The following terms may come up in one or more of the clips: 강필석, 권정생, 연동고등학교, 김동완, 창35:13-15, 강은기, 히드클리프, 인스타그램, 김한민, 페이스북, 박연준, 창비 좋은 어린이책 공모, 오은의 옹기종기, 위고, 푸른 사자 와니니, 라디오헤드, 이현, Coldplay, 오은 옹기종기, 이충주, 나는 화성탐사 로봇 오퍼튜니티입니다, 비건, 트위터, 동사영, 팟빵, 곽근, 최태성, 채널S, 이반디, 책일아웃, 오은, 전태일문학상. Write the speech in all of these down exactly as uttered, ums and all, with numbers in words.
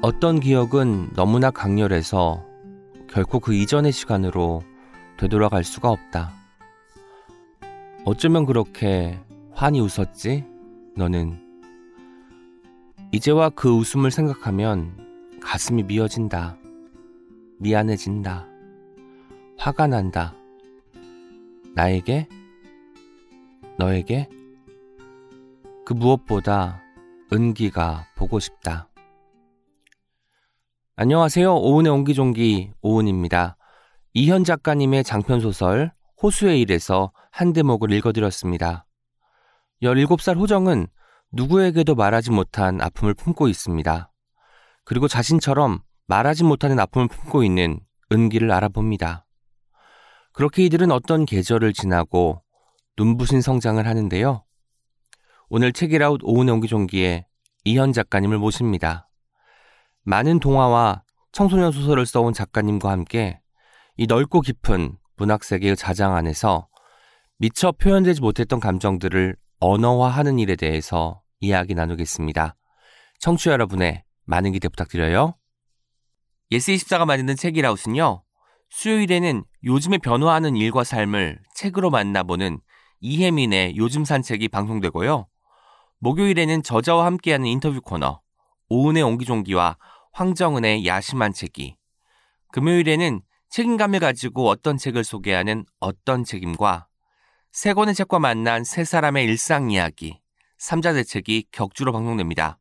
어떤 기억은 너무나 강렬해서 결코 그 이전의 시간으로 되돌아갈 수가 없다. 어쩌면 그렇게 환히 웃었지, 너는. 이제와 그 웃음을 생각하면 가슴이 미어진다. 미안해진다. 화가 난다. 나에게? 너에게? 그 무엇보다 은기가 보고 싶다. 안녕하세요. 오은의 옹기종기 오은입니다. 이현 작가님의 장편소설 호수의 일에서 한 대목을 읽어드렸습니다. 열일곱 살 호정은 누구에게도 말하지 못한 아픔을 품고 있습니다. 그리고 자신처럼 말하지 못하는 아픔을 품고 있는 은기를 알아봅니다. 그렇게 이들은 어떤 계절을 지나고 눈부신 성장을 하는데요. 오늘 책일아웃 오은의 옹기종기에 이현 작가님을 모십니다. 많은 동화와 청소년 소설을 써온 작가님과 함께 이 넓고 깊은 문학세계의 자장 안에서 미처 표현되지 못했던 감정들을 언어화하는 일에 대해서 이야기 나누겠습니다. 청취자 여러분의 많은 기대 부탁드려요. 예스이십사가 만드는 책일아웃은요, 수요일에는 요즘에 변화하는 일과 삶을 책으로 만나보는 이혜민의 요즘 산책이 방송되고요. 목요일에는 저자와 함께하는 인터뷰 코너 오은의 옹기종기와 황정은의 야심한 책이, 금요일에는 책임감을 가지고 어떤 책을 소개하는 어떤 책임과 세 권의 책과 만난 세 사람의 일상 이야기, 삼자 대책이 격주로 방송됩니다.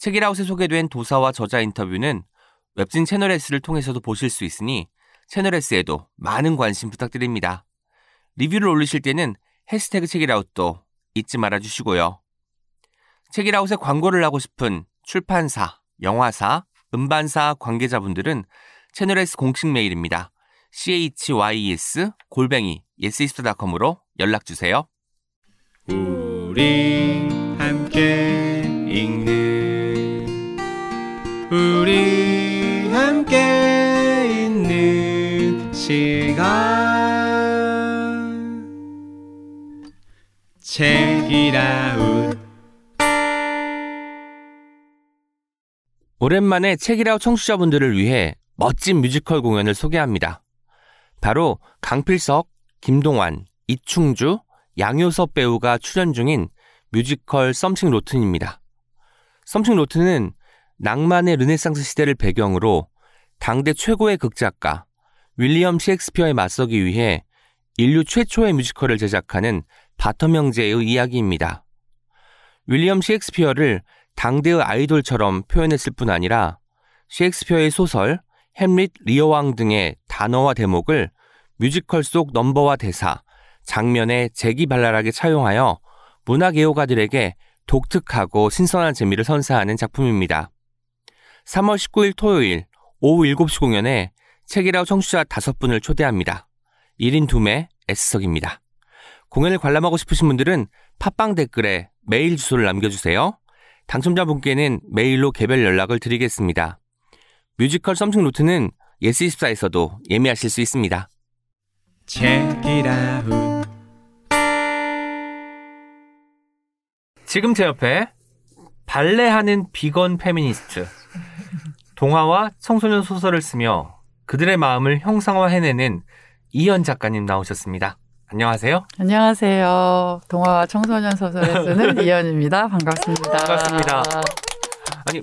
책일아웃에 소개된 도서와 저자 인터뷰는 웹진 채널S를 통해서도 보실 수 있으니 채널S에도 많은 관심 부탁드립니다. 리뷰를 올리실 때는 해시태그 책일아웃도 잊지 말아주시고요. 책일아웃에 광고를 하고 싶은 출판사, 영화사, 음반사 관계자분들은 채널S 공식 메일입니다. ches 골뱅이 예스이십사 닷컴으로 연락주세요. 우리 함께 읽는 우리 함께 있는 시간 책일아웃. 오랜만에 책일아웃 청취자분들을 위해 멋진 뮤지컬 공연을 소개합니다. 바로 강필석, 김동완, 이충주, 양효섭 배우가 출연 중인 뮤지컬 썸씽 로튼입니다. 썸씽 로튼은 낭만의 르네상스 시대를 배경으로 당대 최고의 극작가 윌리엄 셰익스피어에 맞서기 위해 인류 최초의 뮤지컬을 제작하는 바텀 형제의 이야기입니다. 윌리엄 셰익스피어를 당대의 아이돌처럼 표현했을 뿐 아니라 셰익스피어의 소설, 햄릿, 리어왕 등의 단어와 대목을 뮤지컬 속 넘버와 대사, 장면에 재기발랄하게 차용하여 문학 애호가들에게 독특하고 신선한 재미를 선사하는 작품입니다. 삼월 십구일 토요일 오후 일곱시 공연에 책일아웃 청취자 다섯 분을 초대합니다. 일인 두 매 S석입니다. 공연을 관람하고 싶으신 분들은 팟빵 댓글에 메일 주소를 남겨주세요. 당첨자분께는 메일로 개별 연락을 드리겠습니다. 뮤지컬 썸씽 로트는 예스이십사에서도 예매하실 수 있습니다. 지금 제 옆에 발레하는 비건 페미니스트, 동화와 청소년 소설을 쓰며 그들의 마음을 형상화해내는 이현 작가님 나오셨습니다. 안녕하세요. 안녕하세요. 동화와 청소년 소설을 쓰는 이현입니다. 반갑습니다. 반갑습니다. 아니,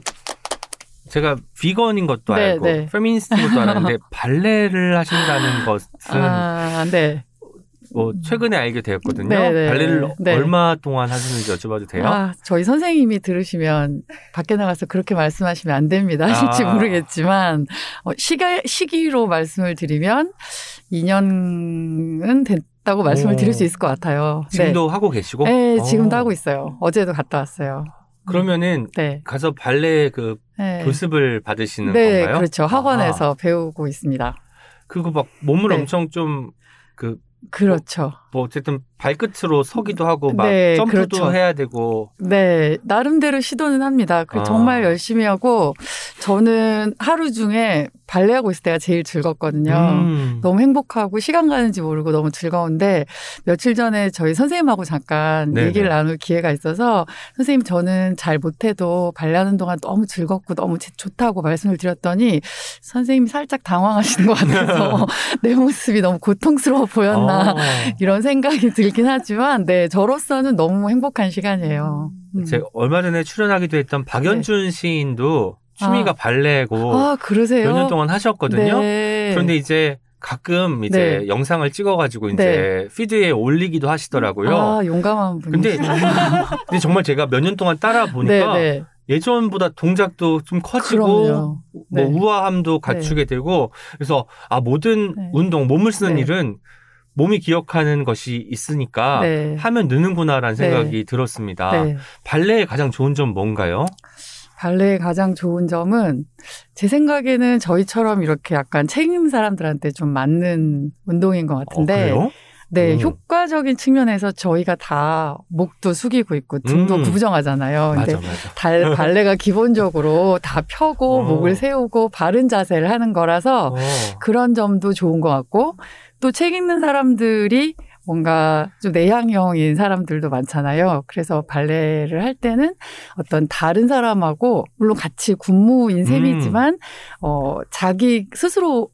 제가 비건인 것도 네, 알고 네. 페미니스트인 것도 아는데 발레를 하신다는 것은 아, 네. 뭐 최근에 알게 되었거든요. 네, 네, 발레를 네. 얼마 동안 하시는지 여쭤봐도 돼요? 아, 저희 선생님이 들으시면 밖에 나가서 그렇게 말씀하시면 안 됩니다 하실지 아. 모르겠지만 어, 시가, 시기로 말씀을 드리면 이 년은 됐다고 말씀을 오. 드릴 수 있을 것 같아요. 지금도 네. 하고 계시고? 네. 지금도 오. 하고 있어요. 어제도 갔다 왔어요. 그러면은 네. 가서 발레 그 네. 교습을 받으시는 네, 건가요? 네, 그렇죠. 학원에서 아. 배우고 있습니다. 그리고 막 몸을 네. 엄청 좀 그 그렇죠. 뭐, 뭐 어쨌든 발끝으로 서기도 하고 막 네, 점프도 그렇죠. 해야 되고. 네. 나름대로 시도는 합니다. 아. 정말 열심히 하고 저는 하루 중에 발레하고 있을 때가 제일 즐겁거든요. 음. 너무 행복하고 시간 가는지 모르고 너무 즐거운데 며칠 전에 저희 선생님하고 잠깐 네네. 얘기를 나눌 기회가 있어서 선생님 저는 잘 못해도 발레하는 동안 너무 즐겁고 너무 좋다고 말씀을 드렸더니 선생님이 살짝 당황하시는 것 같아서 내 모습이 너무 고통스러워 보였나 어. 이런 생각이 들어요. 그렇긴 하지만 네 저로서는 너무 행복한 시간이에요. 음. 제가 얼마 전에 출연하기도 했던 박연준 네. 시인도 취미가 아. 발레고 아, 몇 년 동안 하셨거든요. 네. 그런데 이제 가끔 이제 네. 영상을 찍어가지고 이제 네. 피드에 올리기도 하시더라고요. 아 용감한 분. 근데, 근데 정말 제가 몇 년 동안 따라 보니까 네, 네. 예전보다 동작도 좀 커지고 네. 뭐 우아함도 갖추게 네. 되고 그래서 아 모든 네. 운동 몸을 쓰는 네. 일은 몸이 기억하는 것이 있으니까 네. 하면 느는구나라는 네. 생각이 들었습니다. 네. 발레의 가장 좋은 점 뭔가요? 발레의 가장 좋은 점은 제 생각에는 저희처럼 이렇게 약간 책임 사람들한테 좀 맞는 운동인 것 같은데 어, 그래요? 네, 음. 효과적인 측면에서 저희가 다 목도 숙이고 있고 등도 음. 구부정하잖아요. 근데 맞아, 맞아. 달, 발레가 기본적으로 다 펴고 어. 목을 세우고 바른 자세를 하는 거라서 어. 그런 점도 좋은 것 같고 또 책 읽는 사람들이 뭔가 좀 내향형인 사람들도 많잖아요. 그래서 발레를 할 때는 어떤 다른 사람하고 물론 같이 군무인 셈이지만 음. 어, 자기 스스로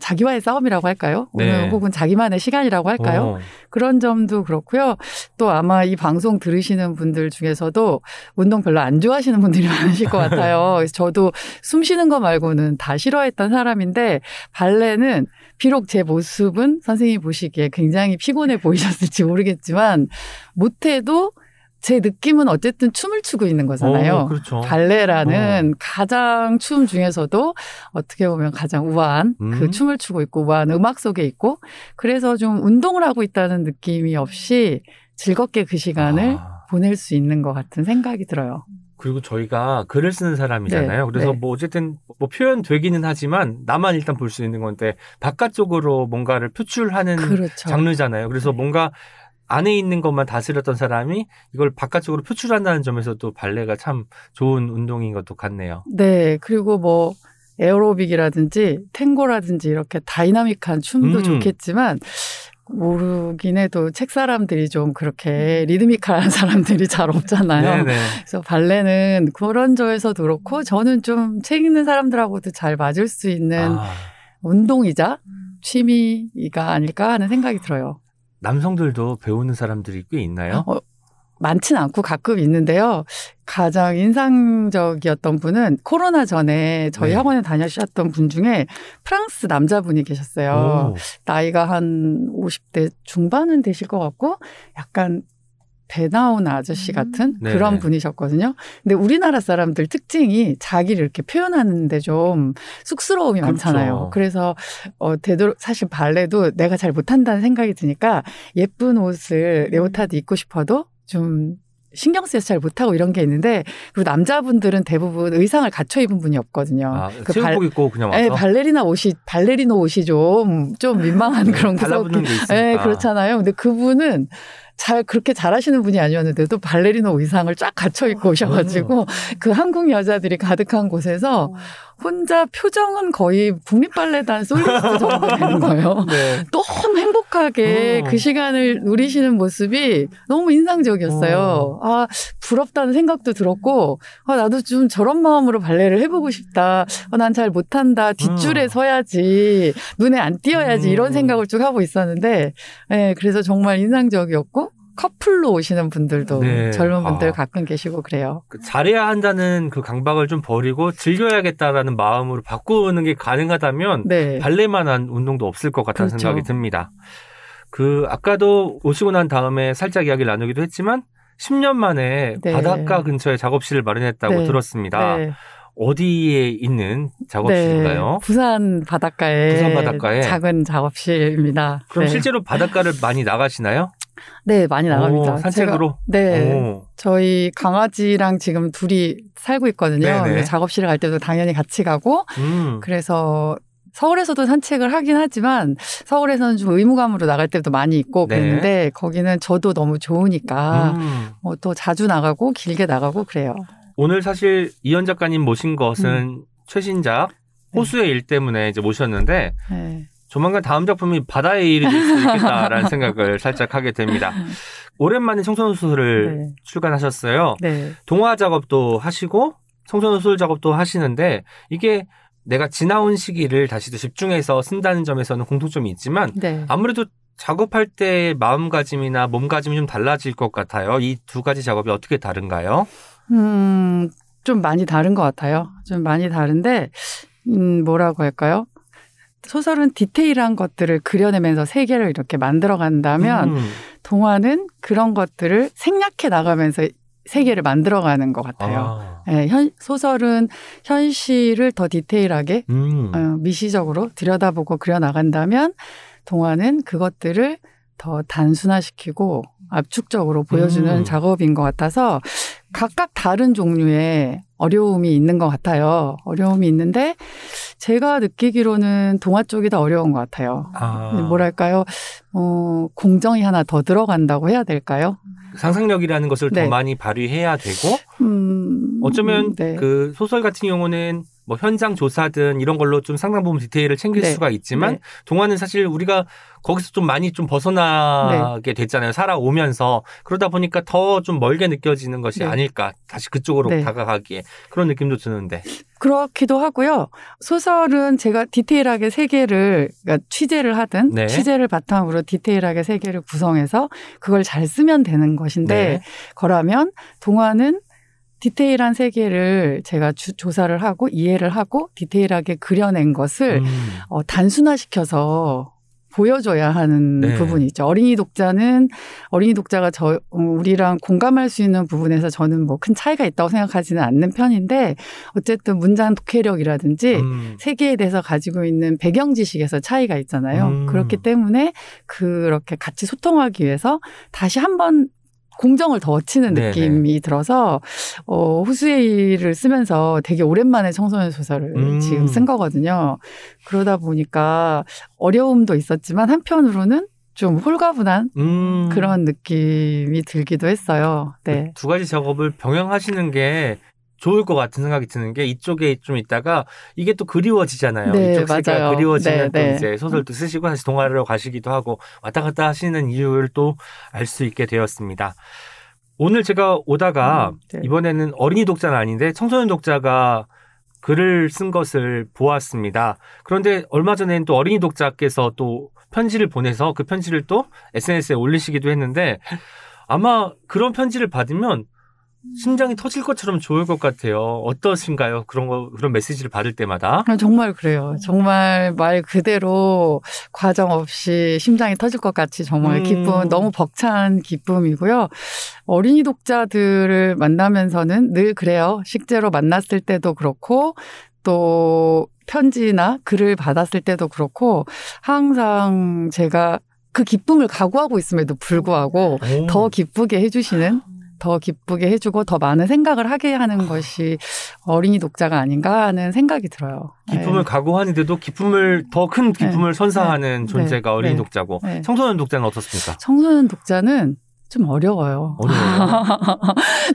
자기와의 싸움이라고 할까요? 네. 오늘 혹은 자기만의 시간이라고 할까요? 어. 그런 점도 그렇고요. 또 아마 이 방송 들으시는 분들 중에서도 운동 별로 안 좋아하시는 분들이 많으실 것 같아요. 그래서 저도 숨 쉬는 거 말고는 다 싫어했던 사람인데 발레는 비록 제 모습은 선생님이 보시기에 굉장히 피곤해 보이셨을지 모르겠지만 못해도 제 느낌은 어쨌든 춤을 추고 있는 거잖아요. 어, 그렇죠. 발레라는 어. 가장 춤 중에서도 어떻게 보면 가장 우아한 음. 그 춤을 추고 있고 우아한 음악 속에 있고 그래서 좀 운동을 하고 있다는 느낌이 없이 즐겁게 그 시간을 아. 보낼 수 있는 것 같은 생각이 들어요. 그리고 저희가 글을 쓰는 사람이잖아요. 네, 그래서 네. 뭐 어쨌든 뭐 표현되기는 하지만 나만 일단 볼 수 있는 건데 바깥쪽으로 뭔가를 표출하는 그렇죠. 장르잖아요. 그래서 네. 뭔가 안에 있는 것만 다스렸던 사람이 이걸 바깥쪽으로 표출한다는 점에서도 발레가 참 좋은 운동인 것도 같네요. 네. 그리고 뭐 에어로빅이라든지 탱고라든지 이렇게 다이나믹한 춤도 음. 좋겠지만 모르긴 해도 책 사람들이 좀 그렇게 리드미컬한 사람들이 잘 없잖아요. 네네. 그래서 발레는 그런 점에서도 그렇고 저는 좀 책 읽는 사람들하고도 잘 맞을 수 있는 아. 운동이자 취미가 아닐까 하는 생각이 들어요. 남성들도 배우는 사람들이 꽤 있나요? 어, 많진 않고 가끔 있는데요. 가장 인상적이었던 분은 코로나 전에 저희 네. 학원에 다녀주셨던 분 중에 프랑스 남자분이 계셨어요. 오. 나이가 한 오십 대 중반은 되실 것 같고 약간 배 나온 아저씨 같은 음. 그런 네네. 분이셨거든요. 근데 우리나라 사람들 특징이 자기를 이렇게 표현하는데 좀 쑥스러움이 그렇죠. 많잖아요. 그래서 어, 되도록 사실 발레도 내가 잘 못한다는 생각이 드니까 예쁜 옷을 레오타드 입고 싶어도 좀 신경 쓰여서 잘 못하고 이런 게 있는데 그리고 남자분들은 대부분 의상을 갖춰 입은 분이 없거든요. 아, 그 체육복 입고 그냥 와서? 네, 발레리나 옷이, 발레리노 옷이 좀, 좀 민망한 그런 달라붙는 게 있으니까. 네, 그렇잖아요. 근데 그분은 잘 그렇게 잘하시는 분이 아니었는데도 발레리노 의상을 쫙 갖춰 입고 오셔가지고 그 한국 여자들이 가득한 곳에서 혼자 표정은 거의 국립발레단 솔리스트 정도 되는 거예요. 네. 너무 행복하게 어. 그 시간을 누리시는 모습이 너무 인상적이었어요. 어. 아 부럽다는 생각도 들었고 아, 나도 좀 저런 마음으로 발레를 해보고 싶다. 아, 난 잘 못한다. 뒷줄에 어. 서야지. 눈에 안 띄어야지. 음. 이런 생각을 쭉 하고 있었는데 네, 그래서 정말 인상적이었고 커플로 오시는 분들도 네. 젊은 분들 아. 가끔 계시고 그래요. 그 잘해야 한다는 그 강박을 좀 버리고 즐겨야겠다라는 마음으로 바꾸는 게 가능하다면 네. 발레만한 운동도 없을 것 같다는 그렇죠. 생각이 듭니다. 그 아까도 오시고 난 다음에 살짝 이야기를 나누기도 했지만 십 년 만에 네. 바닷가 근처에 작업실을 마련했다고 네. 들었습니다. 네. 어디에 있는 작업실인가요? 네, 부산 바닷가에, 부산 바닷가에 작은 작업실입니다. 그럼 네. 실제로 바닷가를 많이 나가시나요? 네, 많이 나갑니다. 오, 산책으로? 제가, 네. 오. 저희 강아지랑 지금 둘이 살고 있거든요. 작업실에 갈 때도 당연히 같이 가고, 음. 그래서 서울에서도 산책을 하긴 하지만 서울에서는 좀 의무감으로 나갈 때도 많이 있고 그랬는데 네. 거기는 저도 너무 좋으니까 음. 뭐 또 자주 나가고 길게 나가고 그래요. 오늘 사실 이현 작가님 모신 것은 음. 최신작 호수의 일 때문에 이제 모셨는데 네. 조만간 다음 작품이 바다의 일이 될 수 있겠다라는 생각을 살짝 하게 됩니다. 오랜만에 청소년 소설을 네. 출간하셨어요. 네. 동화 작업도 하시고 청소년 소설 작업도 하시는데 이게 내가 지나온 시기를 다시 또 집중해서 쓴다는 점에서는 공통점이 있지만 네. 아무래도 작업할 때 마음가짐이나 몸가짐이 좀 달라질 것 같아요. 이 두 가지 작업이 어떻게 다른가요? 음, 좀 많이 다른 것 같아요. 좀 많이 다른데 음, 뭐라고 할까요? 소설은 디테일한 것들을 그려내면서 세계를 이렇게 만들어 간다면 음. 동화는 그런 것들을 생략해 나가면서 세계를 만들어 가는 것 같아요. 아. 네, 현, 소설은 현실을 더 디테일하게 음. 어, 미시적으로 들여다보고 그려나간다면 동화는 그것들을 더 단순화시키고 압축적으로 보여주는 음. 작업인 것 같아서 각각 다른 종류의 어려움이 있는 것 같아요. 어려움이 있는데 제가 느끼기로는 동화 쪽이 더 어려운 것 같아요. 아. 뭐랄까요? 어, 공정이 하나 더 들어간다고 해야 될까요? 상상력이라는 것을 네. 더 많이 발휘해야 되고 음, 어쩌면 네. 그 소설 같은 경우는 뭐 현장 조사든 이런 걸로 좀 상당 부분 디테일을 챙길 네. 수가 있지만 네. 동화는 사실 우리가 거기서 좀 많이 좀 벗어나게 네. 됐잖아요. 살아오면서. 그러다 보니까 더 좀 멀게 느껴지는 것이 네. 아닐까. 다시 그쪽으로 네. 다가가기에. 그런 느낌도 드는데. 그렇기도 하고요. 소설은 제가 디테일하게 세계를 그러니까 취재를 하든 네. 취재를 바탕으로 디테일하게 세계를 구성해서 그걸 잘 쓰면 되는 것인데 네. 거라면 동화는 디테일한 세계를 제가 주, 조사를 하고 이해를 하고 디테일하게 그려낸 것을 음. 어, 단순화시켜서 보여줘야 하는 네. 부분이죠. 어린이 독자는 어린이 독자가 저 우리랑 공감할 수 있는 부분에서 저는 뭐 큰 차이가 있다고 생각하지는 않는 편인데 어쨌든 문장 독해력이라든지 음. 세계에 대해서 가지고 있는 배경 지식에서 차이가 있잖아요. 음. 그렇기 때문에 그렇게 같이 소통하기 위해서 다시 한번 공정을 더 치는 느낌이 네네. 들어서 어, 호수의 일을 쓰면서 되게 오랜만에 청소년 소설을 음. 지금 쓴 거거든요. 그러다 보니까 어려움도 있었지만 한편으로는 좀 홀가분한 음. 그런 느낌이 들기도 했어요. 네. 두 가지 작업을 병행하시는 게 좋을 것 같은 생각이 드는 게 이쪽에 좀 있다가 이게 또 그리워지잖아요. 네, 이쪽 세계가 그리워지면 네, 또 네. 이제 소설도 쓰시고 다시 동화로 가시기도 하고 왔다 갔다 하시는 이유를 또 알 수 있게 되었습니다. 오늘 제가 오다가 음, 네. 이번에는 어린이 독자는 아닌데 청소년 독자가 글을 쓴 것을 보았습니다. 그런데 얼마 전에는 또 어린이 독자께서 또 편지를 보내서 그 편지를 또 에스엔에스에 올리시기도 했는데 아마 그런 편지를 받으면 심장이 터질 것처럼 좋을 것 같아요. 어떠신가요? 그런 거, 그런 메시지를 받을 때마다. 정말 그래요. 정말 말 그대로 과정 없이 심장이 터질 것 같이 정말 음. 기쁨, 너무 벅찬 기쁨이고요. 어린이 독자들을 만나면서는 늘 그래요. 실제로 만났을 때도 그렇고 또 편지나 글을 받았을 때도 그렇고 항상 제가 그 기쁨을 각오하고 있음에도 불구하고 오. 더 기쁘게 해주시는 더 기쁘게 해주고 더 많은 생각을 하게 하는 것이 어린이 독자가 아닌가 하는 생각이 들어요. 기쁨을 네. 각오하는데도 기쁨을 더 큰 기쁨을 네. 선사하는 네. 존재가 네. 어린이 네. 독자고 네. 청소년 독자는 어떻습니까? 청소년 독자는 좀 어려워요. 어려워요.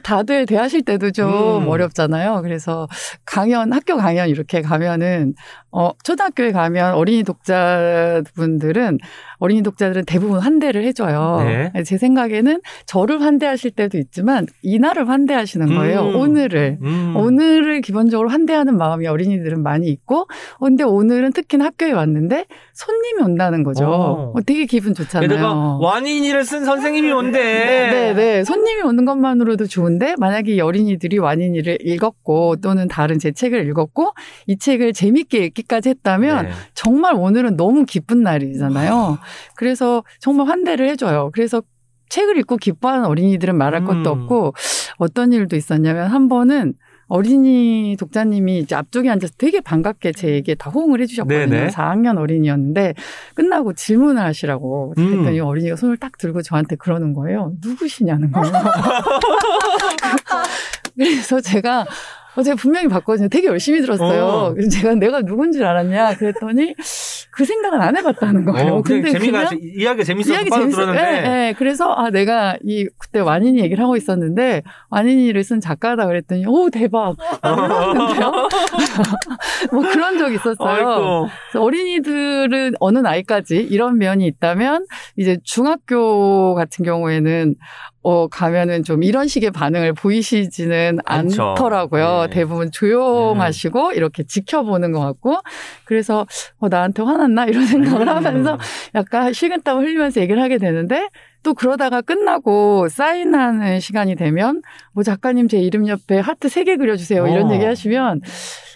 다들 대하실 때도 좀 음. 어렵잖아요. 그래서 강연, 학교 강연 이렇게 가면은, 어, 초등학교에 가면 어린이 독자분들은, 어린이 독자들은 대부분 환대를 해줘요. 네. 제 생각에는 저를 환대하실 때도 있지만, 이날을 환대하시는 거예요. 음. 오늘을. 음. 오늘을 기본적으로 환대하는 마음이 어린이들은 많이 있고, 근데 오늘은 특히나 학교에 왔는데 손님이 온다는 거죠. 어, 되게 기분 좋잖아요. 게다가 와니니를 쓴 선생님이 온대. 네, 네. 손님이 오는 것만으로도 좋은데 만약에 이 어린이들이 와니니를 읽었고 또는 다른 제 책을 읽었고 이 책을 재밌게 읽기까지 했다면 네. 정말 오늘은 너무 기쁜 날이잖아요. 그래서 정말 환대를 해줘요. 그래서 책을 읽고 기뻐하는 어린이들은 말할 것도 음. 없고 어떤 일도 있었냐면 한 번은 어린이 독자님이 이제 앞쪽에 앉아서 되게 반갑게 제게 다 호응을 해주셨거든요. 네네. 사 학년 어린이였는데 끝나고 질문을 하시라고 음. 그랬더니 어린이가 손을 딱 들고 저한테 그러는 거예요. 누구시냐는 거예요. 그래서 제가 어, 제가 분명히 봤거든요. 되게 열심히 들었어요. 어. 그래서 제가 내가 누군 줄 알았냐 그랬더니 그 생각은 안 해봤다는 거예요. 어, 근데 재미가 이야기가 재밌어서 빠져들었는데. 네, 네. 그래서 아 내가 이 그때 와니니 얘기를 하고 있었는데 와니니를 쓴 작가다 그랬더니 오 대박. 뭐 그런 적이 있었어요. 어린이들은 어느 나이까지 이런 면이 있다면 이제 중학교 같은 경우에는 어, 가면은 좀 이런 식의 반응을 보이시지는 그렇죠. 않더라고요. 네. 대부분 조용하시고 네. 이렇게 지켜보는 것 같고 그래서 어, 나한테 화났나 이런 생각을 음. 하면서 약간 식은땀을 흘리면서 얘기를 하게 되는데 또 그러다가 끝나고 사인하는 시간이 되면 뭐 작가님 제 이름 옆에 하트 세 개 그려주세요. 이런 어. 얘기 하시면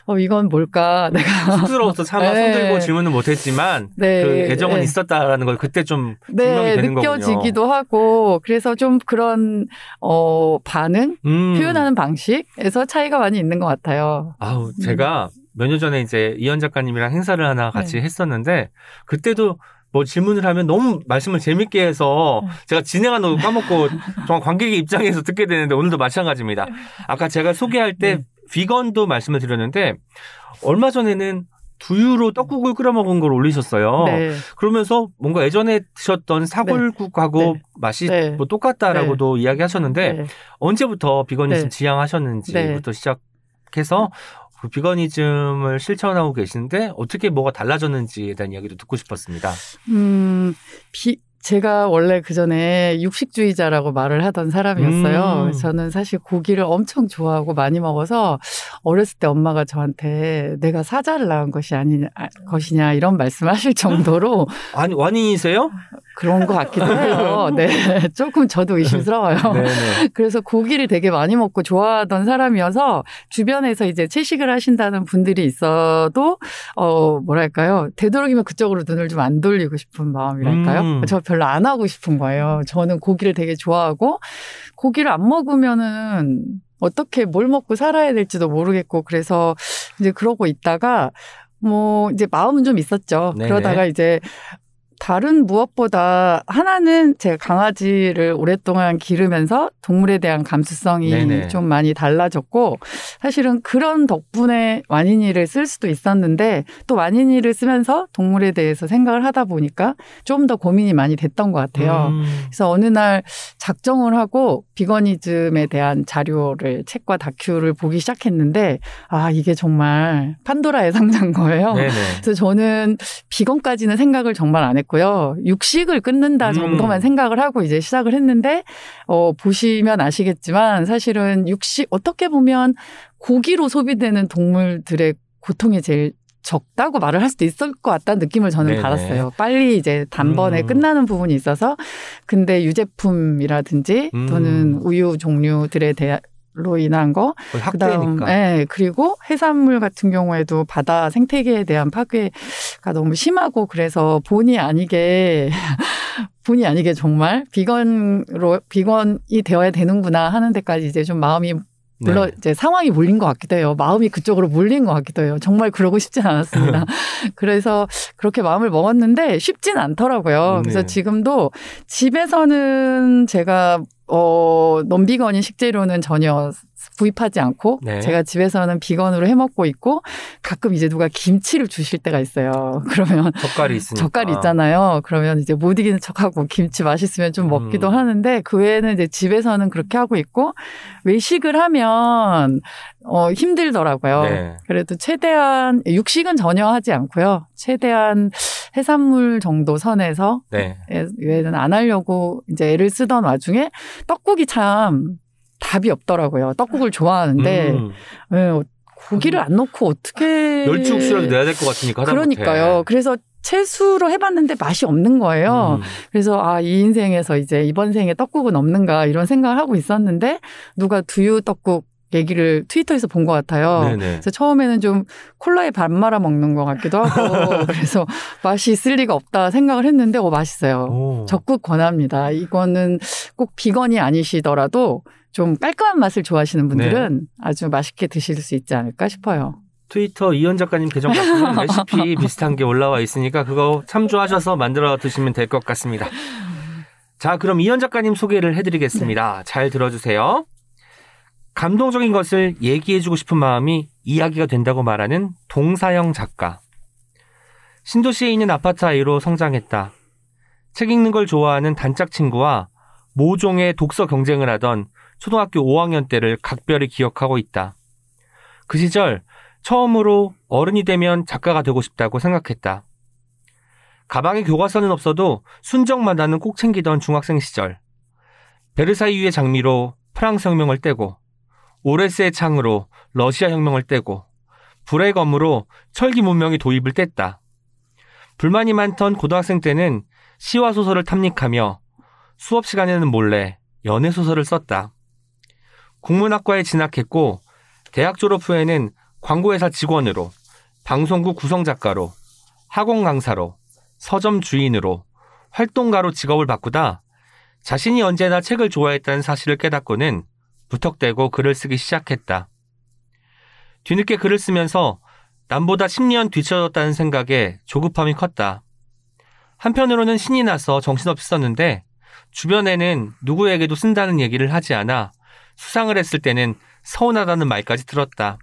어, 이건 뭘까? 내가. 쑥스러워서 차마 네. 손들고 질문은 못했지만, 네. 그 애정은 네. 있었다라는 걸 그때 좀 증명이 네. 되는 거군요. 느껴지기도 하고, 그래서 좀 그런, 어, 반응? 음. 표현하는 방식에서 차이가 많이 있는 것 같아요. 아우, 제가 음. 몇 년 전에 이제 이현 작가님이랑 행사를 하나 같이 네. 했었는데, 그때도 뭐 질문을 하면 너무 말씀을 재밌게 해서 제가 진행하는 거 까먹고 정말 관객의 입장에서 듣게 되는데 오늘도 마찬가지입니다. 아까 제가 소개할 때 네. 비건도 말씀을 드렸는데 얼마 전에는 두유로 떡국을 끓여 먹은 걸 올리셨어요. 네. 그러면서 뭔가 예전에 드셨던 사골국하고 네. 네. 맛이 네. 뭐 똑같다라고도 네. 이야기하셨는데 네. 언제부터 비건이즘 네. 지향하셨는지부터 네. 시작해서 그 비거니즘을 실천하고 계시는데 어떻게 뭐가 달라졌는지에 대한 이야기도 듣고 싶었습니다. 음, 비, 제가 원래 그전에 육식주의자라고 말을 하던 사람이었어요. 음. 저는 사실 고기를 엄청 좋아하고 많이 먹어서 어렸을 때 엄마가 저한테 내가 사자를 낳은 것이 아니냐, 것이냐 이런 말씀을 하실 정도로. 아니, 와니이세요? 그런 것 같기도 해요. 네. 조금 저도 의심스러워요. 그래서 고기를 되게 많이 먹고 좋아하던 사람이어서 주변에서 이제 채식을 하신다는 분들이 있어도, 어, 뭐랄까요. 되도록이면 그쪽으로 눈을 좀 안 돌리고 싶은 마음이랄까요. 음. 저 별로 안 하고 싶은 거예요. 저는 고기를 되게 좋아하고, 고기를 안 먹으면은 어떻게 뭘 먹고 살아야 될지도 모르겠고, 그래서 이제 그러고 있다가, 뭐, 이제 마음은 좀 있었죠. 네네. 그러다가 이제, 다른 무엇보다 하나는 제가 강아지를 오랫동안 기르면서 동물에 대한 감수성이 네네. 좀 많이 달라졌고 사실은 그런 덕분에 와니니를 쓸 수도 있었는데 또 와니니를 쓰면서 동물에 대해서 생각을 하다 보니까 좀 더 고민이 많이 됐던 것 같아요. 음. 그래서 어느 날 작정을 하고 비거니즘에 대한 자료를 책과 다큐를 보기 시작했는데 아 이게 정말 판도라의 상자인 거예요. 네네. 그래서 저는 비건까지는 생각을 정말 안 했고 고요. 육식을 끊는다 정도만 음. 생각을 하고 이제 시작을 했는데 어, 보시면 아시겠지만 사실은 육식 어떻게 보면 고기로 소비되는 동물들의 고통이 제일 적다고 말을 할 수도 있을 것 같다는 느낌을 저는 네네. 받았어요. 빨리 이제 단번에 음. 끝나는 부분이 있어서 근데 유제품이라든지 음. 또는 우유 종류들에 대한 로 인한 거, 그다음, 예, 그리고 해산물 같은 경우에도 바다 생태계에 대한 파괴가 너무 심하고 그래서 본의 아니게 본의 아니게 정말 비건로 비건이 되어야 되는구나 하는 데까지 이제 좀 마음이 물론 네. 이제 상황이 몰린 것 같기도 해요. 마음이 그쪽으로 몰린 것 같기도 해요. 정말 그러고 싶진 않았습니다. 그래서 그렇게 마음을 먹었는데 쉽진 않더라고요. 그래서 네. 지금도 집에서는 제가 어, 논비건인 식재료는 전혀 구입하지 않고 네. 제가 집에서는 비건으로 해먹고 있고 가끔 이제 누가 김치를 주실 때가 있어요. 그러면 젓갈이 있으니까. 젓갈이 있잖아요. 그러면 이제 못 이기는 척하고 김치 맛있으면 좀 먹기도 음. 하는데 그 외에는 이제 집에서는 그렇게 하고 있고 외식을 하면 어, 힘들더라고요. 네. 그래도 최대한 육식은 전혀 하지 않고요. 최대한 해산물 정도 선에서 네. 외에는 안 하려고 이제 애를 쓰던 와중에 떡국이 참 답이 없더라고요. 떡국을 좋아하는데 음. 네, 고기를 안 넣고 어떻게 멸치국수라도 내야 될 것 같으니까 그러니까요. 못해. 그래서 채수로 해봤는데 맛이 없는 거예요. 음. 그래서 아, 이 인생에서 이제 이번 생에 떡국은 없는가 이런 생각을 하고 있었는데 누가 두유 떡국 얘기를 트위터에서 본 것 같아요. 네네. 그래서 처음에는 좀 콜라에 밥 말아 먹는 것 같기도 하고 그래서 맛이 있을 리가 없다 생각을 했는데 오, 맛있어요. 오. 적극 권합니다. 이거는 꼭 비건이 아니시더라도 좀 깔끔한 맛을 좋아하시는 분들은 네. 아주 맛있게 드실 수 있지 않을까 싶어요. 트위터 이현 작가님 계정 가시면 레시피 비슷한 게 올라와 있으니까 그거 참조하셔서 만들어 드시면 될 것 같습니다. 자, 그럼 이현 작가님 소개를 해드리겠습니다. 네. 잘 들어주세요. 감동적인 것을 얘기해주고 싶은 마음이 이야기가 된다고 말하는 동사영 작가. 신도시에 있는 아파트 아이로 성장했다. 책 읽는 걸 좋아하는 단짝 친구와 모종의 독서 경쟁을 하던 초등학교 오 학년 때를 각별히 기억하고 있다. 그 시절 처음으로 어른이 되면 작가가 되고 싶다고 생각했다. 가방에 교과서는 없어도 순정만 나는 꼭 챙기던 중학생 시절. 베르사유의 장미로 프랑스 혁명을 떼고, 오레스의 창으로 러시아 혁명을 떼고, 불의 검으로 철기 문명의 도입을 뗐다. 불만이 많던 고등학생 때는 시와 소설을 탐닉하며 수업 시간에는 몰래 연애 소설을 썼다. 국문학과에 진학했고 대학 졸업 후에는 광고회사 직원으로, 방송국 구성작가로, 학원 강사로, 서점 주인으로, 활동가로 직업을 바꾸다 자신이 언제나 책을 좋아했다는 사실을 깨닫고는 무턱대고 글을 쓰기 시작했다. 뒤늦게 글을 쓰면서 남보다 십 년 뒤처졌다는 생각에 조급함이 컸다. 한편으로는 신이 나서 정신없이 썼는데 주변에는 누구에게도 쓴다는 얘기를 하지 않아 수상을 했을 때는 서운하다는 말까지 들었다.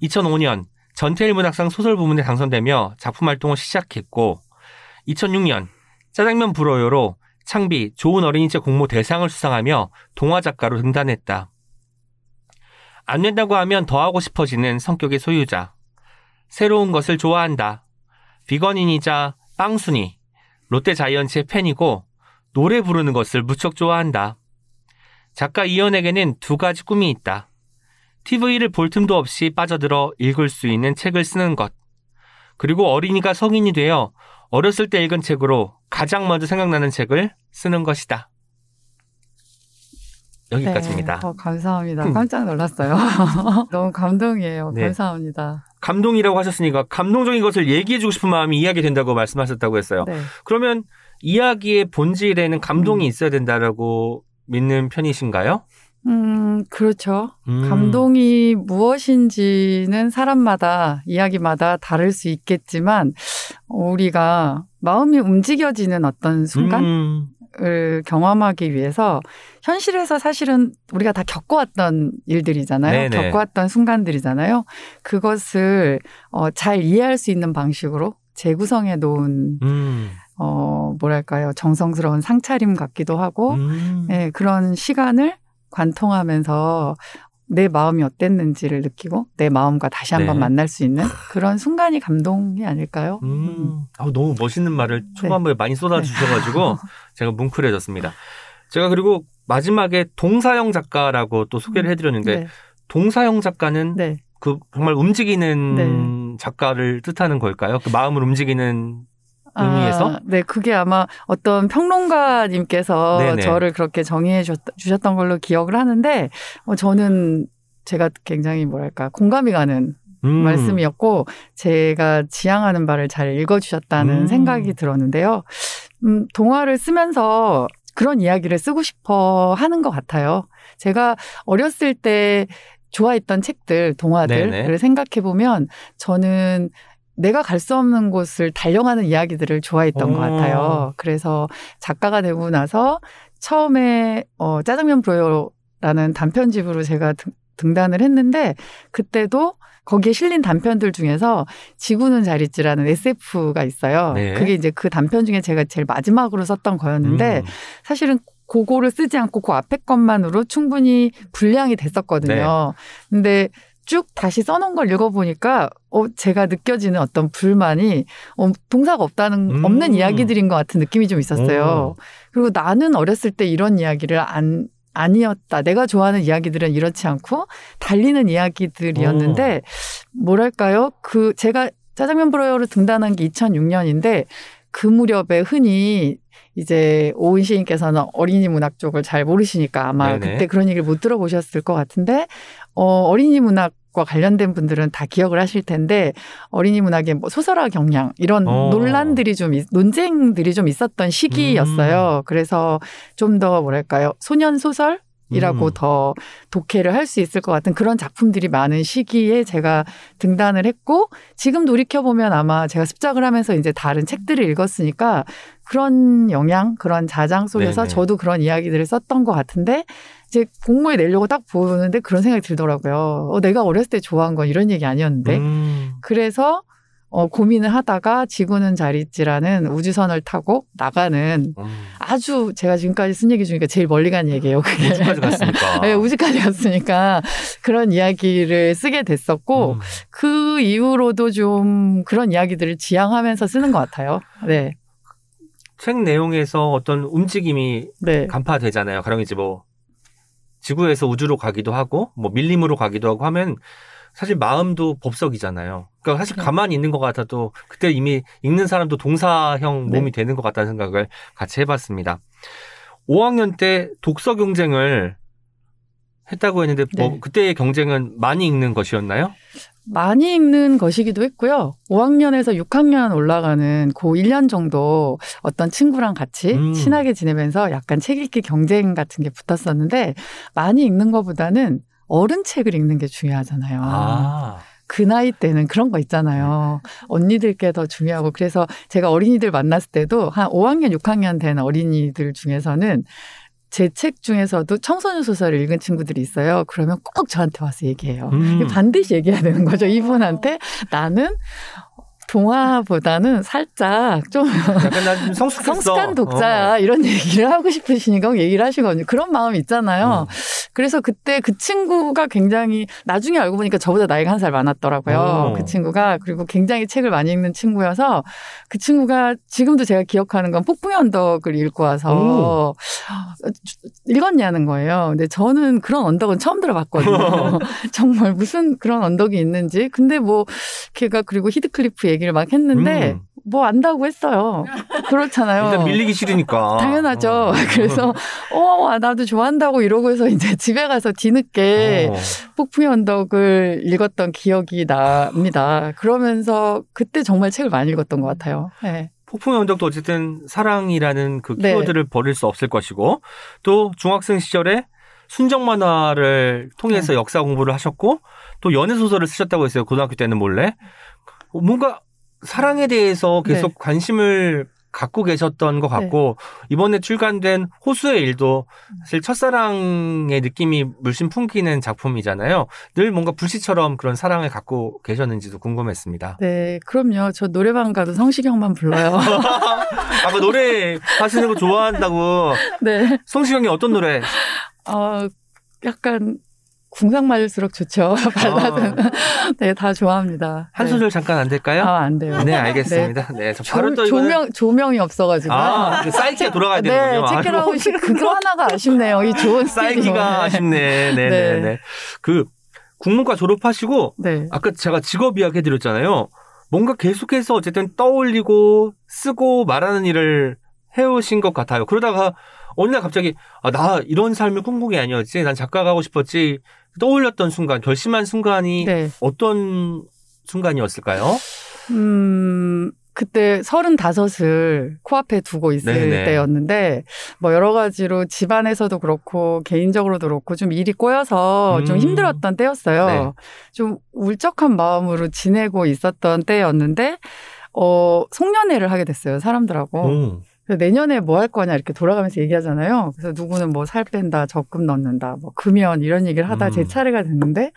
이천오 년 전태일문학상 소설 부문에 당선되며 작품 활동을 시작했고 이천육 년 짜장면 불어요로 창비 좋은 어린이책 공모 대상을 수상하며 동화작가로 등단했다. 안 된다고 하면 더 하고 싶어지는 성격의 소유자. 새로운 것을 좋아한다. 비건인이자 빵순이, 롯데자이언츠의 팬이고 노래 부르는 것을 무척 좋아한다. 작가 이현에게는 두 가지 꿈이 있다. 티비를 볼 틈도 없이 빠져들어 읽을 수 있는 책을 쓰는 것. 그리고 어린이가 성인이 되어 어렸을 때 읽은 책으로 가장 먼저 생각나는 책을 쓰는 것이다. 여기까지입니다. 네, 어, 감사합니다. 음. 깜짝 놀랐어요. 너무 감동이에요. 네. 감사합니다. 감동이라고 하셨으니까 감동적인 것을 얘기해주고 싶은 마음이 이야기 된다고 말씀하셨다고 했어요. 네. 그러면 이야기의 본질에는 감동이 음. 있어야 된다라고 믿는 편이신가요? 음, 그렇죠. 음. 감동이 무엇인지는 사람마다 이야기마다 다를 수 있겠지만 우리가 마음이 움직여지는 어떤 순간을 음. 경험하기 위해서 현실에서 사실은 우리가 다 겪어왔던 일들이잖아요. 네네. 겪어왔던 순간들이잖아요. 그것을 어, 잘 이해할 수 있는 방식으로 재구성해 놓은 음. 어, 뭐랄까요. 정성스러운 상차림 같기도 하고 음. 네, 그런 시간을 관통하면서 내 마음이 어땠는지를 느끼고 내 마음과 다시 한번 네. 만날 수 있는 그런 순간이 감동이 아닐까요? 음. 음. 너무 멋있는 말을 초반부에 네. 많이 쏟아주셔가지고 네. 제가 뭉클해졌습니다. 제가 그리고 마지막에 동사영 작가라고 또 소개를 해드렸는데 네. 동사영 작가는 네. 그 정말 움직이는 네. 작가를 뜻하는 걸까요? 그 마음을 움직이는 의미에서? 아, 네, 그게 아마 어떤 평론가님께서 네네. 저를 그렇게 정의해 주셨던 걸로 기억을 하는데 어, 저는 제가 굉장히 뭐랄까 공감이 가는 음. 말씀이었고 제가 지향하는 바를 잘 읽어주셨다는 음. 생각이 들었는데요. 음, 동화를 쓰면서 그런 이야기를 쓰고 싶어 하는 것 같아요. 제가 어렸을 때 좋아했던 책들, 동화들을 네네. 생각해보면 저는 내가 갈 수 없는 곳을 달려가는 이야기들을 좋아했던 오. 것 같아요. 그래서 작가가 되고 나서 처음에 어, 짜장면 불어요라는 단편집으로 제가 등, 등단을 했는데 그때도 거기에 실린 단편들 중에서 지구는 잘 있지라는 에스에프가 있어요. 네. 그게 이제 그 단편 중에 제가 제일 마지막으로 썼던 거였는데 음. 사실은 그거를 쓰지 않고 그 앞에 것만으로 충분히 분량이 됐었거든요. 네. 근데 쭉 다시 써놓은 걸 읽어보니까 어, 제가 느껴지는 어떤 불만이 어, 동사가 없다는 음. 없는 이야기들인 것 같은 느낌이 좀 있었어요. 오. 그리고 나는 어렸을 때 이런 이야기를 안, 아니었다. 내가 좋아하는 이야기들은 이렇지 않고 달리는 이야기들이었는데 오. 뭐랄까요? 그 제가 짜장면 불어요로 등단한 게 이천육 년인데 그 무렵에 흔히 이제 오은 시인께서는 어린이 문학 쪽을 잘 모르시니까 아마 네네. 그때 그런 얘기를 못 들어보셨을 것 같은데 어, 어린이 문학과 관련된 분들은 다 기억을 하실 텐데 어린이 문학의 뭐 소설화 경향 이런 어. 논란들이 좀 논쟁들이 좀 있었던 시기였어요. 음. 그래서 좀 더 뭐랄까요 소년 소설 이라고 음. 더 독해를 할 수 있을 것 같은 그런 작품들이 많은 시기에 제가 등단을 했고, 지금 돌이켜보면 아마 제가 습작을 하면서 이제 다른 책들을 읽었으니까 그런 영향, 그런 자장 속에서 네네. 저도 그런 이야기들을 썼던 것 같은데, 이제 공모에 내려고 딱 보는데 그런 생각이 들더라고요. 어, 내가 어렸을 때 좋아한 건 이런 얘기 아니었는데. 음. 그래서 어, 고민을 하다가 지구는 잘 있지라는 우주선을 타고 나가는 음. 아주 제가 지금까지 쓴 얘기 중에 제일 멀리 간 얘기예요. 그게. 우주까지 갔으니까. 네, 우주까지 갔으니까 그런 이야기를 쓰게 됐었고 음. 그 이후로도 좀 그런 이야기들을 지향하면서 쓰는 것 같아요. 네. 책 내용에서 어떤 움직임이 네. 간파되잖아요. 가령 이제 뭐 지구에서 우주로 가기도 하고 뭐 밀림으로 가기도 하고 하면 사실 마음도 법석이잖아요. 그러니까 사실 가만히 있는 것 같아도 그때 이미 읽는 사람도 동사형 몸이 네. 되는 것 같다는 생각을 같이 해봤습니다. 오 학년 때 독서 경쟁을 했다고 했는데 네. 뭐 그때의 경쟁은 많이 읽는 것이었나요? 많이 읽는 것이기도 했고요. 오 학년에서 육 학년 올라가는 고 일 년 정도 어떤 친구랑 같이 음. 친하게 지내면서 약간 책 읽기 경쟁 같은 게 붙었었는데, 많이 읽는 것보다는 어른 책을 읽는 게 중요하잖아요. 아. 그 나이 때는 그런 거 있잖아요. 언니들께 더 중요하고. 그래서 제가 어린이들 만났을 때도 한 오 학년, 육 학년 된 어린이들 중에서는 제 책 중에서도 청소년 소설을 읽은 친구들이 있어요. 그러면 꼭 저한테 와서 얘기해요. 음. 반드시 얘기해야 되는 거죠. 이분한테 나는 동화보다는 살짝 좀 약간 나 좀 성숙했어. 성숙한 독자야. 어. 이런 얘기를 하고 싶으시니까 얘기를 하시거든요. 그런 마음이 있잖아요. 음. 그래서 그때 그 친구가 굉장히, 나중에 알고 보니까 저보다 나이가 한 살 많았더라고요. 오. 그 친구가. 그리고 굉장히 책을 많이 읽는 친구여서, 그 친구가 지금도 제가 기억하는 건 폭풍의 언덕을 읽고 와서 오. 읽었냐는 거예요. 근데 저는 그런 언덕은 처음 들어봤거든요. 정말 무슨 그런 언덕이 있는지. 근데 뭐 걔가 그리고 히드클리프 얘기를 막 했는데 음. 뭐 안다고 했어요. 그렇잖아요. 일단 밀리기 싫으니까. 당연하죠. 어. 그래서 어 나도 좋아한다고 이러고 해서 이제 집에 가서 뒤늦게 어. 폭풍의 언덕을 읽었던 기억이 납니다. 그러면서 그때 정말 책을 많이 읽었던 것 같아요. 네. 폭풍의 언덕도 어쨌든 사랑이라는 그 키워드를 네. 버릴 수 없을 것이고, 또 중학생 시절에 순정 만화를 통해서 네. 역사 공부를 하셨고, 또 연애 소설을 쓰셨다고 했어요. 고등학교 때는 몰래. 뭔가 사랑에 대해서 계속 네. 관심을 갖고 계셨던 것 같고 네. 이번에 출간된 호수의 일도 사실 첫사랑의 느낌이 물씬 풍기는 작품이잖아요. 늘 뭔가 불씨처럼 그런 사랑을 갖고 계셨는지도 궁금했습니다. 네, 그럼요. 저 노래방 가도 성시경만 불러요. 아까 노래 하시는 거 좋아한다고. 네. 성시경이 어떤 노래? 어, 약간 궁상 맞을수록 좋죠. 발라드는. 아. 네, 다 좋아합니다. 한 소절 네. 잠깐 안 될까요? 아, 안 돼요. 네, 알겠습니다. 네, 네 저 바로 조, 또 이거는... 조명, 조명이 없어가지고. 아, 그 사이키가 돌아가야 네, 되는군요. 네, 체크라웃이 그거 하나가 아쉽네요. 이 좋은 사이키가 아쉽네. 네네네. 네. 네. 그 국문과 졸업하시고 네. 아까 제가 직업 이야기 해드렸잖아요. 뭔가 계속해서 어쨌든 떠올리고 쓰고 말하는 일을 해오신 것 같아요. 그러다가 어느 날 갑자기 아, 나 이런 삶을 꿈꾼 게 아니었지. 난 작가가 하고 싶었지. 떠올렸던 순간, 결심한 순간이 네. 어떤 순간이었을까요? 음, 그때 서른다섯을 코앞에 두고 있을 네네. 때였는데, 뭐 여러 가지로 집안에서도 그렇고 개인적으로도 그렇고 좀 일이 꼬여서 음. 좀 힘들었던 때였어요. 네. 좀 울적한 마음으로 지내고 있었던 때였는데 어, 송년회를 하게 됐어요. 사람들하고. 음. 내년에 뭐 할 거냐 이렇게 돌아가면서 얘기하잖아요. 그래서 누구는 뭐 살 뺀다, 적금 넣는다, 뭐 금연 이런 얘기를 하다 음. 제 차례가 됐는데,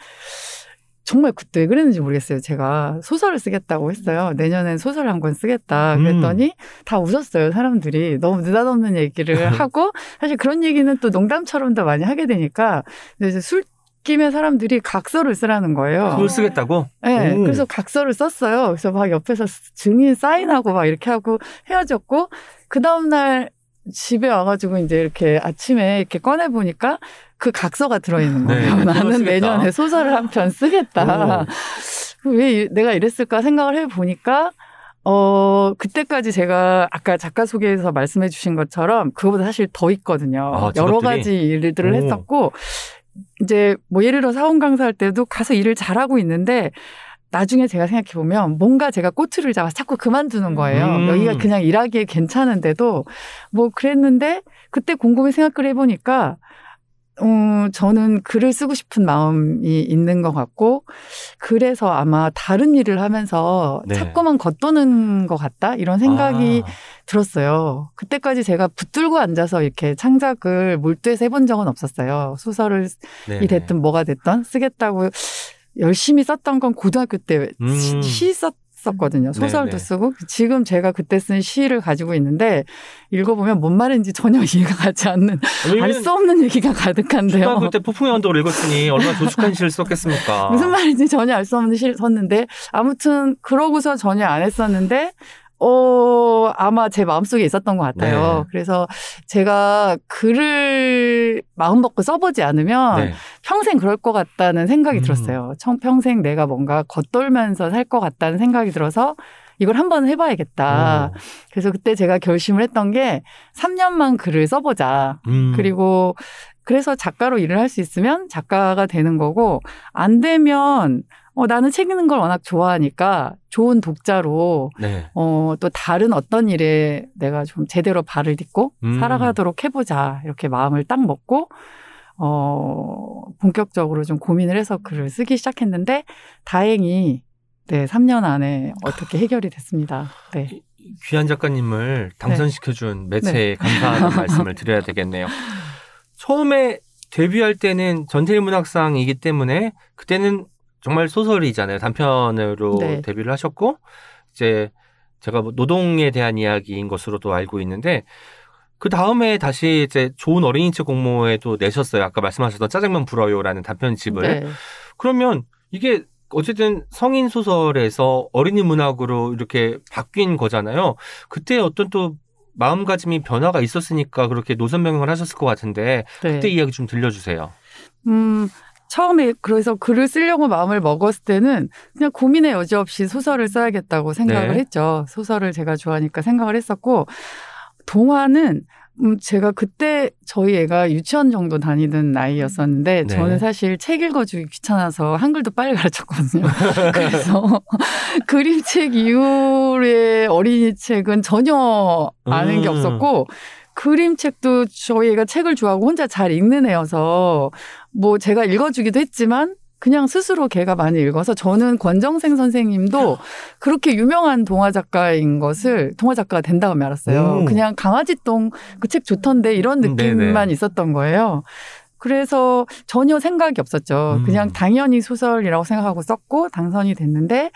정말 그때 왜 그랬는지 모르겠어요. 제가 소설을 쓰겠다고 했어요. 내년엔 소설 한 권 쓰겠다. 그랬더니 음. 다 웃었어요. 사람들이. 너무 느닷없는 얘기를 하고, 사실 그런 얘기는 또 농담처럼도 많이 하게 되니까, 근데 이제 술 김에 사람들이 각서를 쓰라는 거예요. 그걸 쓰겠다고? 네. 오. 그래서 각서를 썼어요. 그래서 막 옆에서 증인 사인하고 막 이렇게 하고 헤어졌고, 그 다음날 집에 와가지고 이제 이렇게 아침에 이렇게 꺼내보니까 그 각서가 들어있는 거예요. 네, 나는 내년에 소설을 한 편 쓰겠다. 왜 내가 이랬을까 생각을 해보니까, 어, 그때까지 제가 아까 작가 소개에서 말씀해 주신 것처럼 그거보다 사실 더 있거든요. 아, 여러 가지 일들을 오. 했었고, 이제 뭐 예를 들어 사원 강사할 때도 가서 일을 잘하고 있는데, 나중에 제가 생각해보면 뭔가 제가 꼬투리를 잡아서 자꾸 그만두는 거예요. 음. 여기가 그냥 일하기에 괜찮은데도 뭐 그랬는데, 그때 곰곰이 생각을 해보니까 어, 저는 글을 쓰고 싶은 마음이 있는 것 같고, 그래서 아마 다른 일을 하면서 네. 자꾸만 겉도는 것 같다? 이런 생각이 아. 들었어요. 그때까지 제가 붙들고 앉아서 이렇게 창작을 몰두해서 해본 적은 없었어요. 소설이 됐든 뭐가 됐든 쓰겠다고 열심히 썼던 건 고등학교 때 음. 시 썼 썼거든요. 소설도 네네. 쓰고 지금 제가 그때 쓴 시를 가지고 있는데 읽어보면 뭔 말인지 전혀 이해가 가지 않는 알 수 없는 얘기가 가득한데요. 초등학교 때 폭풍의 언덕을 읽었으니 얼마나 조숙한 시를 썼겠습니까. 무슨 말인지 전혀 알 수 없는 시를 썼는데 아무튼 그러고서 전혀 안 했었는데 어, 아마 제 마음속에 있었던 것 같아요. 네. 그래서 제가 글을 마음 먹고 써보지 않으면 네. 평생 그럴 것 같다는 생각이 음. 들었어요. 평생 내가 뭔가 겉돌면서 살 것 같다는 생각이 들어서 이걸 한번 해봐야겠다. 오. 그래서 그때 제가 결심을 했던 게 삼 년만 글을 써보자. 음. 그리고 그래서 작가로 일을 할 수 있으면 작가가 되는 거고 안 되면 어, 나는 책 읽는 걸 워낙 좋아하니까 좋은 독자로 네. 어, 또 다른 어떤 일에 내가 좀 제대로 발을 딛고 음. 살아가도록 해보자 이렇게 마음을 딱 먹고 어, 본격적으로 좀 고민을 해서 글을 쓰기 시작했는데 다행히 네, 삼 년 안에 어떻게 해결이 됐습니다. 네. 귀한 작가님을 당선시켜준 네. 매체에 네. 감사하는 말씀을 드려야 되겠네요. 처음에 데뷔할 때는 전태일문학상이기 때문에 그때는 정말 소설이잖아요. 단편으로 네. 데뷔를 하셨고 이제 제가 노동에 대한 이야기인 것으로도 알고 있는데 그 다음에 다시 이제 좋은 어린이책 공모에 또 내셨어요. 아까 말씀하셨던 짜장면 불어요라는 단편집을. 네. 그러면 이게 어쨌든 성인 소설에서 어린이 문학으로 이렇게 바뀐 거잖아요. 그때 어떤 또 마음가짐이 변화가 있었으니까 그렇게 노선 변경을 하셨을 것 같은데 네. 그때 이야기 좀 들려주세요. 음. 처음에 그래서 글을 쓰려고 마음을 먹었을 때는 그냥 고민의 여지 없이 소설을 써야겠다고 생각을 네. 했죠. 소설을 제가 좋아하니까 생각을 했었고 동화는 음 제가 그때 저희 애가 유치원 정도 다니던 나이였었는데 네. 저는 사실 책 읽어주기 귀찮아서 한글도 빨리 가르쳤거든요. 그래서 그림책 이후의 어린이 책은 전혀 아는 음. 게 없었고 그림책도 저희 애가 책을 좋아하고 혼자 잘 읽는 애여서 뭐 제가 읽어주기도 했지만 그냥 스스로 걔가 많이 읽어서 저는 권정생 선생님도 그렇게 유명한 동화 작가인 것을 동화 작가가 된 다음에 알았어요. 오. 그냥 강아지똥 그 책 좋던데 이런 느낌만 네네. 있었던 거예요. 그래서 전혀 생각이 없었죠. 음. 그냥 당연히 소설이라고 생각하고 썼고 당선이 됐는데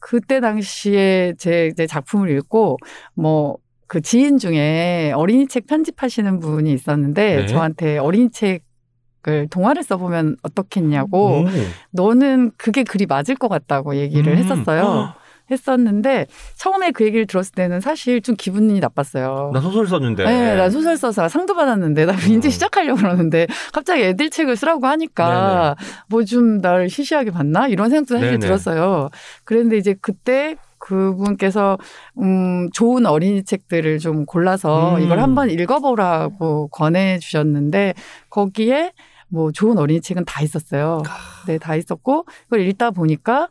그때 당시에 제, 제 작품을 읽고 뭐 그 지인 중에 어린이책 편집하시는 분이 있었는데 네. 저한테 어린이책을 동화를 써보면 어떻겠냐고 음. 너는 그게 글이 맞을 것 같다고 얘기를 음. 했었어요. 어. 했었는데 처음에 그 얘기를 들었을 때는 사실 좀 기분이 나빴어요. 나 소설 썼는데. 네, 나 소설 써서 상도 받았는데 나 이제 음. 시작하려고 그러는데 갑자기 애들 책을 쓰라고 하니까 뭐 좀 날 시시하게 봤나? 이런 생각도 사실 네네. 들었어요. 그런데 이제 그때 그분께서 음, 좋은 어린이 책들을 좀 골라서 음. 이걸 한번 읽어보라고 권해주셨는데 거기에 뭐 좋은 어린이 책은 다 있었어요. 네, 다 있었고 그걸 읽다 보니까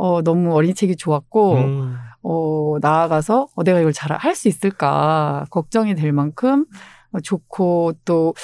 어, 너무 어린이 책이 좋았고 음. 어, 나아가서 어, 내가 이걸 잘 할 수 있을까 걱정이 될 만큼 좋고 또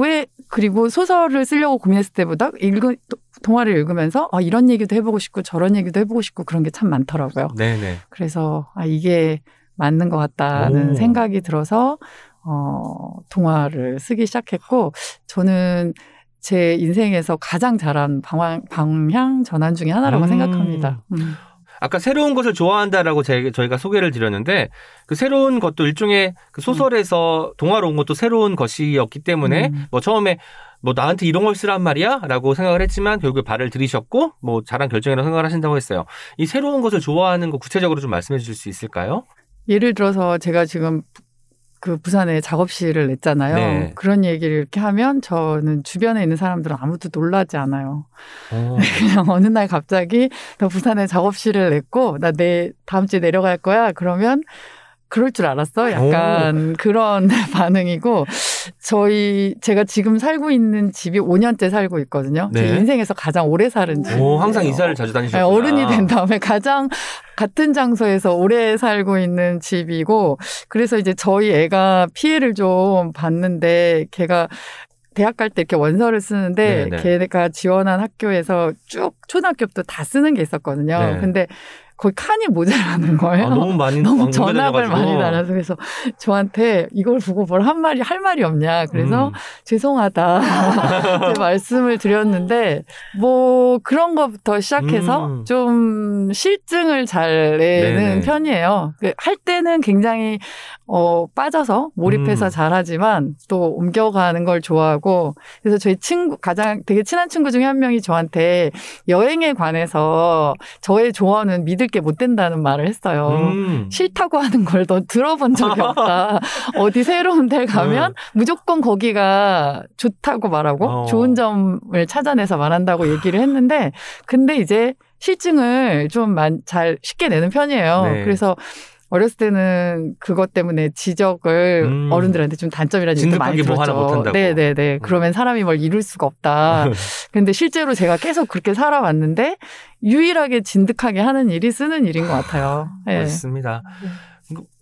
왜 그리고 소설을 쓰려고 고민했을 때보다 읽은 동화를 읽으면서 아, 이런 얘기도 해보고 싶고 저런 얘기도 해보고 싶고 그런 게 참 많더라고요. 네네. 그래서 아, 이게 맞는 것 같다는 오. 생각이 들어서 어, 동화를 쓰기 시작했고 저는 제 인생에서 가장 잘한 방향, 방향 전환 중에 하나라고 음. 생각합니다. 음. 아까 새로운 것을 좋아한다라고 제, 저희가 소개를 드렸는데 그 새로운 것도 일종의 그 소설에서 음. 동화로 온 것도 새로운 것이었기 때문에 음. 뭐 처음에 뭐 나한테 이런 걸 쓰란 말이야? 라고 생각을 했지만 결국에 발을 들이셨고 뭐 잘한 결정이라고 생각을 하신다고 했어요. 이 새로운 것을 좋아하는 거 구체적으로 좀 말씀해 주실 수 있을까요? 예를 들어서 제가 지금 그 부산에 작업실을 냈잖아요. 네. 그런 얘기를 이렇게 하면 저는 주변에 있는 사람들은 아무도 놀라지 않아요. 오. 그냥 어느 날 갑자기 나 부산에 작업실을 냈고 나 내 다음 주에 내려갈 거야. 그러면 그럴 줄 알았어. 약간 오. 그런 반응이고 저희 제가 지금 살고 있는 집이 오 년째 살고 있거든요. 네. 제 인생에서 가장 오래 살은 집. 오, 항상 이사를 자주 다니셨구나. 어른이 된 다음에 가장 같은 장소에서 오래 살고 있는 집이고 그래서 이제 저희 애가 피해를 좀 봤는데 걔가 대학 갈 때 이렇게 원서를 쓰는데 네네. 걔가 지원한 학교에서 쭉 초등학교부터 다 쓰는 게 있었거든요. 네. 근데 거의 칸이 모자라는 거예요. 아, 너무 많이 너무 전학을 많이 달아서 그래서 저한테 이걸 보고 뭘 한 말이 할 말이 없냐. 그래서 음. 죄송하다 제 말씀을 드렸는데 뭐 그런 것부터 시작해서 음. 좀 실증을 잘 내는 네네. 편이에요. 할 때는 굉장히 어, 빠져서 몰입해서 음. 잘하지만 또 옮겨가는 걸 좋아하고 그래서 저희 친구 가장 되게 친한 친구 중에 한 명이 저한테 여행에 관해서 저의 조언은 믿을 게 못 된다는 말을 했어요. 음. 싫다고 하는 걸 너 들어본 적이 없다. 어디 새로운 데 가면 음. 무조건 거기가 좋다고 말하고 어. 좋은 점을 찾아내서 말한다고 얘기를 했는데 근데 이제 실증을 좀 잘 쉽게 내는 편이에요. 네. 그래서 어렸을 때는 그것 때문에 지적을 음. 어른들한테 좀 단점이라는 얘기도 많이 들었죠. 진득하게 뭐 하나 못한다고. 네네네. 음. 그러면 사람이 뭘 이룰 수가 없다. 그런데 실제로 제가 계속 그렇게 살아왔는데 유일하게 진득하게 하는 일이 쓰는 일인 것 같아요. 네. 맞습니다.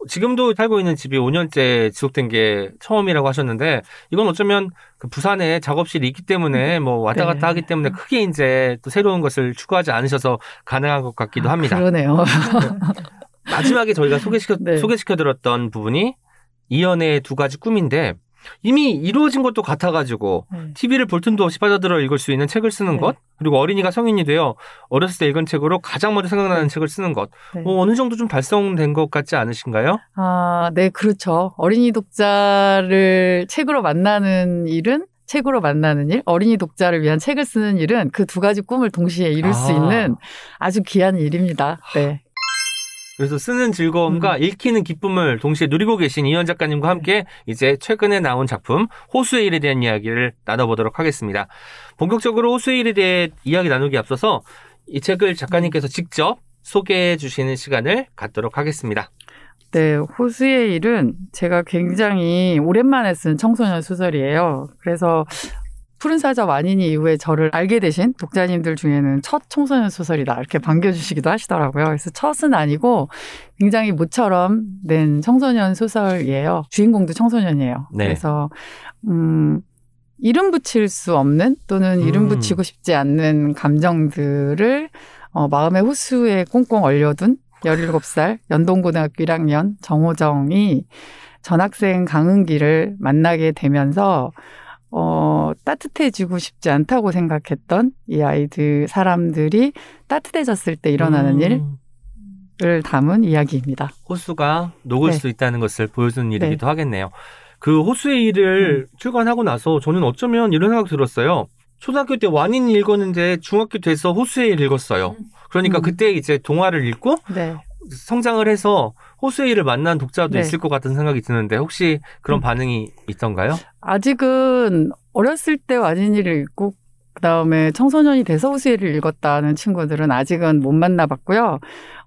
지금도 살고 있는 집이 오 년째 지속된 게 처음이라고 하셨는데 이건 어쩌면 부산에 작업실이 있기 때문에 뭐 왔다 갔다 네. 하기 때문에 크게 이제 또 새로운 것을 추구하지 않으셔서 가능한 것 같기도 합니다. 아, 그러네요. 마지막에 저희가 소개시켜, 네. 소개시켜드렸던 부분이 이현의 두 가지 꿈인데 이미 이루어진 것도 같아가지고 네. 티비를 볼 틈도 없이 빠져들어 읽을 수 있는 책을 쓰는 네. 것 그리고 어린이가 성인이 되어 어렸을 때 읽은 책으로 가장 먼저 생각나는 네. 책을 쓰는 것 네. 뭐 어느 정도 좀 달성된 것 같지 않으신가요? 아, 네, 그렇죠. 어린이 독자를 책으로 만나는 일은 책으로 만나는 일, 어린이 독자를 위한 책을 쓰는 일은 그 두 가지 꿈을 동시에 이룰 아. 수 있는 아주 귀한 일입니다. 네. 그래서 쓰는 즐거움과 음. 읽히는 기쁨을 동시에 누리고 계신 이현 작가님과 함께 이제 최근에 나온 작품 호수의 일에 대한 이야기를 나눠보도록 하겠습니다. 본격적으로 호수의 일에 대해 이야기 나누기 앞서서 이 책을 작가님께서 직접 소개해 주시는 시간을 갖도록 하겠습니다. 네, 호수의 일은 제가 굉장히 오랜만에 쓴 청소년 소설이에요. 그래서 푸른 사자 와니니 이후에 저를 알게 되신 독자님들 중에는 첫 청소년 소설이다 이렇게 반겨주시기도 하시더라고요. 그래서 첫은 아니고 굉장히 모처럼 낸 청소년 소설이에요. 주인공도 청소년이에요. 네. 그래서 음, 이름 붙일 수 없는 또는 이름 음. 붙이고 싶지 않는 감정들을 어, 마음의 호수에 꽁꽁 얼려둔 열일곱 살 연동고등학교 일 학년 정호정이 전학생 강은기를 만나게 되면서 어, 따뜻해지고 싶지 않다고 생각했던 이 아이들, 사람들이 따뜻해졌을 때 일어나는 음. 일을 담은 이야기입니다. 호수가 녹을 네. 수 있다는 것을 보여주는 일이기도 네. 하겠네요. 그 호수의 일을 음. 출간하고 나서 저는 어쩌면 이런 생각 들었어요. 초등학교 때 와니니 읽었는데 중학교 돼서 호수의 일 읽었어요. 그러니까 음. 그때 이제 동화를 읽고 네. 성장을 해서 호수의 일을 만난 독자도 네. 있을 것 같은 생각이 드는데 혹시 그런 음. 반응이 있던가요? 아직은 어렸을 때 와니니를 읽고 그다음에 청소년이 돼서 호수의 일을 읽었다는 친구들은 아직은 못 만나봤고요.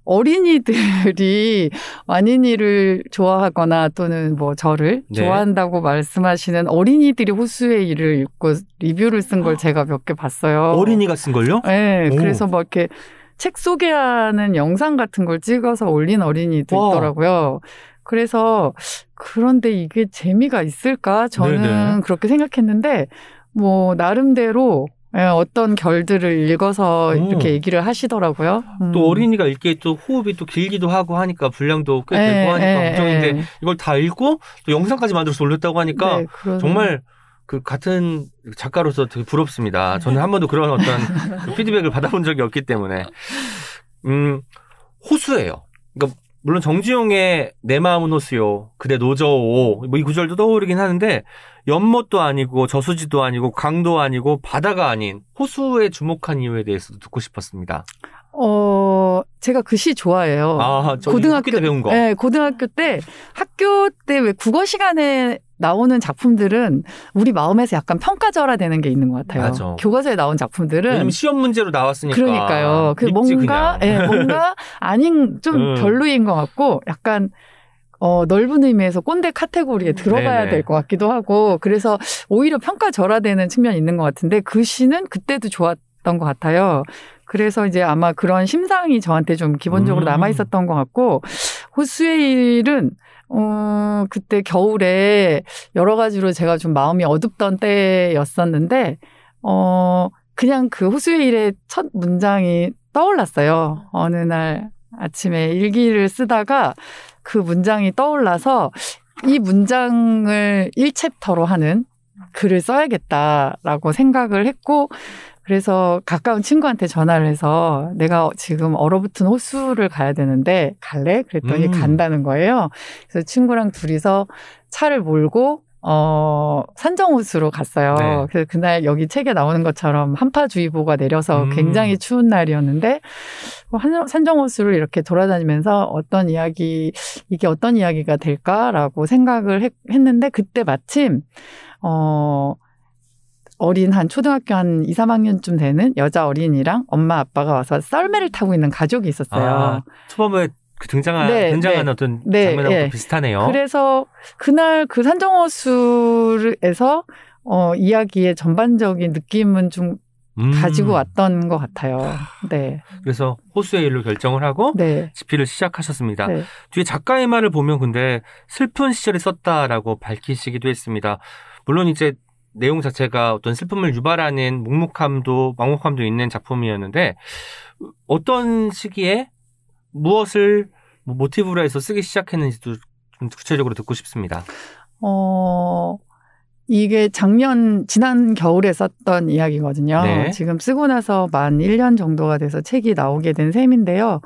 어린이들이 와니니를 좋아하거나 또는 뭐 저를 네. 좋아한다고 말씀하시는 어린이들이 호수의 일을 읽고 리뷰를 쓴 걸 제가 몇 개 봤어요. 어린이가 쓴 걸요? 네. 오. 그래서 막 이렇게 책 소개하는 영상 같은 걸 찍어서 올린 어린이도 있더라고요. 와. 그래서 그런데 이게 재미가 있을까? 저는 네네. 그렇게 생각했는데 뭐 나름대로 어떤 결들을 읽어서 오. 이렇게 얘기를 하시더라고요. 음. 또 어린이가 읽기에 또 호흡이 또 길기도 하고 하니까 분량도 꽤 에, 되고 하니까 걱정인데 이걸 다 읽고 또 영상까지 만들어서 올렸다고 하니까 네, 그런... 정말 그 같은 작가로서 되게 부럽습니다. 저는 한 번도 그런 어떤 그 피드백을 받아본 적이 없기 때문에. 음, 호수예요. 그러니까 물론 정지용의 내 마음은 호수요. 그대 노저오. 뭐 이 구절도 떠오르긴 하는데 연못도 아니고 저수지도 아니고 강도 아니고 바다가 아닌 호수에 주목한 이유에 대해서도 듣고 싶었습니다. 어, 제가 그 시 좋아해요. 아, 저 고등학교 때 배운 거. 네, 고등학교 때 학교 때 왜 국어 시간에 나오는 작품들은 우리 마음에서 약간 평가절하되는 게 있는 것 같아요. 맞아. 교과서에 나온 작품들은 왜냐면 시험 문제로 나왔으니까. 그러니까요. 그 뭔가 예, 뭔가 아닌 좀 음. 별로인 것 같고 약간 어, 넓은 의미에서 꼰대 카테고리에 들어가야 될 것 같기도 하고 그래서 오히려 평가절하되는 측면이 있는 것 같은데 그 시는 그때도 좋았던 것 같아요. 그래서 이제 아마 그런 심상이 저한테 좀 기본적으로 음. 남아 있었던 것 같고 호수의 일은 어, 그때 겨울에 여러 가지로 제가 좀 마음이 어둡던 때였었는데 어, 그냥 그 호수의 일의 첫 문장이 떠올랐어요. 어느 날 아침에 일기를 쓰다가 그 문장이 떠올라서 이 문장을 일 챕터로 하는 글을 써야겠다라고 생각을 했고, 그래서 가까운 친구한테 전화를 해서 내가 지금 얼어붙은 호수를 가야 되는데 갈래? 그랬더니 음. 간다는 거예요. 그래서 친구랑 둘이서 차를 몰고 어, 산정호수로 갔어요. 네. 그래서 그날 여기 책에 나오는 것처럼 한파주의보가 내려서 음. 굉장히 추운 날이었는데 산정호수를 이렇게 돌아다니면서 어떤 이야기, 이게 어떤 이야기가 될까라고 생각을 했, 했는데 그때 마침 어, 어린 한 초등학교 한 이, 삼학년쯤 되는 여자 어린이랑 엄마 아빠가 와서 썰매를 타고 있는 가족이 있었어요. 아, 초범을 그 등장한, 네, 등장한 네, 어떤 네, 장면하고 네. 비슷하네요. 그래서 그날 그 산정호수에서 어, 이야기의 전반적인 느낌은 좀 음. 가지고 왔던 것 같아요. 네. 그래서 호수의 일로 결정을 하고 네. 집필을 시작하셨습니다. 네. 뒤에 작가의 말을 보면 근데 슬픈 시절에 썼다라고 밝히시기도 했습니다. 물론 이제 내용 자체가 어떤 슬픔을 유발하는 묵묵함도 막묵함도 있는 작품이었는데 어떤 시기에 무엇을 모티브로 해서 쓰기 시작했는지도 좀 구체적으로 듣고 싶습니다. 어, 이게 작년 지난 겨울에 썼던 이야기거든요. 네. 지금 쓰고 나서 만 일 년 정도가 돼서 책이 나오게 된 셈인데요.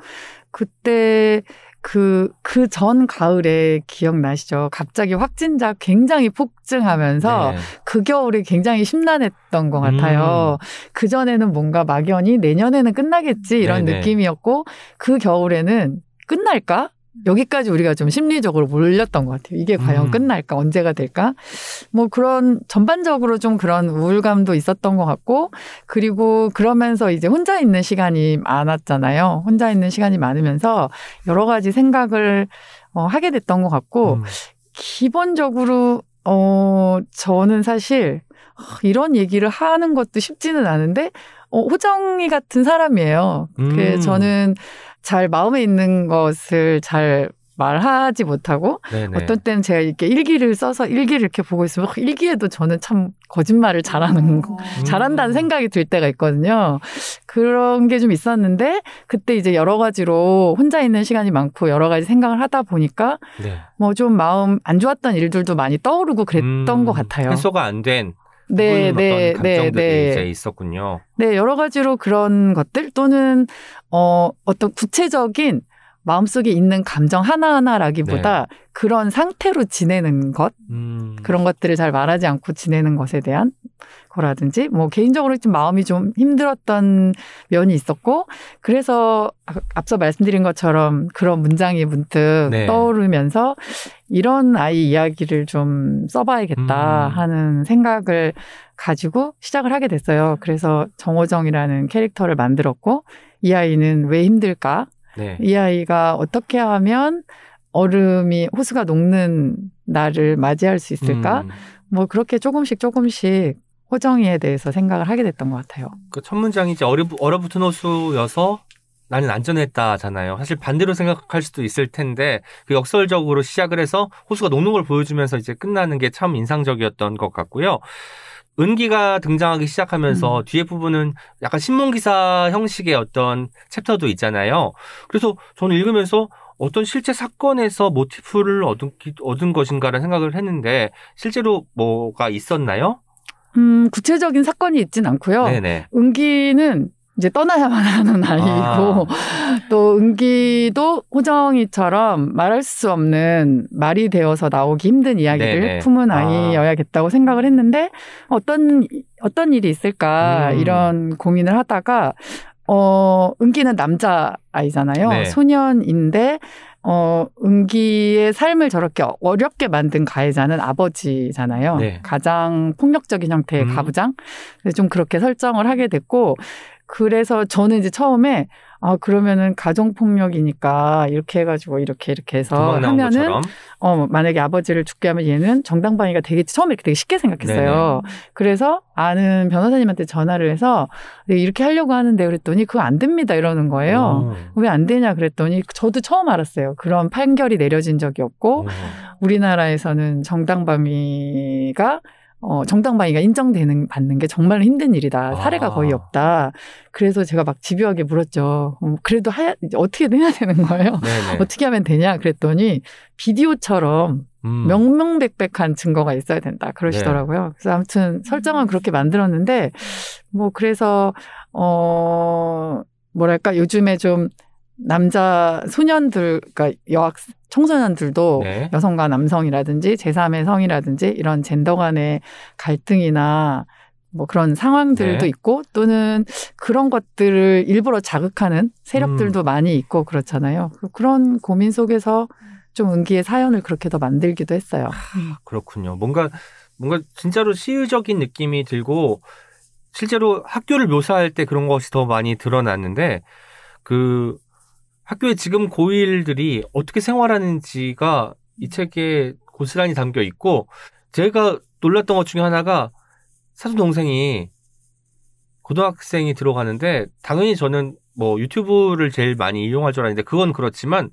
그때 그, 그 전 가을에 기억나시죠? 갑자기 확진자 굉장히 폭증하면서 네. 그 겨울이 굉장히 심란했던 것 같아요. 음. 그전에는 뭔가 막연히 내년에는 끝나겠지 이런 네네. 느낌이었고 그 겨울에는 끝날까? 여기까지 우리가 좀 심리적으로 몰렸던 것 같아요. 이게 과연 음. 끝날까? 언제가 될까? 뭐 그런 전반적으로 좀 그런 우울감도 있었던 것 같고 그리고 그러면서 이제 혼자 있는 시간이 많았잖아요. 혼자 있는 시간이 많으면서 여러 가지 생각을 어, 하게 됐던 것 같고 음. 기본적으로 어, 저는 사실 이런 얘기를 하는 것도 쉽지는 않은데 어, 호정이 같은 사람이에요. 음. 그 저는 잘 마음에 있는 것을 잘 말하지 못하고 네네. 어떤 때는 제가 이렇게 일기를 써서 일기를 이렇게 보고 있으면 일기에도 저는 참 거짓말을 잘하는 거, 음. 잘한다는 생각이 들 때가 있거든요. 그런 게 좀 있었는데 그때 이제 여러 가지로 혼자 있는 시간이 많고 여러 가지 생각을 하다 보니까 네. 뭐 좀 마음 안 좋았던 일들도 많이 떠오르고 그랬던 음. 것 같아요. 해소가 안 된. 네, 네, 감정들이 네, 네. 이제 있었군요. 네, 여러 가지로 그런 것들 또는 어, 어떤 구체적인 마음속에 있는 감정 하나하나라기보다 네. 그런 상태로 지내는 것, 음. 그런 것들을 잘 말하지 않고 지내는 것에 대한 거라든지 뭐 개인적으로 좀 마음이 좀 힘들었던 면이 있었고 그래서 앞서 말씀드린 것처럼 그런 문장이 문득 네. 떠오르면서 이런 아이 이야기를 좀 써봐야겠다 음. 하는 생각을 가지고 시작을 하게 됐어요. 그래서 정호정이라는 캐릭터를 만들었고 이 아이는 왜 힘들까? 네. 이 아이가 어떻게 하면 얼음이 호수가 녹는 날을 맞이할 수 있을까? 음. 뭐 그렇게 조금씩 조금씩 호정이에 대해서 생각을 하게 됐던 것 같아요. 그 첫 문장이 이제 얼어붙은 호수여서 나는 안전했다잖아요. 사실 반대로 생각할 수도 있을 텐데 그 역설적으로 시작을 해서 호수가 녹는 걸 보여주면서 이제 끝나는 게 참 인상적이었던 것 같고요. 은기가 등장하기 시작하면서 음. 뒤에 부분은 약간 신문기사 형식의 어떤 챕터도 있잖아요. 그래서 저는 읽으면서 어떤 실제 사건에서 모티프를 얻은, 얻은 것인가라는 생각을 했는데 실제로 뭐가 있었나요? 음, 구체적인 사건이 있진 않고요. 네네. 은기는 이제 떠나야만 하는 아이고 아. 또 은기도 호정이처럼 말할 수 없는 말이 되어서 나오기 힘든 이야기를 네네. 품은 아이여야겠다고 아. 생각을 했는데 어떤 어떤 일이 있을까 음. 이런 고민을 하다가 어 은기는 남자 아이잖아요. 네. 소년인데 어 은기의 삶을 저렇게 어렵게 만든 가해자는 아버지잖아요. 네. 가장 폭력적인 형태의 음. 가부장. 좀 그렇게 설정을 하게 됐고. 그래서 저는 이제 처음에 아, 그러면은 가정폭력이니까 이렇게 해가지고 이렇게 이렇게 해서 하면은 어, 만약에 아버지를 죽게 하면 얘는 정당방위가 되겠지. 처음에 이렇게 되게 쉽게 생각했어요. 네네. 그래서 아는 변호사님한테 전화를 해서 이렇게 하려고 하는데 그랬더니 그거 안 됩니다 이러는 거예요. 왜 안 되냐 그랬더니 저도 처음 알았어요. 그런 판결이 내려진 적이 없고 오. 우리나라에서는 정당방위가 어, 정당방위가 인정되는, 받는 게 정말 힘든 일이다. 사례가 아. 거의 없다. 그래서 제가 막 집요하게 물었죠. 그래도 하야, 어떻게 해야 되는 거예요? 네네. 어떻게 하면 되냐? 그랬더니 비디오처럼 음. 명명백백한 증거가 있어야 된다. 그러시더라고요. 네. 그래서 아무튼 설정은 그렇게 만들었는데, 뭐, 그래서, 어, 뭐랄까, 요즘에 좀 남자, 소년들, 그러니까 여학, 청소년들도 네. 여성과 남성이라든지 제삼의 성이라든지 이런 젠더 간의 갈등이나 뭐 그런 상황들도 네. 있고 또는 그런 것들을 일부러 자극하는 세력들도 음. 많이 있고 그렇잖아요. 그런 고민 속에서 좀 은기의 사연을 그렇게 더 만들기도 했어요. 아, 그렇군요. 뭔가 뭔가 진짜로 시의적인 느낌이 들고 실제로 학교를 묘사할 때 그런 것이 더 많이 드러났는데 그 학교에 지금 고일들이 어떻게 생활하는지가 이 책에 고스란히 담겨 있고 제가 놀랐던 것 중에 하나가 사촌 동생이 고등학생이 들어가는데 당연히 저는 뭐 유튜브를 제일 많이 이용할 줄 알았는데 그건 그렇지만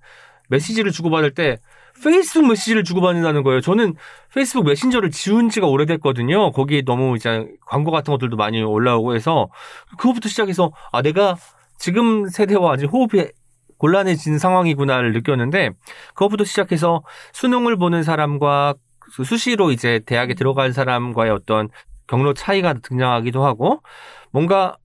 메시지를 주고받을 때 페이스북 메시지를 주고받는다는 거예요. 저는 페이스북 메신저를 지운 지가 오래됐거든요. 거기에 너무 이제 광고 같은 것들도 많이 올라오고 해서 그것부터 시작해서 아 내가 지금 세대와 아직 호흡이 곤란해진 상황이구나를 느꼈는데 그것부터 시작해서 수능을 보는 사람과 수시로 이제 대학에 들어간 사람과의 어떤 경로 차이가 등장하기도 하고 뭔가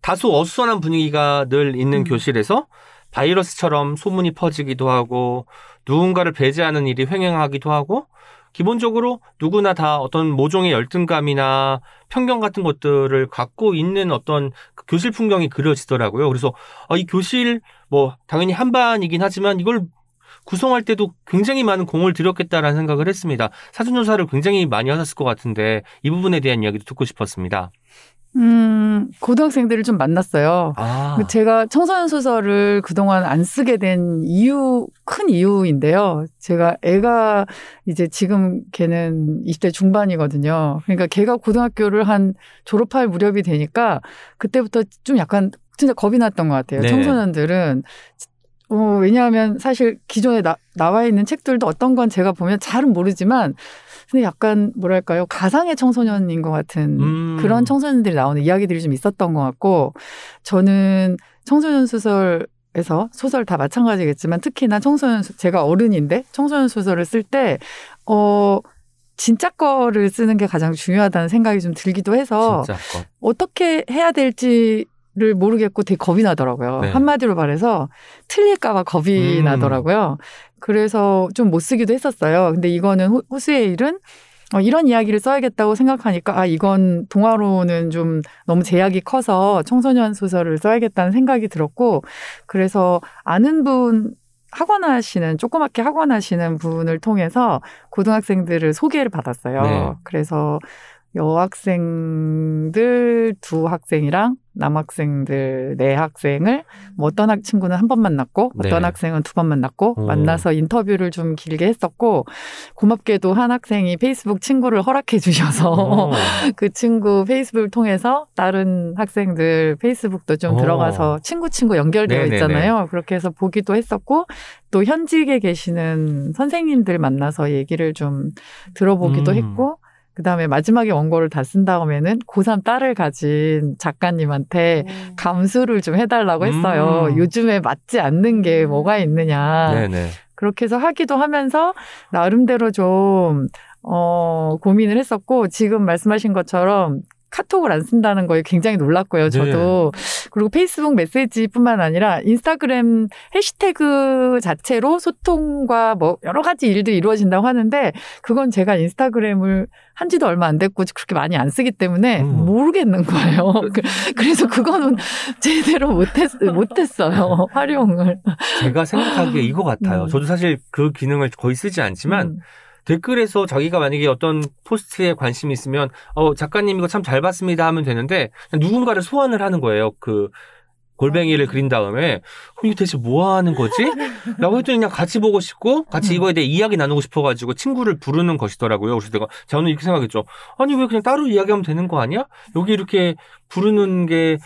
다소 어수선한 분위기가 늘 있는 음. 교실에서 바이러스처럼 소문이 퍼지기도 하고 누군가를 배제하는 일이 횡행하기도 하고 기본적으로 누구나 다 어떤 모종의 열등감이나 편견 같은 것들을 갖고 있는 어떤 교실 풍경이 그려지더라고요. 그래서 이 교실 뭐 당연히 한반이긴 하지만 이걸 구성할 때도 굉장히 많은 공을 들였겠다라는 생각을 했습니다. 사전조사를 굉장히 많이 하셨을 것 같은데 이 부분에 대한 이야기도 듣고 싶었습니다. 음, 고등학생들을 좀 만났어요. 아. 제가 청소년 소설을 그동안 안 쓰게 된 이유, 큰 이유인데요. 제가 애가 이제 지금 걔는 이십 대 중반이거든요. 그러니까 걔가 고등학교를 한 졸업할 무렵이 되니까 그때부터 좀 약간 진짜 겁이 났던 것 같아요. 네. 청소년들은. 어, 왜냐하면 사실 기존에 나, 나와 있는 책들도 어떤 건 제가 보면 잘은 모르지만 근데 약간 뭐랄까요 가상의 청소년인 것 같은 음. 그런 청소년들이 나오는 이야기들이 좀 있었던 것 같고 저는 청소년 소설에서 소설 다 마찬가지겠지만 특히나 청소년 제가 어른인데 청소년 소설을 쓸 때 어. 진짜 거를 쓰는 게 가장 중요하다는 생각이 좀 들기도 해서 진짜 거. 어떻게 해야 될지 를 모르겠고 되게 겁이 나더라고요. 네. 한마디로 말해서 틀릴까 봐 겁이 음. 나더라고요. 그래서 좀 못 쓰기도 했었어요. 근데 이거는 호, 호수의 일은 어, 이런 이야기를 써야겠다고 생각하니까 아 이건 동화로는 좀 너무 제약이 커서 청소년 소설을 써야겠다는 생각이 들었고 그래서 아는 분 학원하시는 조그맣게 학원하시는 분을 통해서 고등학생들을 소개를 받았어요. 네. 그래서 여학생들 두 학생이랑 남학생들 네 학생을 뭐 어떤 학 친구는 한 번 만났고 어떤 네. 학생은 두 번 만났고 오. 만나서 인터뷰를 좀 길게 했었고 고맙게도 한 학생이 페이스북 친구를 허락해 주셔서 그 친구 페이스북을 통해서 다른 학생들 페이스북도 좀 오. 들어가서 친구 친구 연결되어 네네네. 있잖아요. 그렇게 해서 보기도 했었고 또 현직에 계시는 선생님들 만나서 얘기를 좀 들어보기도 음. 했고 그다음에 마지막에 원고를 다 쓴 다음에는 고삼 딸을 가진 작가님한테 오. 감수를 좀 해달라고 했어요. 음. 요즘에 맞지 않는 게 뭐가 있느냐. 네네. 그렇게 해서 하기도 하면서 나름대로 좀 어, 고민을 했었고 지금 말씀하신 것처럼 카톡을 안 쓴다는 거에 굉장히 놀랐고요. 저도. 네. 그리고 페이스북 메시지뿐만 아니라 인스타그램 해시태그 자체로 소통과 뭐 여러 가지 일들이 이루어진다고 하는데 그건 제가 인스타그램을 한 지도 얼마 안 됐고 그렇게 많이 안 쓰기 때문에 음. 모르겠는 거예요. 그래서 그거는 제대로 못했, 못했어요. 활용을. 제가 생각하기에 이거 같아요. 음. 저도 사실 그 기능을 거의 쓰지 않지만 음. 댓글에서 자기가 만약에 어떤 포스트에 관심이 있으면 어 작가님 이거 참 잘 봤습니다 하면 되는데 누군가를 소환을 하는 거예요. 그 골뱅이를 그린 다음에 이거 대체 뭐 하는 거지? 라고 했더니 그냥 같이 보고 싶고 같이 이거에 대해 이야기 나누고 싶어가지고 친구를 부르는 것이더라고요. 그래서 내가 저는 이렇게 생각했죠. 아니 왜 그냥 따로 이야기하면 되는 거 아니야? 여기 이렇게 부르는 게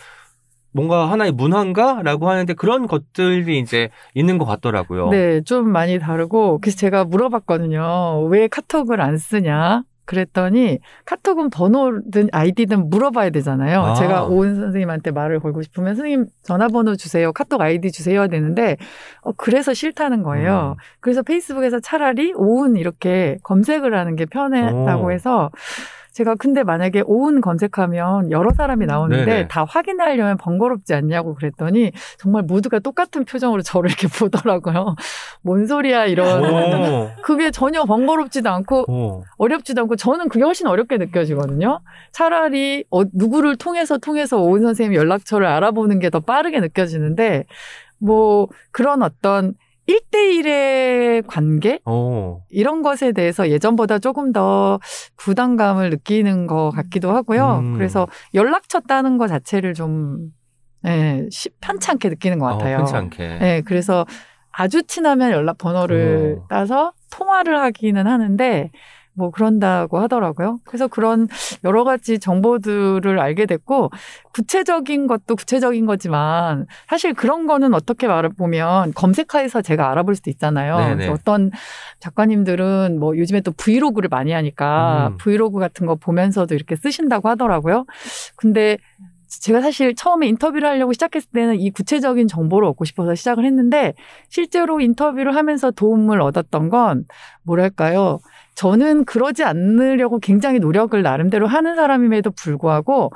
뭔가 하나의 문화인가? 라고 하는데 그런 것들이 이제 있는 것 같더라고요. 네, 좀 많이 다르고 그래서 제가 물어봤거든요. 왜 카톡을 안 쓰냐? 그랬더니 카톡은 번호든 아이디든 물어봐야 되잖아요. 아. 제가 오은 선생님한테 말을 걸고 싶으면 선생님 전화번호 주세요. 카톡 아이디 주세요 되는데 어, 그래서 싫다는 거예요. 음. 그래서 페이스북에서 차라리 오은 이렇게 검색을 하는 게 편했다고 오. 해서 제가 근데 만약에 오은 검색하면 여러 사람이 나오는데 네네. 다 확인하려면 번거롭지 않냐고 그랬더니 정말 모두가 똑같은 표정으로 저를 이렇게 보더라고요. 뭔 소리야 이런. 그게 전혀 번거롭지도 않고 오. 어렵지도 않고 저는 그게 훨씬 어렵게 느껴지거든요. 차라리 어, 누구를 통해서 통해서 오은 선생님 연락처를 알아보는 게 더 빠르게 느껴지는데 뭐 그런 어떤 일 대일의 관계? 오. 이런 것에 대해서 예전보다 조금 더 부담감을 느끼는 것 같기도 하고요. 음. 그래서 연락처 따는 것 자체를 좀 예, 편찮게 느끼는 것 같아요. 어, 편찮게. 예, 그래서 아주 친하면 연락 번호를 오. 따서 통화를 하기는 하는데 뭐 그런다고 하더라고요. 그래서 그런 여러 가지 정보들을 알게 됐고 구체적인 것도 구체적인 거지만 사실 그런 거는 어떻게 말해보면 검색하에서 제가 알아볼 수도 있잖아요. 그래서 어떤 작가님들은 뭐 요즘에 또 브이로그를 많이 하니까 음. 브이로그 같은 거 보면서도 이렇게 쓰신다고 하더라고요. 근데 제가 사실 처음에 인터뷰를 하려고 시작했을 때는 이 구체적인 정보를 얻고 싶어서 시작을 했는데 실제로 인터뷰를 하면서 도움을 얻었던 건 뭐랄까요? 저는 그러지 않으려고 굉장히 노력을 나름대로 하는 사람임에도 불구하고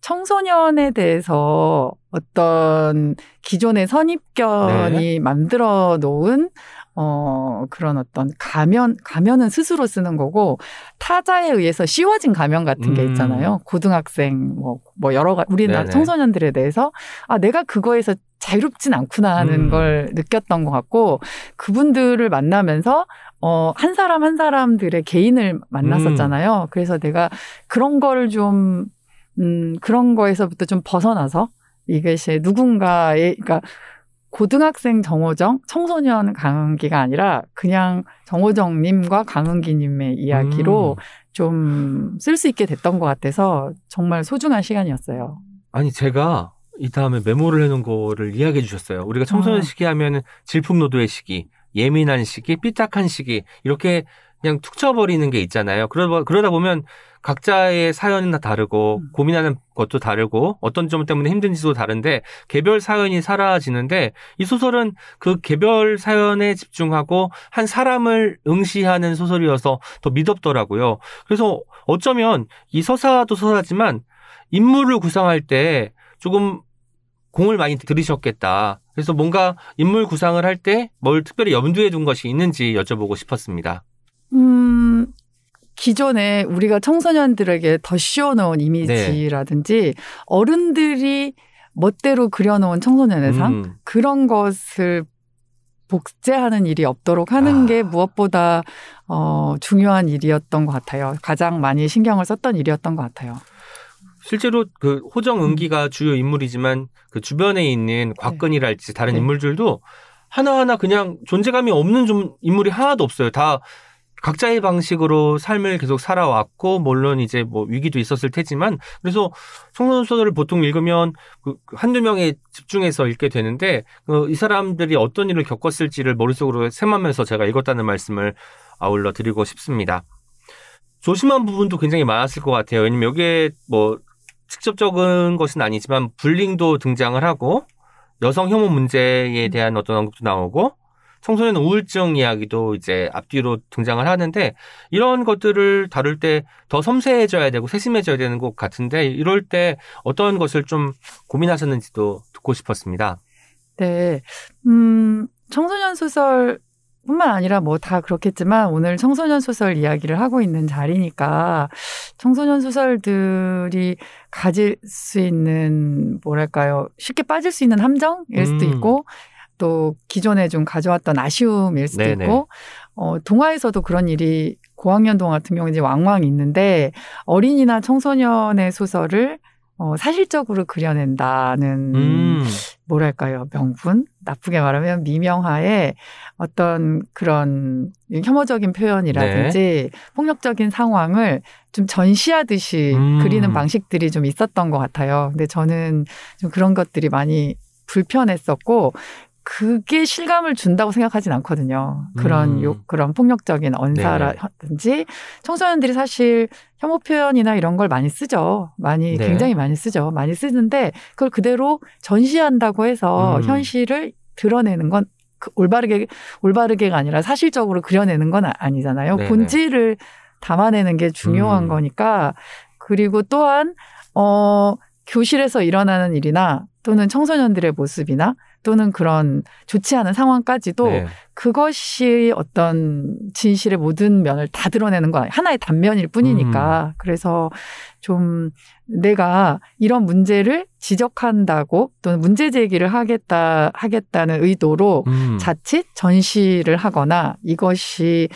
청소년에 대해서 어떤 기존의 선입견이 네. 만들어 놓은 어, 그런 어떤 가면, 가면은 스스로 쓰는 거고 타자에 의해서 씌워진 가면 같은 게 있잖아요. 음. 고등학생, 뭐, 뭐 여러 가지, 우리나라 네네. 청소년들에 대해서 아, 내가 그거에서 자유롭진 않구나 하는 음. 걸 느꼈던 것 같고 그분들을 만나면서 어, 한 사람 한 사람들의 개인을 만났었잖아요. 음. 그래서 내가 그런 거를 좀, 음, 그런 거에서부터 좀 벗어나서 이것이 누군가의, 그러니까 고등학생 정호정, 청소년 강은기가 아니라 그냥 정호정님과 강은기님의 이야기로 음. 좀 쓸 수 있게 됐던 것 같아서 정말 소중한 시간이었어요. 아니, 제가 이 다음에 메모를 해놓은 거를 이야기해 주셨어요. 우리가 청소년 아. 시기 하면 질풍노도의 시기. 예민한 시기, 삐딱한 시기 이렇게 그냥 툭 쳐버리는 게 있잖아요. 그러다, 그러다 보면 각자의 사연은 다 다르고 음. 고민하는 것도 다르고 어떤 점 때문에 힘든지도 다른데 개별 사연이 사라지는데 이 소설은 그 개별 사연에 집중하고 한 사람을 응시하는 소설이어서 더 미덥더라고요. 그래서 어쩌면 이 서사도 서사지만 인물을 구상할 때 조금 공을 많이 들이셨겠다. 그래서 뭔가 인물 구상을 할 때 뭘 특별히 염두에 둔 것이 있는지 여쭤보고 싶었습니다. 음, 기존에 우리가 청소년들에게 더 씌워놓은 이미지라든지 네. 어른들이 멋대로 그려놓은 청소년의 상 음. 그런 것을 복제하는 일이 없도록 하는 아. 게 무엇보다 어, 중요한 일이었던 것 같아요. 가장 많이 신경을 썼던 일이었던 것 같아요. 실제로 그 호정 은기가 주요 인물이지만 그 주변에 있는 곽근이랄지 다른 네. 인물들도 하나하나 그냥 존재감이 없는 좀 인물이 하나도 없어요. 다 각자의 방식으로 삶을 계속 살아왔고 물론 이제 뭐 위기도 있었을 테지만 그래서 청소년 소설을 보통 읽으면 그 한두 명에 집중해서 읽게 되는데 그 이 사람들이 어떤 일을 겪었을지를 머릿속으로 셈하면서 제가 읽었다는 말씀을 아울러 드리고 싶습니다. 조심한 부분도 굉장히 많았을 것 같아요. 왜냐면 여기에 뭐 직접적인 것은 아니지만 불링도 등장을 하고 여성 혐오 문제에 대한 어떤 언급도 나오고 청소년 우울증 이야기도 이제 앞뒤로 등장을 하는데 이런 것들을 다룰 때 더 섬세해져야 되고 세심해져야 되는 것 같은데 이럴 때 어떤 것을 좀 고민하셨는지도 듣고 싶었습니다. 네. 음, 청소년 소설 뿐만 아니라 뭐 다 그렇겠지만 오늘 청소년 소설 이야기를 하고 있는 자리니까 청소년 소설들이 가질 수 있는 뭐랄까요 쉽게 빠질 수 있는 함정일 수도 음. 있고 또 기존에 좀 가져왔던 아쉬움일 수도 네네. 있고 어, 동화에서도 그런 일이 고학년 동화 같은 경우는 이제 왕왕 있는데 어린이나 청소년의 소설을 어, 사실적으로 그려낸다는 음. 뭐랄까요, 명분? 나쁘게 말하면 미명하에 어떤 그런 혐오적인 표현이라든지 네. 폭력적인 상황을 좀 전시하듯이 음. 그리는 방식들이 좀 있었던 것 같아요. 근데 저는 좀 그런 것들이 많이 불편했었고, 그게 실감을 준다고 생각하진 않거든요. 그런 음. 욕, 그런 폭력적인 언사라든지 네. 청소년들이 사실 혐오 표현이나 이런 걸 많이 쓰죠. 많이 네. 굉장히 많이 쓰죠. 많이 쓰는데 그걸 그대로 전시한다고 해서 음. 현실을 드러내는 건 올바르게 올바르게가 아니라 사실적으로 그려내는 건 아니잖아요. 네네. 본질을 담아내는 게 중요한 음. 거니까. 그리고 또한 어, 교실에서 일어나는 일이나 또는 청소년들의 모습이나 또는 그런 좋지 않은 상황까지도 네. 그것이 어떤 진실의 모든 면을 다 드러내는 건 아니에요. 하나의 단면일 뿐이니까. 음. 그래서 좀 내가 이런 문제를 지적한다고 또는 문제 제기를 하겠다, 하겠다는 의도로 음. 자칫 전시를 하거나 이것이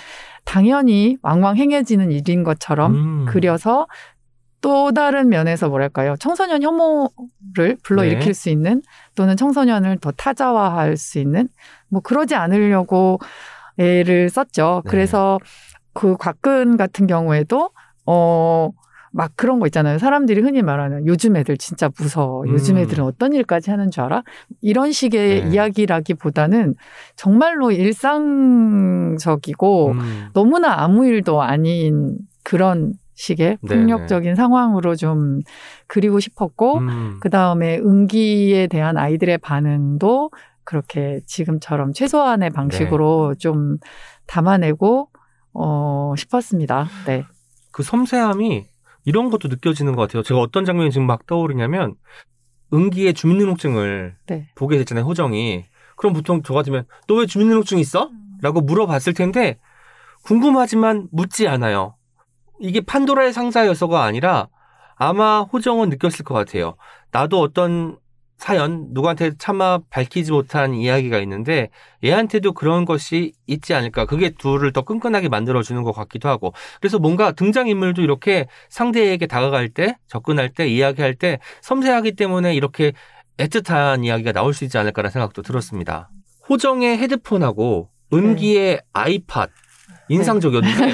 당연히 왕왕 행해지는 일인 것처럼 음. 그려서 또 다른 면에서 뭐랄까요, 청소년 혐오를 불러일으킬 네. 수 있는 또는 청소년을 더 타자화할 수 있는 뭐 그러지 않으려고 애를 썼죠. 네. 그래서 그 곽근 같은 경우에도 어 막 그런 거 있잖아요. 사람들이 흔히 말하는 요즘 애들 진짜 무서워. 음. 요즘 애들은 어떤 일까지 하는 줄 알아? 이런 식의 네. 이야기라기보다는 정말로 일상적이고 음. 너무나 아무 일도 아닌 그런 식의 폭력적인 네네. 상황으로 좀 그리고 싶었고 음. 그다음에 은기에 대한 아이들의 반응도 그렇게 지금처럼 최소한의 방식으로 네. 좀 담아내고 어, 싶었습니다. 네. 그 섬세함이 이런 것도 느껴지는 것 같아요. 제가 어떤 장면이 지금 막 떠오르냐면 은기의 주민등록증을 네. 보게 됐잖아요. 호정이. 그럼 보통 저 같으면 너 왜 주민등록증 있어? 라고 물어봤을 텐데 궁금하지만 묻지 않아요. 이게 판도라의 상자여서가 아니라 아마 호정은 느꼈을 것 같아요. 나도 어떤 사연, 누구한테 차마 밝히지 못한 이야기가 있는데 얘한테도 그런 것이 있지 않을까. 그게 둘을 더 끈끈하게 만들어주는 것 같기도 하고. 그래서 뭔가 등장인물도 이렇게 상대에게 다가갈 때, 접근할 때, 이야기할 때 섬세하기 때문에 이렇게 애틋한 이야기가 나올 수 있지 않을까라는 생각도 들었습니다. 호정의 헤드폰하고 은기의 네. 아이팟. 인상적이었는데 네.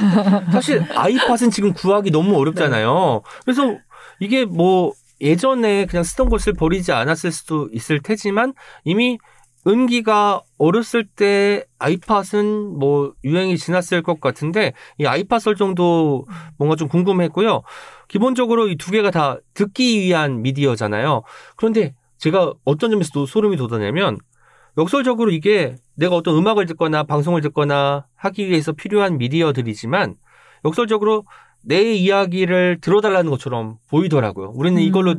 사실 아이팟은 지금 구하기 너무 어렵잖아요. 네. 그래서 이게 뭐 예전에 그냥 쓰던 것을 버리지 않았을 수도 있을 테지만 이미 은기가 어렸을 때 아이팟은 뭐 유행이 지났을 것 같은데 이 아이팟 설정도 뭔가 좀 궁금했고요. 기본적으로 이 두 개가 다 듣기 위한 미디어잖아요. 그런데 제가 어떤 점에서도 소름이 돋아내면 역설적으로 이게 내가 어떤 음악을 듣거나 방송을 듣거나 하기 위해서 필요한 미디어들이지만 역설적으로 내 이야기를 들어달라는 것처럼 보이더라고요. 우리는 음. 이걸로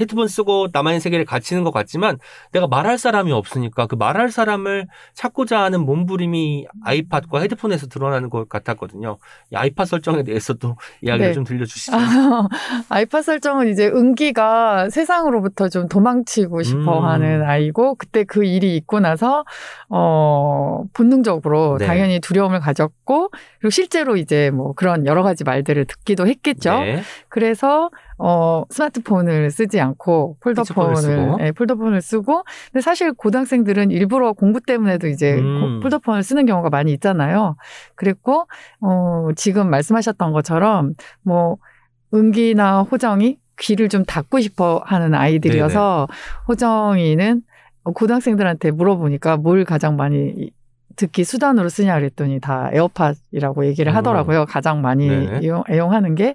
헤드폰 쓰고 나만의 세계를 갇히는 것 같지만 내가 말할 사람이 없으니까 그 말할 사람을 찾고자 하는 몸부림이 아이팟과 헤드폰에서 드러나는 것 같았거든요. 이 아이팟 설정에 대해서도 이야기를 네. 좀 들려주시죠. 아, 아이팟 설정은 이제 은기가 세상으로부터 좀 도망치고 싶어하는 음. 아이고 그때 그 일이 있고 나서 어, 본능적으로 네. 당연히 두려움을 가졌고 그리고 실제로 이제 뭐 그런 여러 가지 말들을 듣기도 했겠죠. 네. 그래서 어, 스마트폰을 쓰지 않고 폴더폰을, 네, 폴더폰을 쓰고. 근데 사실 고등학생들은 일부러 공부 때문에도 이제 음. 폴더폰을 쓰는 경우가 많이 있잖아요. 그랬고, 어, 지금 말씀하셨던 것처럼, 뭐, 은기나 호정이 귀를 좀 닫고 싶어 하는 아이들이어서 네네. 호정이는 고등학생들한테 물어보니까 뭘 가장 많이 듣기 수단으로 쓰냐 그랬더니 다 에어팟이라고 얘기를 하더라고요. 음. 가장 많이 네. 이용, 애용하는 게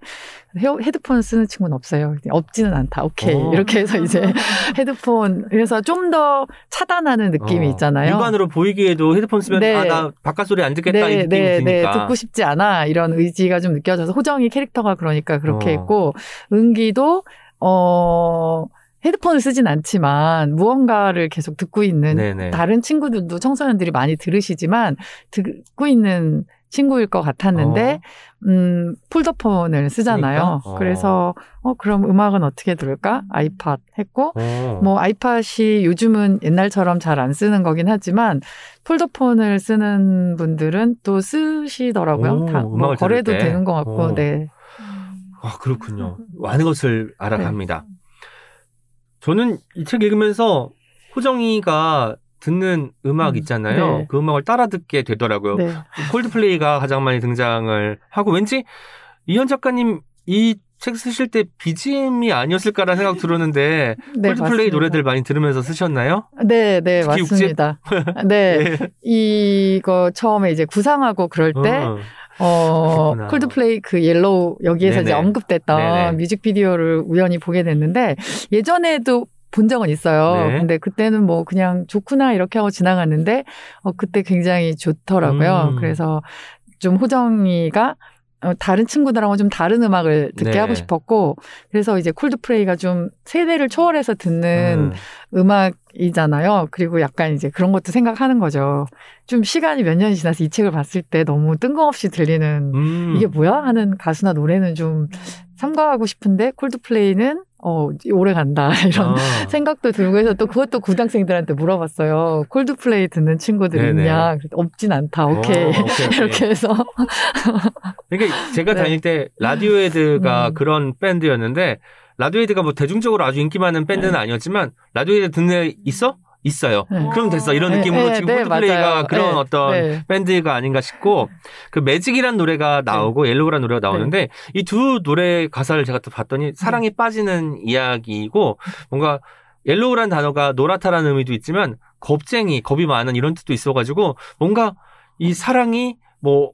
헤드폰 쓰는 친구는 없어요. 없지는 않다. 오케이. 어. 이렇게 해서 이제 헤드폰 그래서 좀 더 차단하는 느낌이 어. 있잖아요. 일반으로 보이기에도 헤드폰 쓰면 네. 아, 나 바깥 소리 안 듣겠다 네, 이 느낌이 네, 드니까. 네. 듣고 싶지 않아. 이런 의지가 좀 느껴져서 호정이 캐릭터가 그러니까 그렇게 어. 했고 은기도 어... 헤드폰을 쓰진 않지만 무언가를 계속 듣고 있는 네네. 다른 친구들도 청소년들이 많이 들으시지만 듣고 있는 친구일 것 같았는데 어. 음, 폴더폰을 쓰잖아요. 그러니까? 어. 그래서 어, 그럼 음악은 어떻게 들을까? 아이팟 했고 어. 뭐 아이팟이 요즘은 옛날처럼 잘 안 쓰는 거긴 하지만 폴더폰을 쓰는 분들은 또 쓰시더라고요. 오, 다, 뭐 거래도 때. 되는 것 같고. 어. 네. 아, 그렇군요. 많은 것을 알아갑니다. 네. 저는 이 책 읽으면서 호정이가 듣는 음악 음, 있잖아요. 네. 그 음악을 따라 듣게 되더라고요. 네. 콜드플레이가 가장 많이 등장을 하고 왠지 이현 작가님 이 책 쓰실 때 비지엠이 아니었을까라는 생각 들었는데 네, 콜드플레이 노래들 많이 들으면서 쓰셨나요? 네, 네 맞습니다. 네, 네, 이거 처음에 이제 구상하고 그럴 때 어. 어, 콜드플레이 그 옐로우 여기에서 네네. 이제 언급됐던 네네. 뮤직비디오를 우연히 보게 됐는데 예전에도 본 적은 있어요. 네. 근데 그때는 뭐 그냥 좋구나 이렇게 하고 지나갔는데 어, 그때 굉장히 좋더라고요. 음. 그래서 좀 호정이가 어, 다른 친구들하고 좀 다른 음악을 듣게 네. 하고 싶었고 그래서 이제 콜드플레이가 좀 세대를 초월해서 듣는 음. 음악이잖아요. 그리고 약간 이제 그런 것도 생각하는 거죠. 좀 시간이 몇 년이 지나서 이 책을 봤을 때 너무 뜬금없이 들리는 음. 이게 뭐야? 하는 가수나 노래는 좀 삼가하고 싶은데 콜드플레이는 어, 오래 간다 이런 아. 생각도 들고 해서 또 그것도 고등학생들한테 물어봤어요. 콜드플레이 듣는 친구들 네네. 있냐? 없진 않다. 오케이, 오, 오케이, 오케이. 이렇게 해서 그러니까 제가 네. 다닐 때 라디오헤드가 음. 그런 밴드였는데 라디오헤드가 뭐 대중적으로 아주 인기 많은 밴드는 아니었지만 라디오헤드 듣는 애 있어? 있어요. 네. 그럼 됐어. 이런 네, 느낌으로 네, 지금 콜드플레이가 네, 그런 네, 어떤 네. 밴드가 아닌가 싶고 그 매직이란 노래가 나오고 네. 옐로우란 노래가 나오는데 네. 이 두 노래 가사를 제가 또 봤더니 사랑에 네. 빠지는 이야기이고 뭔가 옐로우란 단어가 노랗다라는 의미도 있지만 겁쟁이, 겁이 많은 이런 뜻도 있어가지고 뭔가 이 사랑이 뭐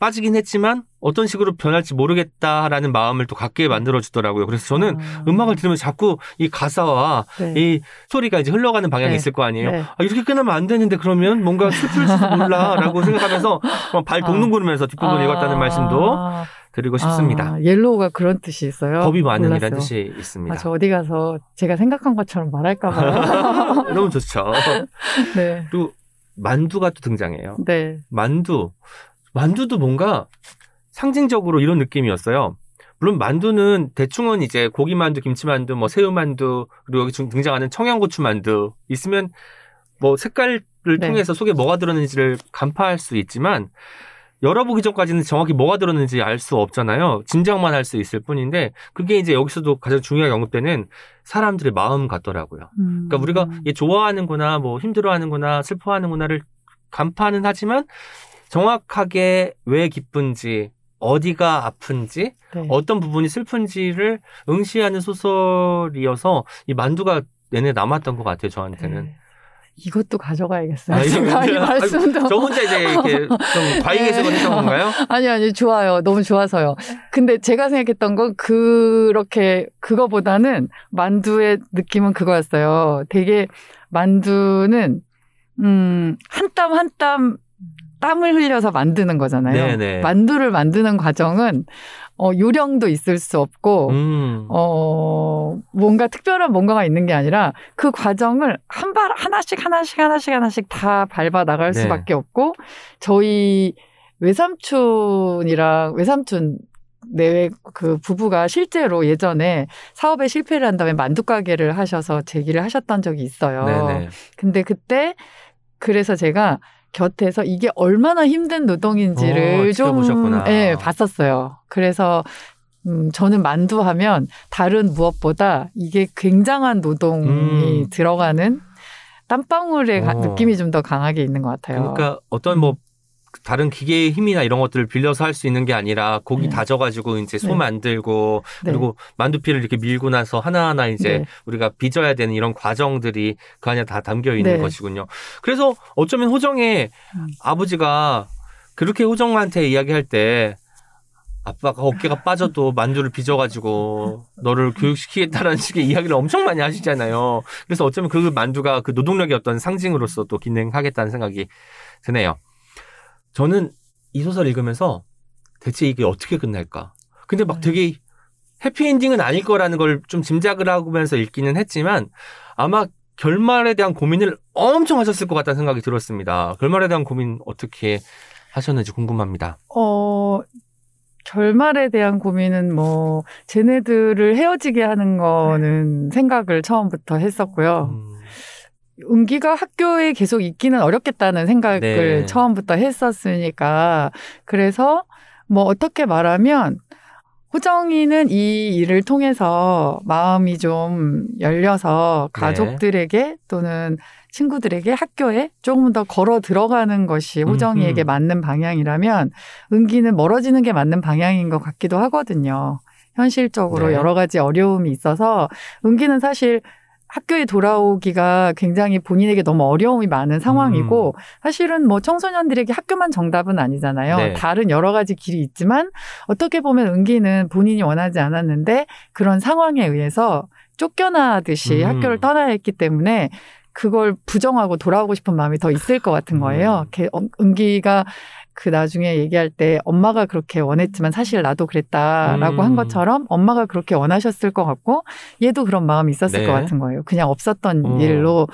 빠지긴 했지만 어떤 식으로 변할지 모르겠다라는 마음을 또 갖게 만들어주더라고요. 그래서 저는 아. 음악을 들으면 자꾸 이 가사와 네. 이 소리가 이제 흘러가는 방향이 네. 있을 거 아니에요. 네. 아, 이렇게 끝나면 안 되는데 그러면 뭔가 슬플지도 몰라라고 생각하면서 발 동동구르면서 뒷부분을 아. 읽었다는 말씀도 드리고 싶습니다. 아, 옐로우가 그런 뜻이 있어요? 겁이 많은 이라는 뜻이 있습니다. 아, 저 어디 가서 제가 생각한 것처럼 말할까 봐요. 너무 좋죠. 네. 또 만두가 또 등장해요. 네. 만두. 만두도 뭔가 상징적으로 이런 느낌이었어요. 물론 만두는 대충은 이제 고기만두, 김치만두, 뭐 새우만두, 그리고 여기 등장하는 청양고추만두 있으면 뭐 색깔을 네. 통해서 속에 뭐가 들었는지를 간파할 수 있지만 열어보기 전까지는 정확히 뭐가 들었는지 알 수 없잖아요. 짐작만 할 수 있을 뿐인데 그게 이제 여기서도 가장 중요하게 언급되는 사람들의 마음 같더라고요. 음. 그러니까 우리가 얘 좋아하는구나, 뭐 힘들어하는구나, 슬퍼하는구나를 간파는 하지만 정확하게 왜 기쁜지, 어디가 아픈지, 네. 어떤 부분이 슬픈지를 응시하는 소설이어서 이 만두가 내내 남았던 것 같아요, 저한테는. 네. 이것도 가져가야겠어요. 아, 제가 이 말씀도. 저 혼자 이제 이렇게 좀 과잉해서 그런 네. 건가요? 아니요, 아니요. 좋아요. 너무 좋아서요. 근데 제가 생각했던 건 그렇게, 그거보다는 만두의 느낌은 그거였어요. 되게 만두는, 음, 한 땀 한 땀, 땀을 흘려서 만드는 거잖아요. 네네. 만두를 만드는 과정은 어, 요령도 있을 수 없고 음. 어, 뭔가 특별한 뭔가가 있는 게 아니라 그 과정을 한 발 하나씩 하나씩 하나씩 하나씩 다 밟아 나갈 네. 수밖에 없고 저희 외삼촌이랑 외삼촌 내외 그 부부가 실제로 예전에 사업에 실패를 한 다음에 만두 가게를 하셔서 재기를 하셨던 적이 있어요. 네네. 근데 그때 그래서 제가 곁에서 이게 얼마나 힘든 노동인지를 오, 좀 예, 봤었어요. 그래서 음, 저는 만두하면 다른 무엇보다 이게 굉장한 노동이 음. 들어가는 땀방울의 가, 느낌이 좀 더 강하게 있는 것 같아요. 그러니까 어떤 뭐 다른 기계의 힘이나 이런 것들을 빌려서 할 수 있는 게 아니라 고기 네. 다져가지고 이제 소 네. 만들고 그리고 네. 만두피를 이렇게 밀고 나서 하나하나 이제 네. 우리가 빚어야 되는 이런 과정들이 그 안에 다 담겨 있는 네. 것이군요. 그래서 어쩌면 호정의 음. 아버지가 그렇게 호정한테 이야기할 때 아빠가 어깨가 빠져도 만두를 빚어가지고 너를 교육시키겠다라는 식의 이야기를 엄청 많이 하시잖아요. 그래서 어쩌면 그 만두가 그 노동력의 어떤 상징으로서 또 기능하겠다는 생각이 드네요. 저는 이 소설 읽으면서 대체 이게 어떻게 끝날까? 근데 막 되게 해피엔딩은 아닐 거라는 걸 좀 짐작을 하면서 읽기는 했지만 아마 결말에 대한 고민을 엄청 하셨을 것 같다는 생각이 들었습니다. 결말에 대한 고민 어떻게 하셨는지 궁금합니다. 어, 결말에 대한 고민은 뭐 쟤네들을 헤어지게 하는 거는 생각을 처음부터 했었고요. 음. 은기가 학교에 계속 있기는 어렵겠다는 생각을 네. 처음부터 했었으니까 그래서 뭐 어떻게 말하면 호정이는 이 일을 통해서 마음이 좀 열려서 가족들에게 네. 또는 친구들에게 학교에 조금 더 걸어 들어가는 것이 호정이에게 음흠. 맞는 방향이라면 은기는 멀어지는 게 맞는 방향인 것 같기도 하거든요. 현실적으로 네. 여러 가지 어려움이 있어서 은기는 사실 학교에 돌아오기가 굉장히 본인에게 너무 어려움이 많은 상황이고 음. 사실은 뭐 청소년들에게 학교만 정답은 아니잖아요. 네. 다른 여러 가지 길이 있지만 어떻게 보면 은기는 본인이 원하지 않았는데 그런 상황에 의해서 쫓겨나듯이 음. 학교를 떠나야 했기 때문에 그걸 부정하고 돌아오고 싶은 마음이 더 있을 것 같은 거예요. 음. 은기가 그 나중에 얘기할 때 엄마가 그렇게 원했지만 사실 나도 그랬다라고 음. 한 것처럼 엄마가 그렇게 원하셨을 것 같고 얘도 그런 마음이 있었을 네. 것 같은 거예요. 그냥 없었던 음. 일로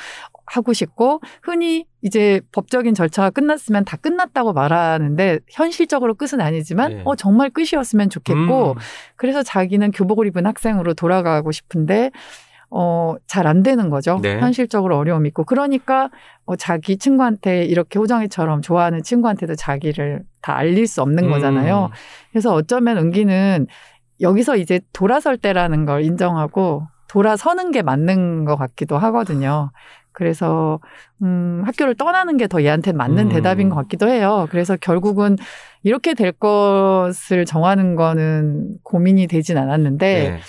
하고 싶고 흔히 이제 법적인 절차가 끝났으면 다 끝났다고 말하는데 현실적으로 끝은 아니지만 네. 어 정말 끝이었으면 좋겠고 음. 그래서 자기는 교복을 입은 학생으로 돌아가고 싶은데 어, 잘 안 되는 거죠. 네. 현실적으로 어려움이 있고. 그러니까 어, 자기 친구한테 이렇게 호정이처럼 좋아하는 친구한테도 자기를 다 알릴 수 없는 거잖아요. 음. 그래서 어쩌면 은기는 여기서 이제 돌아설 때라는 걸 인정하고 돌아서는 게 맞는 것 같기도 하거든요. 그래서 음, 학교를 떠나는 게 더 얘한테는 맞는 음. 대답인 것 같기도 해요. 그래서 결국은 이렇게 될 것을 정하는 거는 고민이 되진 않았는데 네.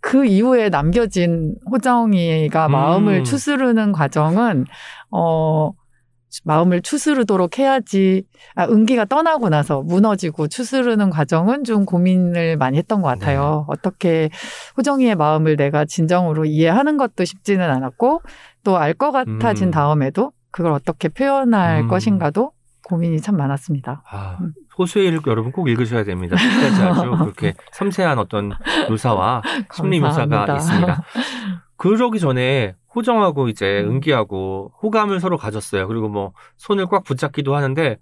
그 이후에 남겨진 호정이가 음. 마음을 추스르는 과정은 어 마음을 추스르도록 해야지 아, 은기가 떠나고 나서 무너지고 추스르는 과정은 좀 고민을 많이 했던 것 같아요. 네. 어떻게 호정이의 마음을 내가 진정으로 이해하는 것도 쉽지는 않았고 또 알 것 같아진 음. 다음에도 그걸 어떻게 표현할 음. 것인가도 고민이 참 많았습니다. 아, 호수의 일 여러분 꼭 읽으셔야 됩니다. 끝까지 아주 그렇게 섬세한 어떤 묘사와 심리 묘사가 있습니다. 그러기 전에 호정하고 이제 음. 은기하고 호감을 서로 가졌어요. 그리고 뭐 손을 꽉 붙잡기도 하는데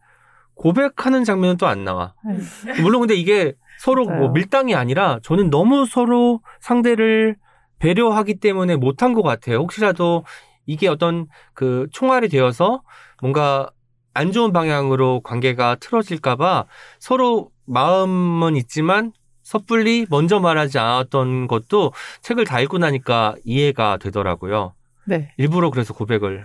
고백하는 장면은 또 안 나와. 물론 근데 이게 서로 뭐 밀당이 아니라 저는 너무 서로 상대를 배려하기 때문에 못한 것 같아요. 혹시라도 이게 어떤 그 총알이 되어서 뭔가 안 좋은 방향으로 관계가 틀어질까 봐 서로 마음은 있지만 섣불리 먼저 말하지 않았던 것도 책을 다 읽고 나니까 이해가 되더라고요. 네. 일부러 그래서 고백을.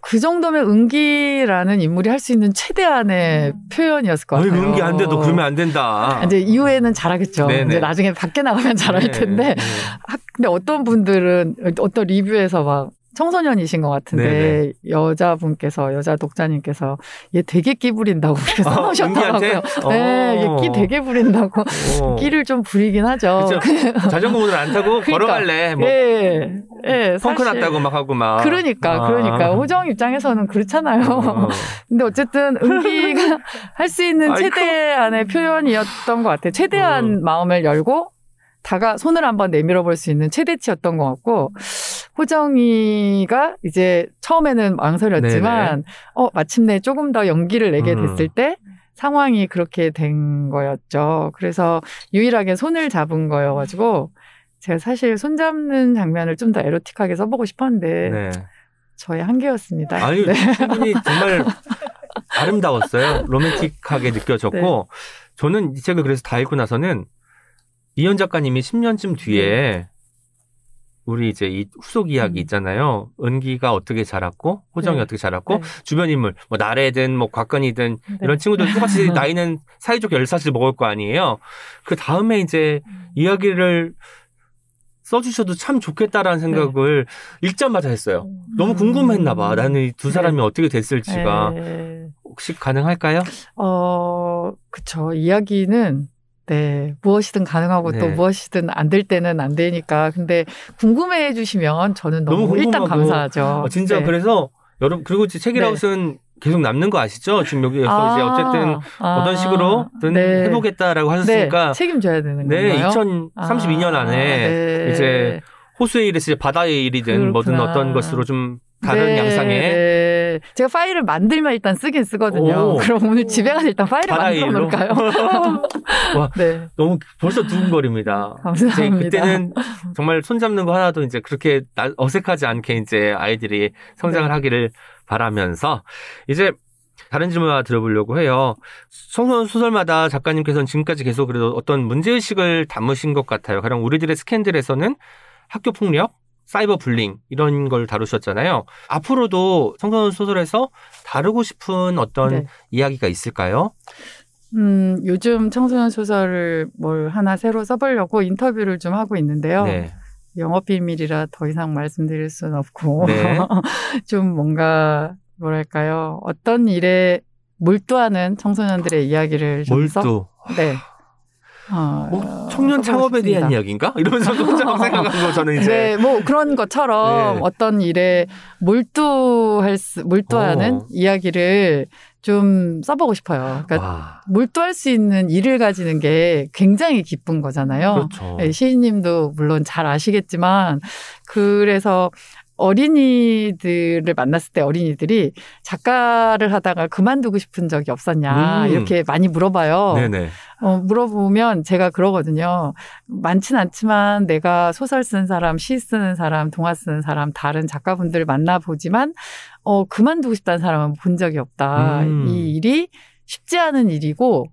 그 정도면 은기라는 인물이 할 수 있는 최대한의 음. 표현이었을 것 같아요. 은기 안 돼. 너 그러면 안 된다. 이제 이후에는 잘하겠죠. 네네. 이제 나중에 밖에 나가면 잘할 네네. 텐데. 네네. 근데 어떤 분들은 어떤 리뷰에서 막 청소년이신 것 같은데 네네. 여자분께서 여자 독자님께서 얘 되게 끼 부린다고 그렇게 써놓으셨더라고요. 아, 네, 얘 끼 되게 부린다고 오. 끼를 좀 부리긴 하죠. 자전거 오늘 안 타고 그러니까, 걸어갈래. 뭐 예, 예, 펑크 났다고 막 하고 막. 그러니까, 아. 그러니까 호정 입장에서는 그렇잖아요. 어. 근데 어쨌든 은기가 할 수 있는 최대한의 아이쿠. 표현이었던 것 같아요. 최대한 음. 마음을 열고 다가 손을 한번 내밀어 볼 수 있는 최대치였던 것 같고. 호정이가 이제 처음에는 망설였지만 어, 마침내 조금 더 용기를 내게 됐을 음. 때 상황이 그렇게 된 거였죠. 그래서 유일하게 손을 잡은 거여가지고 제가 사실 손잡는 장면을 좀 더 에로틱하게 써보고 싶었는데 네. 저의 한계였습니다. 아니, 네. 충분히 정말 아름다웠어요. 로맨틱하게 느껴졌고 네. 저는 이 책을 그래서 다 읽고 나서는 이현 작가님이 십 년쯤 뒤에 네. 우리 이제 이 후속 이야기 있잖아요. 음. 은기가 어떻게 자랐고 호정이 네. 어떻게 자랐고 네. 주변 인물 뭐 나래든 뭐 곽건이든 네. 이런 친구들 똑같이 나이는 사이좋게 열살씩 먹을 거 아니에요. 그 다음에 이제 음. 이야기를 써주셔도 참 좋겠다라는 생각을 네. 읽자마자 했어요. 음. 너무 궁금했나 봐. 나는 이 두 사람이 네. 어떻게 됐을지가 네. 혹시 가능할까요? 어, 그쵸. 이야기는 네, 무엇이든 가능하고 네. 또 무엇이든 안 될 때는 안 되니까. 근데 궁금해해 주시면 저는 너무, 너무 일단 감사하죠. 어, 진짜 네. 그래서 여러분 그리고 책이라우스는 네. 계속 남는 거 아시죠? 지금 여기에서 아, 이제 어쨌든 아, 어떤 식으로든 네. 해보겠다라고 하셨으니까 네, 책임져야 되는 네, 건가요? 이천삼십이 년 안에 아, 네. 이제 호수의 일에서 바다의 일이든 그렇구나. 뭐든 어떤 것으로 좀 다른 네, 양상의 네. 제가 파일을 만들면 일단 쓰긴 쓰거든요. 오. 그럼 오늘 집에 가서 일단 파일을 만들어 놓을까요? 와, 네. 너무 벌써 두근거립니다. 감사합니다. 그때는 정말 손잡는 거 하나도 이제 그렇게 어색하지 않게 이제 아이들이 성장을 네. 하기를 바라면서 이제 다른 질문 하나 들어보려고 해요. 청소년 소설마다 작가님께서는 지금까지 계속 그래도 어떤 문제의식을 담으신 것 같아요. 가령 우리들의 스캔들에서는 학교 폭력, 사이버 불링 이런 걸 다루셨잖아요. 앞으로도 청소년 소설에서 다루고 싶은 어떤 네. 이야기가 있을까요? 음, 요즘 청소년 소설을 뭘 하나 새로 써보려고 인터뷰를 좀 하고 있는데요. 네. 영업비밀이라 더 이상 말씀드릴 순 없고 네. 좀 뭔가 뭐랄까요. 어떤 일에 몰두하는 청소년들의 이야기를 좀 몰두. 써? 네. 어, 뭐 청년 창업에 싶습니다. 대한 이야기인가? 이러면서 혼자만 생각한 거 저는 이제. 네, 뭐 그런 것처럼 네. 어떤 일에 몰두할 수, 몰두하는 오. 이야기를 좀 써보고 싶어요. 그러니까 와. 몰두할 수 있는 일을 가지는 게 굉장히 기쁜 거잖아요. 그렇죠. 네, 시인님도 물론 잘 아시겠지만 그래서 어린이들을 만났을 때 어린이들이 작가를 하다가 그만두고 싶은 적이 없었냐 음. 이렇게 많이 물어봐요. 네네. 어, 물어보면 제가 그러거든요. 많진 않지만 내가 소설 쓴 사람, 시 쓰는 사람, 동화 쓰는 사람, 다른 작가분들을 만나보지만 어, 그만두고 싶다는 사람은 본 적이 없다. 음. 이 일이 쉽지 않은 일이고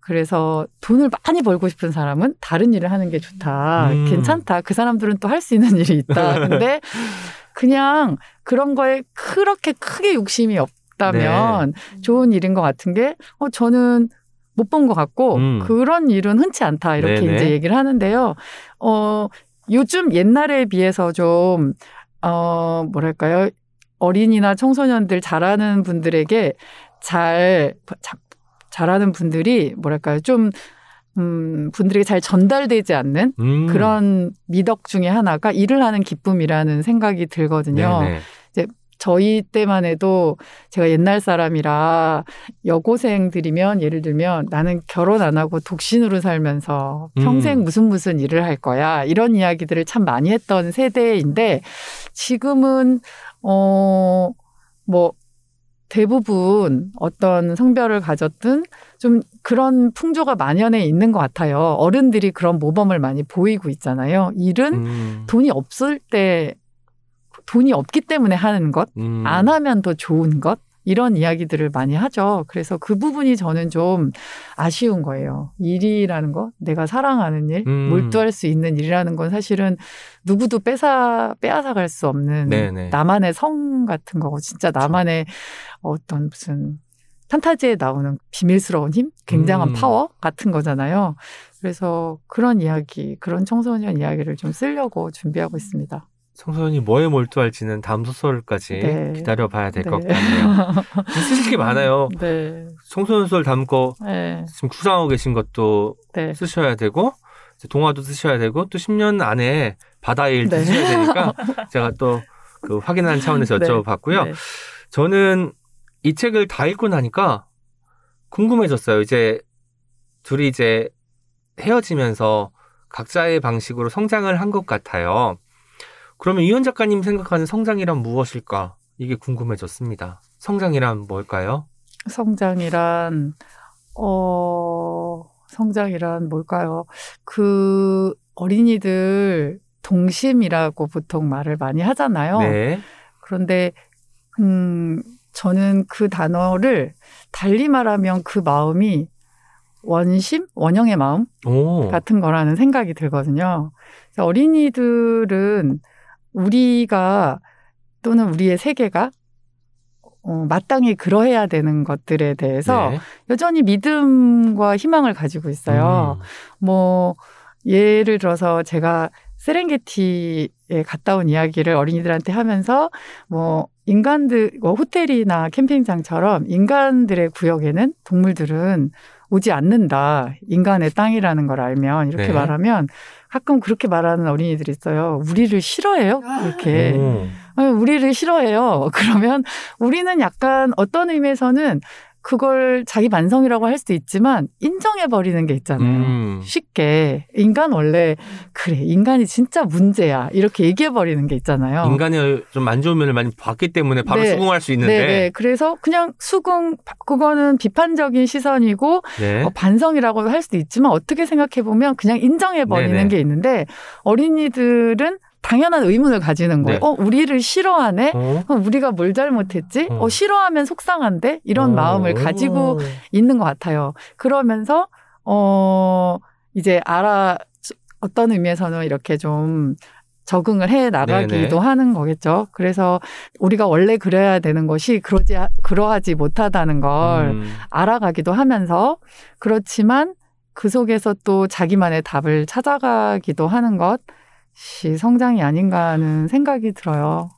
그래서 돈을 많이 벌고 싶은 사람은 다른 일을 하는 게 좋다. 음. 괜찮다. 그 사람들은 또 할 수 있는 일이 있다. 근데 그냥 그런 거에 그렇게 크게 욕심이 없다면 네. 좋은 일인 것 같은 게 어, 저는 못 본 것 같고 음. 그런 일은 흔치 않다 이렇게 네네. 이제 얘기를 하는데요. 어, 요즘 옛날에 비해서 좀 어, 뭐랄까요 어린이나 청소년들 잘하는 분들에게 잘 잘하는 분들이 뭐랄까요 좀 음, 분들에게 잘 전달되지 않는 음. 그런 미덕 중에 하나가 일을 하는 기쁨이라는 생각이 들거든요. 네네. 이제 저희 때만 해도 제가 옛날 사람이라 여고생들이면 예를 들면 나는 결혼 안 하고 독신으로 살면서 평생 음. 무슨 무슨 일을 할 거야 이런 이야기들을 참 많이 했던 세대인데 지금은 어, 뭐 대부분 어떤 성별을 가졌든 좀 그런 풍조가 만연해 있는 것 같아요. 어른들이 그런 모범을 많이 보이고 있잖아요. 일은 음. 돈이 없을 때 돈이 없기 때문에 하는 것, 음. 안 하면 더 좋은 것 이런 이야기들을 많이 하죠. 그래서 그 부분이 저는 좀 아쉬운 거예요. 일이라는 거, 내가 사랑하는 일, 음. 몰두할 수 있는 일이라는 건 사실은 누구도 뺏아, 빼앗아갈 수 없는 네네. 나만의 성 같은 거고 진짜 나만의 어떤 무슨 판타지에 나오는 비밀스러운 힘? 굉장한 음. 파워 같은 거잖아요. 그래서 그런 이야기, 그런 청소년 이야기를 좀 쓰려고 준비하고 있습니다. 청소년이 뭐에 몰두할지는 다음 소설까지 네. 기다려봐야 될 것 네. 같네요. 쓰실 게 많아요. 네. 청소년 소설 담고 네. 지금 구상하고 계신 것도 네. 쓰셔야 되고 동화도 쓰셔야 되고 또 십 년 안에 바다의 일 네. 쓰셔야 되니까 제가 또 그 확인하는 차원에서 여쭤봤고요. 네. 네. 저는 이 책을 다 읽고 나니까 궁금해졌어요. 이제 둘이 이제 헤어지면서 각자의 방식으로 성장을 한 것 같아요. 그러면 이현 작가님 생각하는 성장이란 무엇일까? 이게 궁금해졌습니다. 성장이란 뭘까요? 성장이란 어 성장이란 뭘까요? 그 어린이들 동심이라고 보통 말을 많이 하잖아요. 네. 그런데 음 저는 그 단어를 달리 말하면 그 마음이 원심, 원형의 마음 오. 같은 거라는 생각이 들거든요. 그래서 어린이들은 우리가 또는 우리의 세계가 어, 마땅히 그러해야 되는 것들에 대해서 네. 여전히 믿음과 희망을 가지고 있어요. 음. 뭐 예를 들어서 제가 세렝게티에 갔다 온 이야기를 어린이들한테 하면서 뭐 인간들, 뭐 호텔이나 캠핑장처럼 인간들의 구역에는 동물들은 오지 않는다. 인간의 땅이라는 걸 알면 이렇게 네. 말하면 가끔 그렇게 말하는 어린이들이 있어요. 우리를 싫어해요? 그렇게. 음. 우리를 싫어해요. 그러면 우리는 약간 어떤 의미에서는 그걸 자기 반성이라고 할 수도 있지만 인정해버리는 게 있잖아요. 음. 쉽게. 인간 원래 그래. 인간이 진짜 문제야. 이렇게 얘기해버리는 게 있잖아요. 인간이 좀 안 좋은 면을 많이 봤기 때문에 바로 네. 수긍할 수 있는데. 네. 그래서 그냥 수긍, 그거는 비판적인 시선이고 네. 어, 반성이라고 할 수도 있지만 어떻게 생각해보면 그냥 인정해버리는 네네. 게 있는데 어린이들은 당연한 의문을 가지는 거예요. 네. 어, 우리를 싫어하네? 어? 어, 우리가 뭘 잘못했지? 어. 어, 싫어하면 속상한데? 이런 어. 마음을 가지고 있는 것 같아요. 그러면서 어, 이제 알아, 어떤 의미에서는 이렇게 좀 적응을 해 나가기도 네네. 하는 거겠죠. 그래서 우리가 원래 그래야 되는 것이 그러지, 그러하지 못하다는 걸 음. 알아가기도 하면서, 그렇지만 그 속에서 또 자기만의 답을 찾아가기도 하는 것이 성장이 아닌가 하는 생각이 들어요.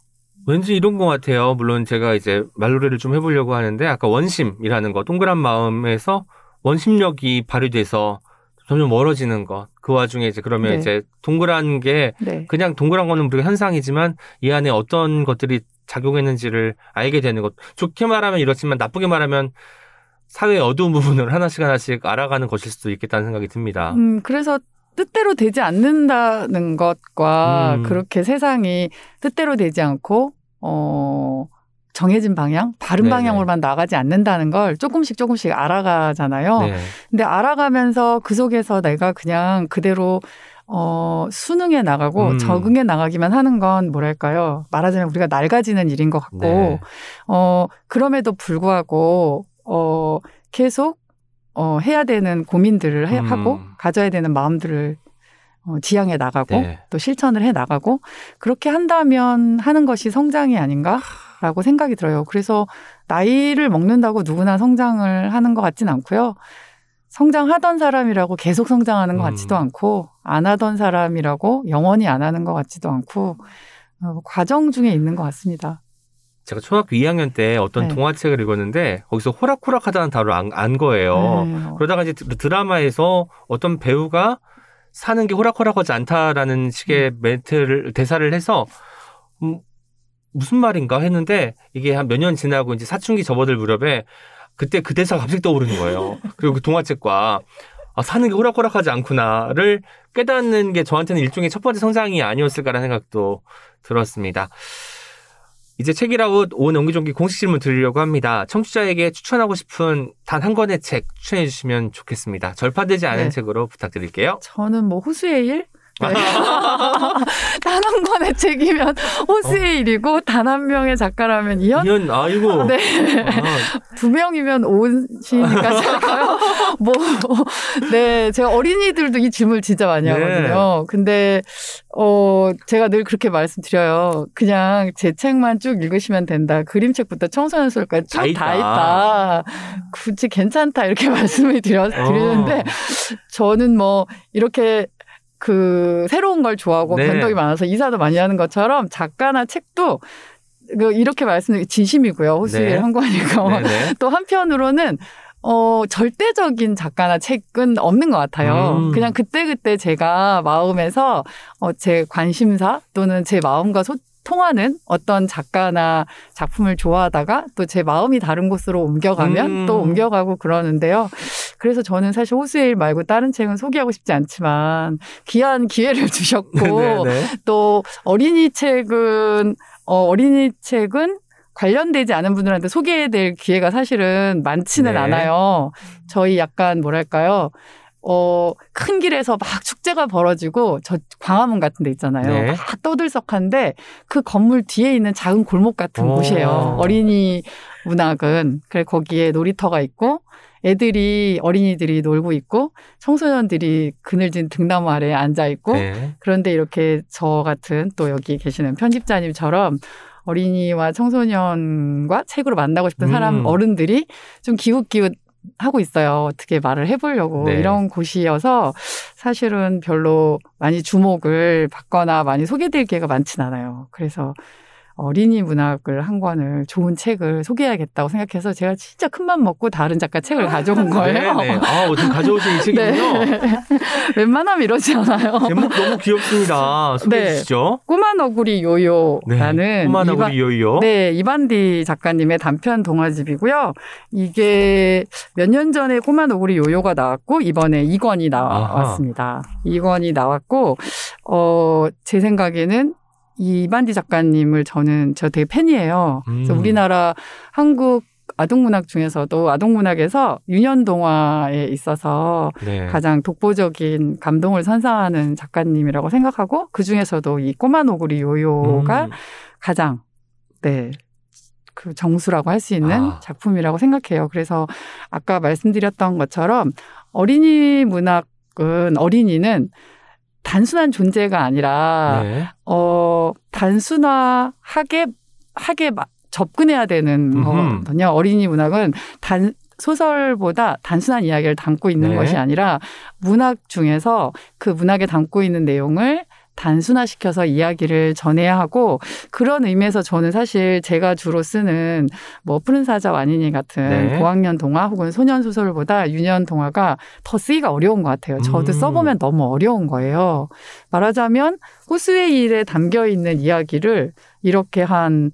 왠지 이런 것 같아요. 물론 제가 이제 말놀이를 좀 해보려고 하는데, 아까 원심이라는 거, 동그란 마음에서 원심력이 발휘돼서 점점 멀어지는 것. 그 와중에 이제 그러면 네. 이제 동그란 게 네. 그냥 동그란 거는 우리가 현상이지만 이 안에 어떤 것들이 작용했는지를 알게 되는 것. 좋게 말하면 이렇지만 나쁘게 말하면 사회의 어두운 부분을 하나씩 하나씩 알아가는 것일 수도 있겠다는 생각이 듭니다. 음, 그래서 뜻대로 되지 않는다는 것과 음. 그렇게 세상이 뜻대로 되지 않고 어, 정해진 방향, 바른 네네. 방향으로만 나가지 않는다는 걸 조금씩 조금씩 알아가잖아요. 네. 근데 알아가면서 그 속에서 내가 그냥 그대로 어, 수능에 나가고 음. 적응에 나가기만 하는 건 뭐랄까요. 말하자면 우리가 낡아지는 일인 것 같고 네. 어, 그럼에도 불구하고 어, 계속 어, 해야 되는 고민들을 해, 음. 하고 가져야 되는 마음들을 어, 지향해 나가고 네. 또 실천을 해 나가고 그렇게 한다면 하는 것이 성장이 아닌가? 라고 생각이 들어요. 그래서 나이를 먹는다고 누구나 성장을 하는 것 같진 않고요. 성장하던 사람이라고 계속 성장하는 것 같지도 음. 않고, 안 하던 사람이라고 영원히 안 하는 것 같지도 않고, 어, 과정 중에 있는 것 같습니다. 제가 초등학교 이 학년 때 어떤 네. 동화책을 읽었는데 거기서 호락호락하다는 단어를 안, 안 거예요. 네. 그러다가 이제 드라마에서 어떤 배우가 사는 게 호락호락하지 않다라는 식의 음. 멘트를 대사를 해서 음, 무슨 말인가 했는데 이게 한 몇 년 지나고 이제 사춘기 접어들 무렵에 그때 그 대사가 갑자기 떠오르는 거예요. 그리고 그 동화책과 아, 사는 게 호락호락하지 않구나를 깨닫는 게 저한테는 일종의 첫 번째 성장이 아니었을까라는 생각도 들었습니다. 이제 책이라웃 오은의 옹기종기 공식 질문 드리려고 합니다. 청취자에게 추천하고 싶은 단 한 권의 책 추천해 주시면 좋겠습니다. 절판되지 않은 네. 책으로 부탁드릴게요. 저는 뭐 호수의 일? 네. 단 한 권의 책이면 호수의 어? 일이고 단 한 명의 작가라면 이현? 이현, 아이고. 네. 아. 두 명이면 오은시니까 제가요. 뭐, 네. 제가 어린이들도 이 질문을 진짜 많이 하거든요. 네. 근데, 어, 제가 늘 그렇게 말씀드려요. 그냥 제 책만 쭉 읽으시면 된다. 그림책부터 청소년 소설까지 쭉 다 있다. 있다. 굳이 괜찮다. 이렇게 말씀을 드려, 드리는데, 어. 저는 뭐, 이렇게 그 새로운 걸 좋아하고 네. 변덕이 많아서 이사도 많이 하는 것처럼 작가나 책도 그 이렇게 말씀드린 진심이고요. 호수의 일 한 권이고 네. 네. 또 한편으로는 어 절대적인 작가나 책은 없는 것 같아요. 음. 그냥 그때그때 제가 마음에서 어, 제 관심사 또는 제 마음과 소 통하는 어떤 작가나 작품을 좋아하다가 또 제 마음이 다른 곳으로 옮겨가면 음. 또 옮겨가고 그러는데요. 그래서 저는 사실 호수의 일 말고 다른 책은 소개하고 싶지 않지만 귀한 기회를 주셨고 또 어린이 책은 어, 어린이 책은 관련되지 않은 분들한테 소개될 기회가 사실은 많지는 네. 않아요. 저희 약간 뭐랄까요. 어, 큰 길에서 막 축제가 벌어지고 저 광화문 같은 데 있잖아요. 네. 막 떠들썩한데 그 건물 뒤에 있는 작은 골목 같은 오. 곳이에요. 어린이 문학은. 그래 거기에 놀이터가 있고 애들이 어린이들이 놀고 있고 청소년들이 그늘진 등나무 아래에 앉아 있고 네. 그런데 이렇게 저 같은 또 여기 계시는 편집자님처럼 어린이와 청소년과 책으로 만나고 싶은 사람 음. 어른들이 좀 기웃기웃 하고 있어요. 어떻게 말을 해보려고 네. 이런 곳이어서 사실은 별로 많이 주목을 받거나 많이 소개될 기회가 많진 않아요. 그래서 어린이 문학을 한 권을 좋은 책을 소개해야겠다고 생각해서 제가 진짜 큰맘 먹고 다른 작가 책을 가져온 거예요. 네, 네. 아, 어떻게 가져오신 이 책이군요. 네. 웬만하면 이러지 않아요. 제목 너무 귀엽습니다. 소개해 주시죠. 네. 꼬마너구리 요요라는 네. 꼬마너구리 이바, 요요. 네, 이반디 작가님의 단편 동화집이고요. 이게 몇 년 전에 꼬마너구리 요요가 나왔고 이번에 이 권이 나왔습니다. 이 권이 나왔고 어, 제 생각에는 이반디 작가님을 저는 저 되게 팬이에요. 그래서 음. 우리나라 한국 아동문학 중에서도 아동문학에서 유년동화에 있어서 네. 가장 독보적인 감동을 선사하는 작가님이라고 생각하고 그중에서도 이 꼬마너구리 요요가 음. 가장 네, 그 정수라고 할 수 있는 아. 작품이라고 생각해요. 그래서 아까 말씀드렸던 것처럼 어린이 문학은 어린이는 단순한 존재가 아니라 네. 어, 단순화하게 하게 막 접근해야 되는 음흠. 거거든요. 어린이 문학은 단, 소설보다 단순한 이야기를 담고 있는 네. 것이 아니라 문학 중에서 그 문학에 담고 있는 내용을 단순화시켜서 이야기를 전해야 하고 그런 의미에서 저는 사실 제가 주로 쓰는 뭐 푸른 사자 와니니 같은 네. 고학년 동화 혹은 소년 소설보다 유년 동화가 더 쓰기가 어려운 것 같아요. 저도 음. 써보면 너무 어려운 거예요. 말하자면 호수의 일에 담겨있는 이야기를 이렇게 한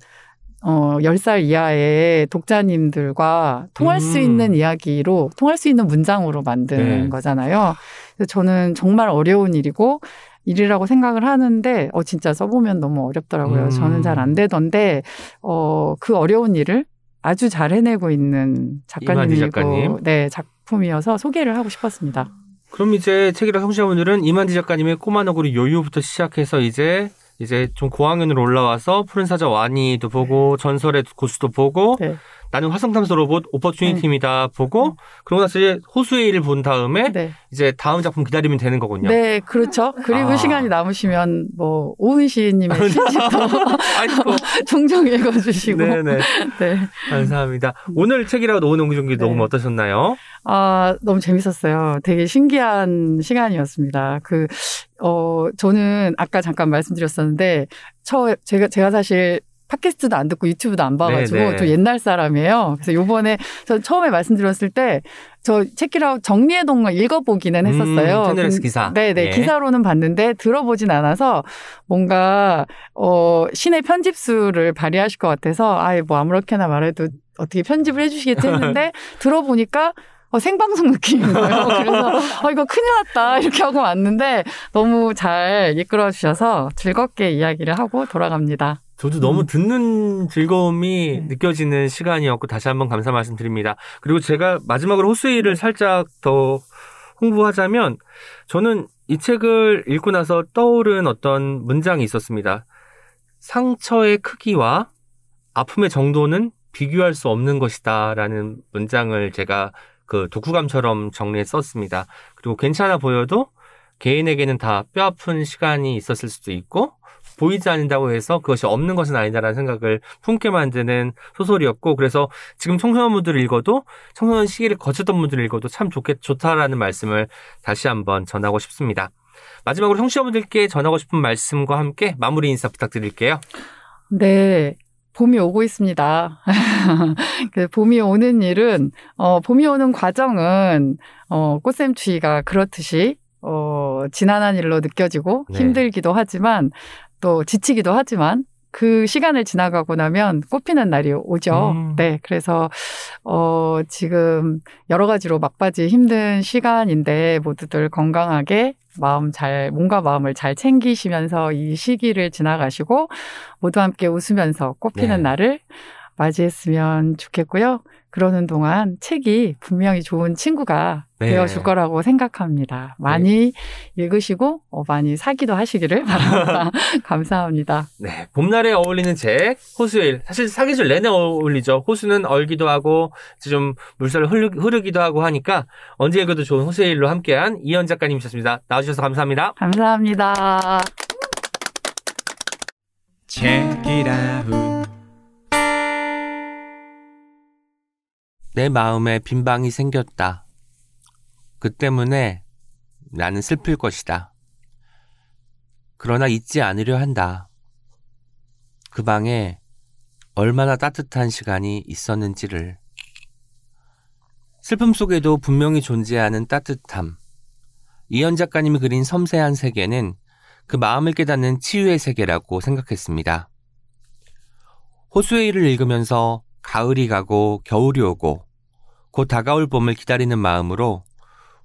어, 열 살 이하의 독자님들과 통할 음. 수 있는 이야기로, 통할 수 있는 문장으로 만드는 네. 거잖아요. 그래서 저는 정말 어려운 일이고, 일이라고 생각을 하는데, 어, 진짜 써보면 너무 어렵더라고요. 음. 저는 잘 안 되던데, 어, 그 어려운 일을 아주 잘 해내고 있는 작가님이고, 작가님. 네, 작품이어서 소개를 하고 싶었습니다. 그럼 이제 책이라 청취자분들은 이만디 작가님의 꼬마너구리 요요부터 시작해서 이제 이제 좀 고학년으로 올라와서 푸른 사자 와니도 보고 네. 전설의 고수도 보고 네. 나는 화성탐사 로봇 오퍼튜니티입니다 네. 보고 그러고 나서 이제 호수의 일을 본 다음에 네. 이제 다음 작품 기다리면 되는 거군요. 네, 그렇죠. 그리고 아. 시간이 남으시면 뭐 오은 시인님의 시집도 뭐. 종종 읽어주시고. 네네. 네. 감사합니다. 오늘 책이라도 오은 옹기종기 녹음 네. 어떠셨나요? 아, 너무 재밌었어요. 되게 신기한 시간이었습니다. 그 어, 저는 아까 잠깐 말씀드렸었는데, 저, 제가, 제가 사실 팟캐스트도 안 듣고 유튜브도 안 봐가지고 네네. 또 옛날 사람이에요. 그래서 요번에, 저 처음에 말씀드렸을 때, 저 책이라고 정리해둔 걸 읽어보기는 했었어요. 음, 채널에서 기사. 네네. 예. 기사로는 봤는데 들어보진 않아서 뭔가, 어, 신의 편집수를 발휘하실 것 같아서, 아이, 뭐 아무렇게나 말해도 어떻게 편집을 해주시겠지 했는데, 들어보니까, 어, 생방송 느낌인 거예요. 그래서 어, 이거 큰일 났다 이렇게 하고 왔는데 너무 잘 이끌어주셔서 즐겁게 이야기를 하고 돌아갑니다. 저도 너무 음. 듣는 즐거움이 네. 느껴지는 시간이었고 다시 한번 감사 말씀드립니다. 그리고 제가 마지막으로 호수의 일을 살짝 더 홍보하자면 저는 이 책을 읽고 나서 떠오른 어떤 문장이 있었습니다. 상처의 크기와 아픔의 정도는 비교할 수 없는 것이다 라는 문장을 제가 그 독후감처럼 정리해 썼습니다. 그리고 괜찮아 보여도 개인에게는 다 뼈아픈 시간이 있었을 수도 있고 보이지 않는다고 해서 그것이 없는 것은 아니다라는 생각을 품게 만드는 소설이었고 그래서 지금 청소년분들을 읽어도 청소년 시기를 거쳤던 분들을 읽어도 참 좋겠, 좋다라는 말씀을 다시 한번 전하고 싶습니다. 마지막으로 청취자분들께 전하고 싶은 말씀과 함께 마무리 인사 부탁드릴게요. 네. 봄이 오고 있습니다. 봄이 오는 일은 어, 봄이 오는 과정은 어, 꽃샘추위가 그렇듯이 어, 지난한 일로 느껴지고 네. 힘들기도 하지만 또 지치기도 하지만 그 시간을 지나가고 나면 꽃피는 날이 오죠. 음. 네, 그래서 어, 지금 여러 가지로 막바지 힘든 시간인데 모두들 건강하게 마음 잘, 몸과 마음을 잘 챙기시면서 이 시기를 지나가시고 모두 함께 웃으면서 꽃피는 네. 날을 맞이했으면 좋겠고요. 그러는 동안 책이 분명히 좋은 친구가 네. 되어줄 거라고 생각합니다. 많이 네. 읽으시고 많이 사기도 하시기를 바랍니다. 감사합니다. 네, 봄날에 어울리는 책 호수의 일. 사실 사계절 내내 어울리죠. 호수는 얼기도 하고 좀 물살 흐르기도 하고 하니까 언제 읽어도 좋은 호수의 일로 함께한 이현 작가님이셨습니다. 나와주셔서 감사합니다. 감사합니다. 책이라운 내 마음에 빈방이 생겼다. 그 때문에 나는 슬플 것이다. 그러나 잊지 않으려 한다. 그 방에 얼마나 따뜻한 시간이 있었는지를. 슬픔 속에도 분명히 존재하는 따뜻함. 이현 작가님이 그린 섬세한 세계는 그 마음을 깨닫는 치유의 세계라고 생각했습니다. 호수의 일을 읽으면서 가을이 가고 겨울이 오고 곧 다가올 봄을 기다리는 마음으로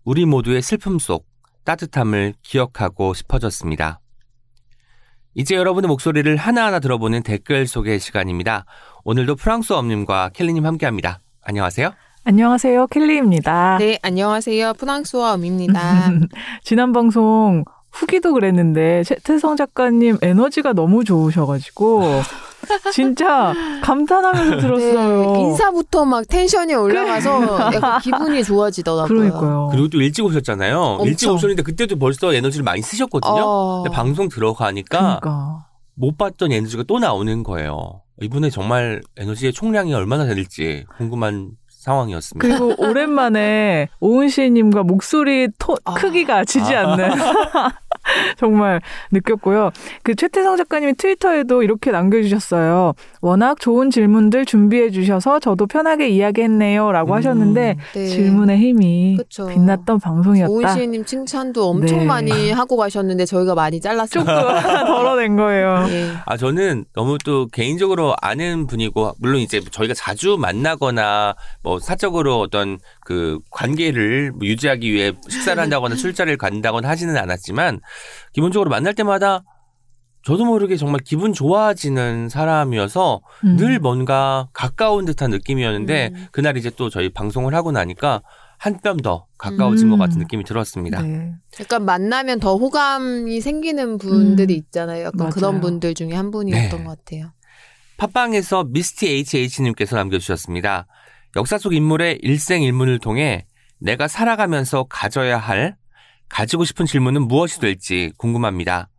우리 모두의 슬픔 속 따뜻함을 기억하고 싶어졌습니다. 이제 여러분의 목소리를 하나하나 들어보는 댓글 소개 시간입니다. 오늘도 프랑스어님과 켈리님 함께합니다. 안녕하세요. 안녕하세요. 켈리입니다. 네, 안녕하세요. 프랑스어입니다. 지난 방송 후기도 그랬는데 최태성 작가님 에너지가 너무 좋으셔가지고 진짜 감탄하면서 들었어요. 네, 인사부터 막 텐션이 올라가서 약간 기분이 좋아지더라고요. 그러니까요. 그리고 또 일찍 오셨잖아요. 엄청. 일찍 오셨는데 그때도 벌써 에너지를 많이 쓰셨거든요. 어... 근데 방송 들어가니까 그러니까. 못 봤던 에너지가 또 나오는 거예요. 이분의 정말 에너지의 총량이 얼마나 될지 궁금한 상황이었습니다. 그리고 오랜만에 오은 시인님과 목소리 토, 아. 크기가 지지 아. 않는 정말 느꼈고요. 그 최태성 작가님이 트위터에도 이렇게 남겨주셨어요. 워낙 좋은 질문들 준비해 주셔서 저도 편하게 이야기했네요 라고 음, 하셨는데 네. 질문의 힘이 그쵸. 빛났던 방송이었다. 오은 시인님 칭찬도 엄청 네. 많이 하고 가셨는데 저희가 많이 잘랐어요. 조금 덜어낸 거예요. 네. 아 저는 너무 또 개인적으로 아는 분이고 물론 이제 저희가 자주 만나거나 뭐 사적으로 어떤 그 관계를 유지하기 위해 식사를 한다거나 술자리를 간다거나 하지는 않았지만 기본적으로 만날 때마다 저도 모르게 정말 기분 좋아지는 사람이어서 음. 늘 뭔가 가까운 듯한 느낌이었는데 음. 그날 이제 또 저희 방송을 하고 나니까 한 뼘 더 가까워진 음. 것 같은 느낌이 들었습니다. 네. 약간 만나면 더 호감이 생기는 분들이 음. 있잖아요. 약간 맞아요. 그런 분들 중에 한 분이었던 네. 것 같아요. 팟빵에서 미스티 에이치에이치님께서 남겨주셨습니다. 역사 속 인물의 일생일문을 통해 내가 살아가면서 가져야 할, 가지고 싶은 질문은 무엇이 될지 궁금합니다.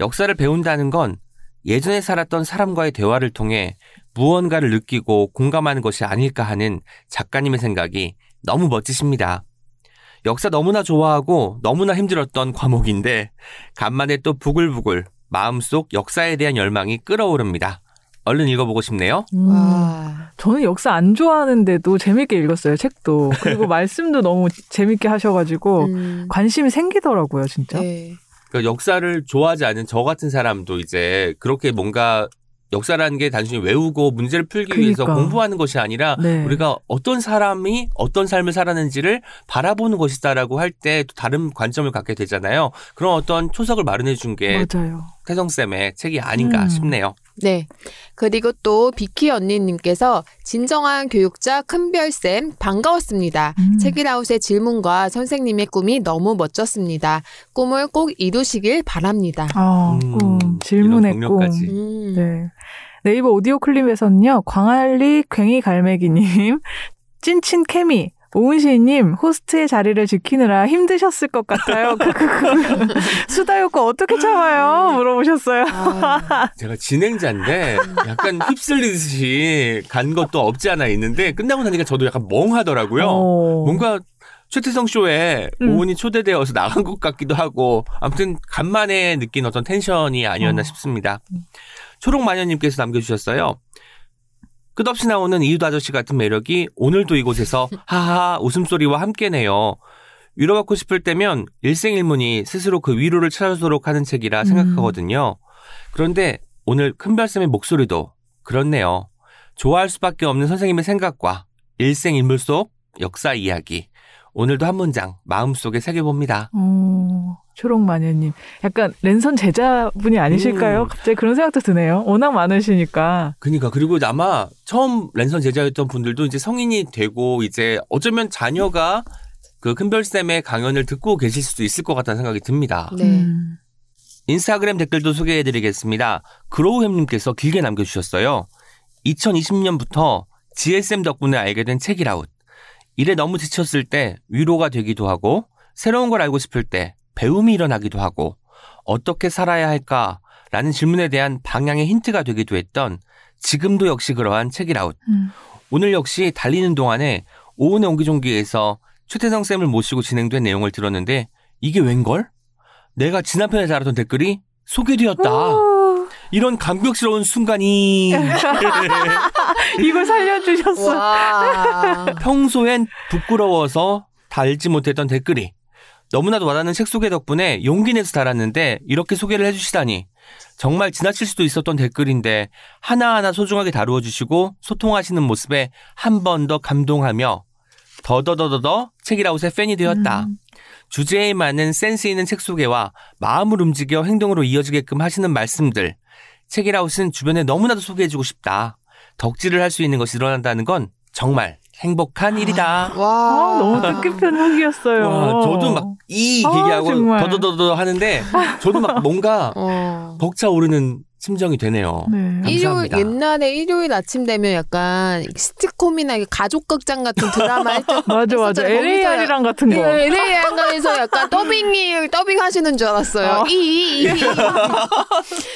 역사를 배운다는 건 예전에 살았던 사람과의 대화를 통해 무언가를 느끼고 공감하는 것이 아닐까 하는 작가님의 생각이 너무 멋지십니다. 역사 너무나 좋아하고 너무나 힘들었던 과목인데 간만에 또 부글부글 마음속 역사에 대한 열망이 끓어오릅니다. 얼른 읽어보고 싶네요. 음. 와. 저는 역사 안 좋아하는데도 재밌게 읽었어요. 책도. 그리고 말씀도 너무 재밌게 하셔가지고 음. 관심이 생기더라고요. 진짜. 네. 그러니까 역사를 좋아하지 않은 저 같은 사람도 이제 그렇게 뭔가 역사라는 게 단순히 외우고 문제를 풀기 그러니까. 위해서 공부하는 것이 아니라 네. 우리가 어떤 사람이 어떤 삶을 살았는지를 바라보는 것이다라고 할 때 또 다른 관점을 갖게 되잖아요. 그런 어떤 초석을 마련해 준 게 태성쌤의 책이 아닌가 음. 싶네요. 네. 그리고 또 비키 언니님께서 진정한 교육자 큰별쌤 반가웠습니다. 음. 책일아웃의 질문과 선생님의 꿈이 너무 멋졌습니다. 꿈을 꼭 이루시길 바랍니다. 아, 음, 꿈. 질문의 꿈. 음. 네. 네이버 오디오 클립에서는요. 광안리 괭이갈매기님, 찐친 케미. 오은시님 호스트의 자리를 지키느라 힘드셨을 것 같아요. 수다 욕구 어떻게 참아요? 물어보셨어요. 아, 제가 진행자인데 약간 휩쓸리듯이 간 것도 없지 않아 있는데 끝나고 나니까 저도 약간 멍하더라고요. 오. 뭔가 최태성 쇼에 음. 오은이 초대되어서 나간 것 같기도 하고 아무튼 간만에 느낀 어떤 텐션이 아니었나 어. 싶습니다. 초록마녀님께서 남겨주셨어요. 끝없이 나오는 이웃 아저씨 같은 매력이 오늘도 이곳에서 하하 웃음소리와 함께네요. 위로받고 싶을 때면 일생일문이 스스로 그 위로를 찾아주도록 하는 책이라 생각하거든요. 음. 그런데 오늘 큰별쌤의 목소리도 그렇네요. 좋아할 수밖에 없는 선생님의 생각과 일생일문 속 역사 이야기. 오늘도 한 문장 마음속에 새겨봅니다. 오, 초록마녀님. 약간 랜선 제자분이 아니실까요? 음. 갑자기 그런 생각도 드네요. 워낙 많으시니까. 그러니까. 그리고 아마 처음 랜선 제자였던 분들도 이제 성인이 되고 이제 어쩌면 자녀가 그 큰별쌤의 강연을 듣고 계실 수도 있을 것 같다는 생각이 듭니다. 네. 음. 인스타그램 댓글도 소개해드리겠습니다. 그로우햄님께서 길게 남겨주셨어요. 이천이십 년부터 지에스엠 덕분에 알게 된 책일아웃. 일에 너무 지쳤을 때 위로가 되기도 하고 새로운 걸 알고 싶을 때 배움이 일어나기도 하고 어떻게 살아야 할까라는 질문에 대한 방향의 힌트가 되기도 했던 지금도 역시 그러한 책일아웃. 음. 오늘 역시 달리는 동안에 오은의 옹기종기에서 최태성 쌤을 모시고 진행된 내용을 들었는데 이게 웬걸? 내가 지난 편에 달았던 댓글이 소개되었다. 오. 이런 감격스러운 순간이... 이걸 살려주셨어. 평소엔 부끄러워서 달지 못했던 댓글이 너무나도 와닿는 책 소개 덕분에 용기 내서 달았는데 이렇게 소개를 해주시다니 정말 지나칠 수도 있었던 댓글인데 하나하나 소중하게 다루어주시고 소통하시는 모습에 한 번 더 감동하며 더더더더더 책이라웃의 팬이 되었다. 음. 주제에 맞는 센스 있는 책 소개와 마음을 움직여 행동으로 이어지게끔 하시는 말씀들. 책이라웃은 주변에 너무나도 소개해주고 싶다. 덕질을 할 수 있는 것이 늘어난다는 건 정말 행복한 아, 일이다. 와, 아, 너무 뜻깊은 후기였어요. 와, 저도 막 이 얘기하고 아, 더더더더 하는데 저도 막 뭔가 어. 벅차오르는 심정이 되네요. 네. 감사합니다. 일요일, 옛날에 일요일 아침 되면 약간 시트콤이나 가족극장 같은 드라마 했죠. 맞아 맞아. 엘에이알이랑 같은 거. 네, 엘에이알에서 약간 더빙을 더빙하시는 줄 알았어요. 이이이. 어.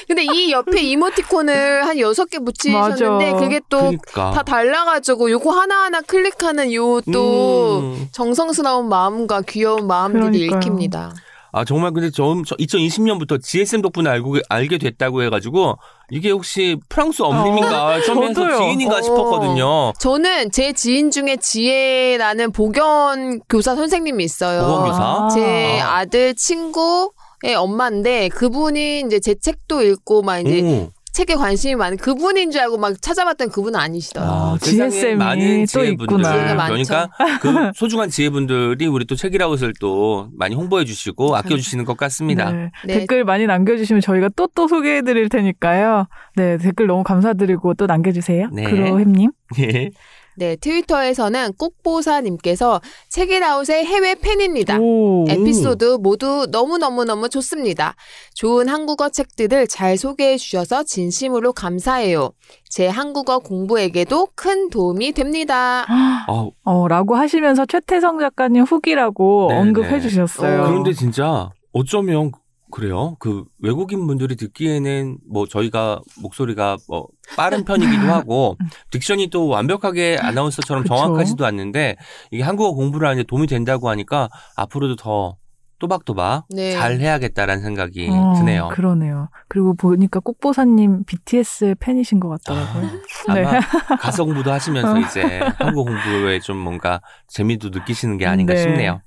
근데 이 옆에 이모티콘을 한 여섯 개 붙이셨는데 맞아. 그게 또 다 그러니까. 달라가지고 요거 하나하나 클릭하는 요 또 음. 정성스러운 마음과 귀여운 마음들이 읽힙니다. 아, 정말, 근데 저, 저 이천이십 년부터 지에스엠 덕분에 알고, 알게 됐다고 해가지고, 이게 혹시 프랑스 엄님인가, 처음에서 지인인가 어, 싶었거든요. 저는 제 지인 중에 지혜라는 보건교사 선생님이 있어요. 보건교사? 제 아. 아들 친구의 엄마인데, 그분이 이제 제 책도 읽고, 막 이제, 오. 책에 관심이 많은 그분인 줄 알고 막 찾아봤던 그분은 아니시더라고요. 아, 지혜쌤이 많은 또 있구나. 그러니까 그 소중한 지혜분들이 우리 또 책이라웃을 또 많이 홍보해 주시고 아껴주시는 것 같습니다. 네. 네. 댓글 많이 남겨주시면 저희가 또 또 소개해드릴 테니까요. 네, 댓글 너무 감사드리고 또 남겨주세요. 네. 그로햄님. 네. 네, 트위터에서는 꼭보사님께서 책일아웃의 해외 팬입니다. 오, 에피소드 모두 너무너무너무 좋습니다. 좋은 한국어 책들을 잘 소개해 주셔서 진심으로 감사해요. 제 한국어 공부에게도 큰 도움이 됩니다. 어, 어, 라고 하시면서 최태성 작가님 후기라고 네네. 언급해 주셨어요. 어, 그런데 진짜 어쩌면 그래요. 그 외국인 분들이 듣기에는 뭐 저희가 목소리가 뭐 빠른 편이기도 하고 딕션이 또 완벽하게 아나운서처럼 그쵸? 정확하지도 않는데 이게 한국어 공부를 하는데 도움이 된다고 하니까 앞으로도 더 또박또박 네. 잘 해야겠다라는 생각이 어, 드네요. 그러네요. 그리고 보니까 꼭보사님 비티에스 팬이신 것 같더라고요. 아, 네. 아마 가성부도 하시면서 이제 한국어 공부에 좀 뭔가 재미도 느끼시는 게 아닌가 네. 싶네요.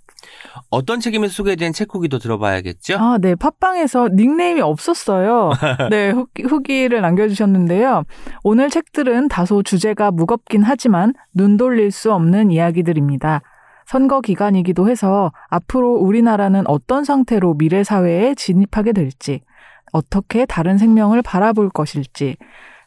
어떤 책임에서 소개된 책 후기도 들어봐야겠죠? 아, 네. 팟빵에서 닉네임이 없었어요. 네, 후기, 후기를 남겨주셨는데요. 오늘 책들은 다소 주제가 무겁긴 하지만 눈 돌릴 수 없는 이야기들입니다. 선거 기간이기도 해서 앞으로 우리나라는 어떤 상태로 미래 사회에 진입하게 될지, 어떻게 다른 생명을 바라볼 것일지,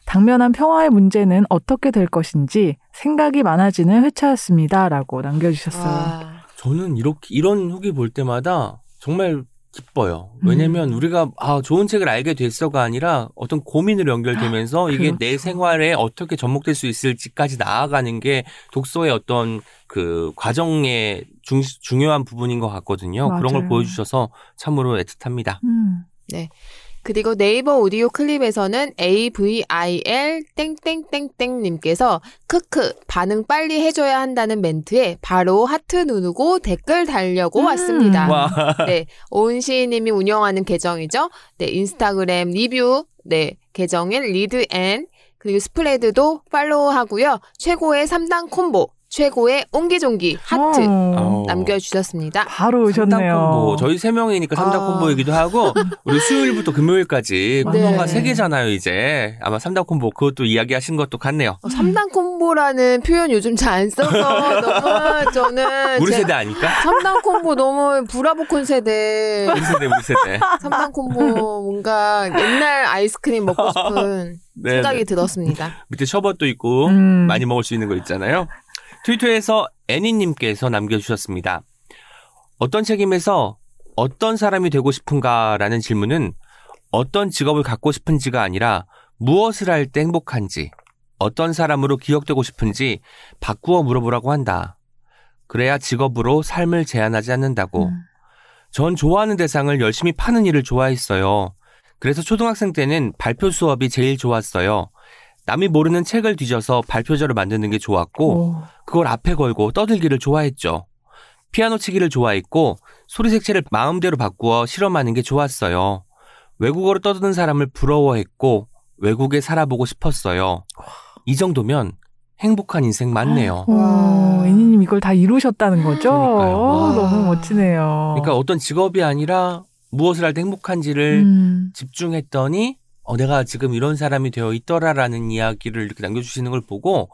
당면한 평화의 문제는 어떻게 될 것인지 생각이 많아지는 회차였습니다라고 남겨주셨어요. 와. 저는 이렇게, 이런 후기 볼 때마다 정말 기뻐요. 왜냐면 음. 우리가, 아, 좋은 책을 알게 됐어가 아니라 어떤 고민으로 연결되면서 이게 그렇죠. 내 생활에 어떻게 접목될 수 있을지까지 나아가는 게 독서의 어떤 그 과정의 중, 중요한 부분인 것 같거든요. 맞아요. 그런 걸 보여주셔서 참으로 애틋합니다. 음. 네. 그리고 네이버 오디오 클립에서는 에이브이아이엘 땡땡땡땡님께서 크크 반응 빨리 해줘야 한다는 멘트에 바로 하트 누르고 댓글 달려고 음~ 왔습니다. 네, 오은시님이 운영하는 계정이죠. 네, 인스타그램 리뷰 네 계정인 리드 앤 그리고 스프레드도 팔로우하고요. 최고의 삼 단 콤보. 최고의 옹기종기 하트 오. 남겨주셨습니다. 바로 오셨네요. 콤보. 저희 세 명이니까 삼 단 아. 콤보이기도 하고 우리 수요일부터 금요일까지 콤보가 네. 세 개잖아요. 이제 아마 삼 단 콤보 그것도 이야기하신 것도 같네요. 어, 삼 단 콤보라는 표현 요즘 잘 안 써서 너무 저는 우리 세대 아닐까? 삼 단 콤보 너무 브라보콘 세대 우리 세대 우리 세대 삼 단 콤보 뭔가 옛날 아이스크림 먹고 싶은 네, 생각이 네. 들었습니다. 밑에 셔벗도 있고 음. 많이 먹을 수 있는 거 있잖아요. 트위터에서 애니님께서 남겨주셨습니다. 어떤 책임에서 어떤 사람이 되고 싶은가라는 질문은 어떤 직업을 갖고 싶은지가 아니라 무엇을 할 때 행복한지, 어떤 사람으로 기억되고 싶은지 바꾸어 물어보라고 한다. 그래야 직업으로 삶을 제한하지 않는다고. 음. 전 좋아하는 대상을 열심히 파는 일을 좋아했어요. 그래서 초등학생 때는 발표 수업이 제일 좋았어요. 남이 모르는 책을 뒤져서 발표자를 만드는 게 좋았고 오. 그걸 앞에 걸고 떠들기를 좋아했죠. 피아노 치기를 좋아했고 소리 색채를 마음대로 바꾸어 실험하는 게 좋았어요. 외국어로 떠드는 사람을 부러워했고 외국에 살아보고 싶었어요. 이 정도면 행복한 인생 맞네요. 와, 애니님 이걸 다 이루셨다는 거죠? 와, 너무 멋지네요. 그러니까 어떤 직업이 아니라 무엇을 할 때 행복한지를 음. 집중했더니 어, 내가 지금 이런 사람이 되어 있더라라는 이야기를 이렇게 남겨주시는 걸 보고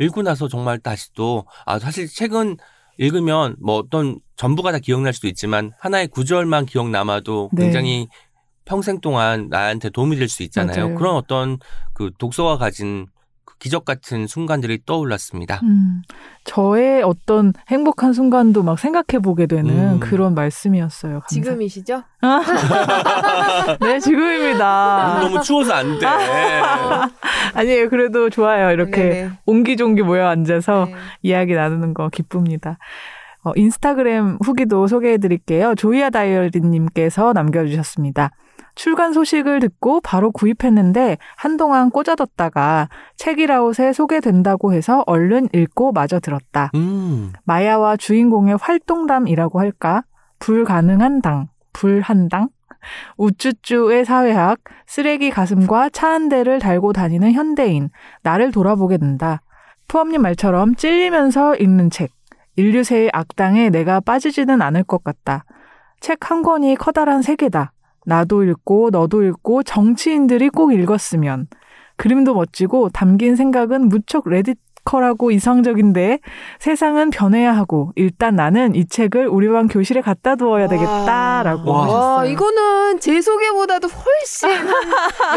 읽고 나서 정말 다시 또, 아, 사실 책은 읽으면 뭐 어떤 전부가 다 기억날 수도 있지만 하나의 구절만 기억 남아도 굉장히 네. 평생 동안 나한테 도움이 될 수 있잖아요. 맞아요. 그런 어떤 그 독서가 가진 기적 같은 순간들이 떠올랐습니다. 음, 저의 어떤 행복한 순간도 막 생각해보게 되는 음. 그런 말씀이었어요. 감사. 지금이시죠? 네, 지금입니다. 너무 추워서 안 돼. 아니에요. 그래도 좋아요. 이렇게 네네. 옹기종기 모여 앉아서 네. 이야기 나누는 거 기쁩니다. 어, 인스타그램 후기도 소개해드릴게요. 조이아 다이어리님께서 남겨주셨습니다. 출간 소식을 듣고 바로 구입했는데 한동안 꽂아뒀다가 책일아웃에 소개된다고 해서 얼른 읽고 마저 들었다. 음. 마야와 주인공의 활동담이라고 할까? 불가능한 당, 불한당? 우쭈쭈의 사회학, 쓰레기 가슴과 차 한 대를 달고 다니는 현대인, 나를 돌아보게 된다. 푸엄님 말처럼 찔리면서 읽는 책, 인류세의 악당에 내가 빠지지는 않을 것 같다. 책 한 권이 커다란 세계다. 나도 읽고 너도 읽고 정치인들이 꼭 읽었으면. 그림도 멋지고 담긴 생각은 무척 레디컬하고 이상적인데 세상은 변해야 하고 일단 나는 이 책을 우리 반 교실에 갖다 두어야 되겠다라고 와. 하셨어요. 와, 이거는 제 소개보다도 훨씬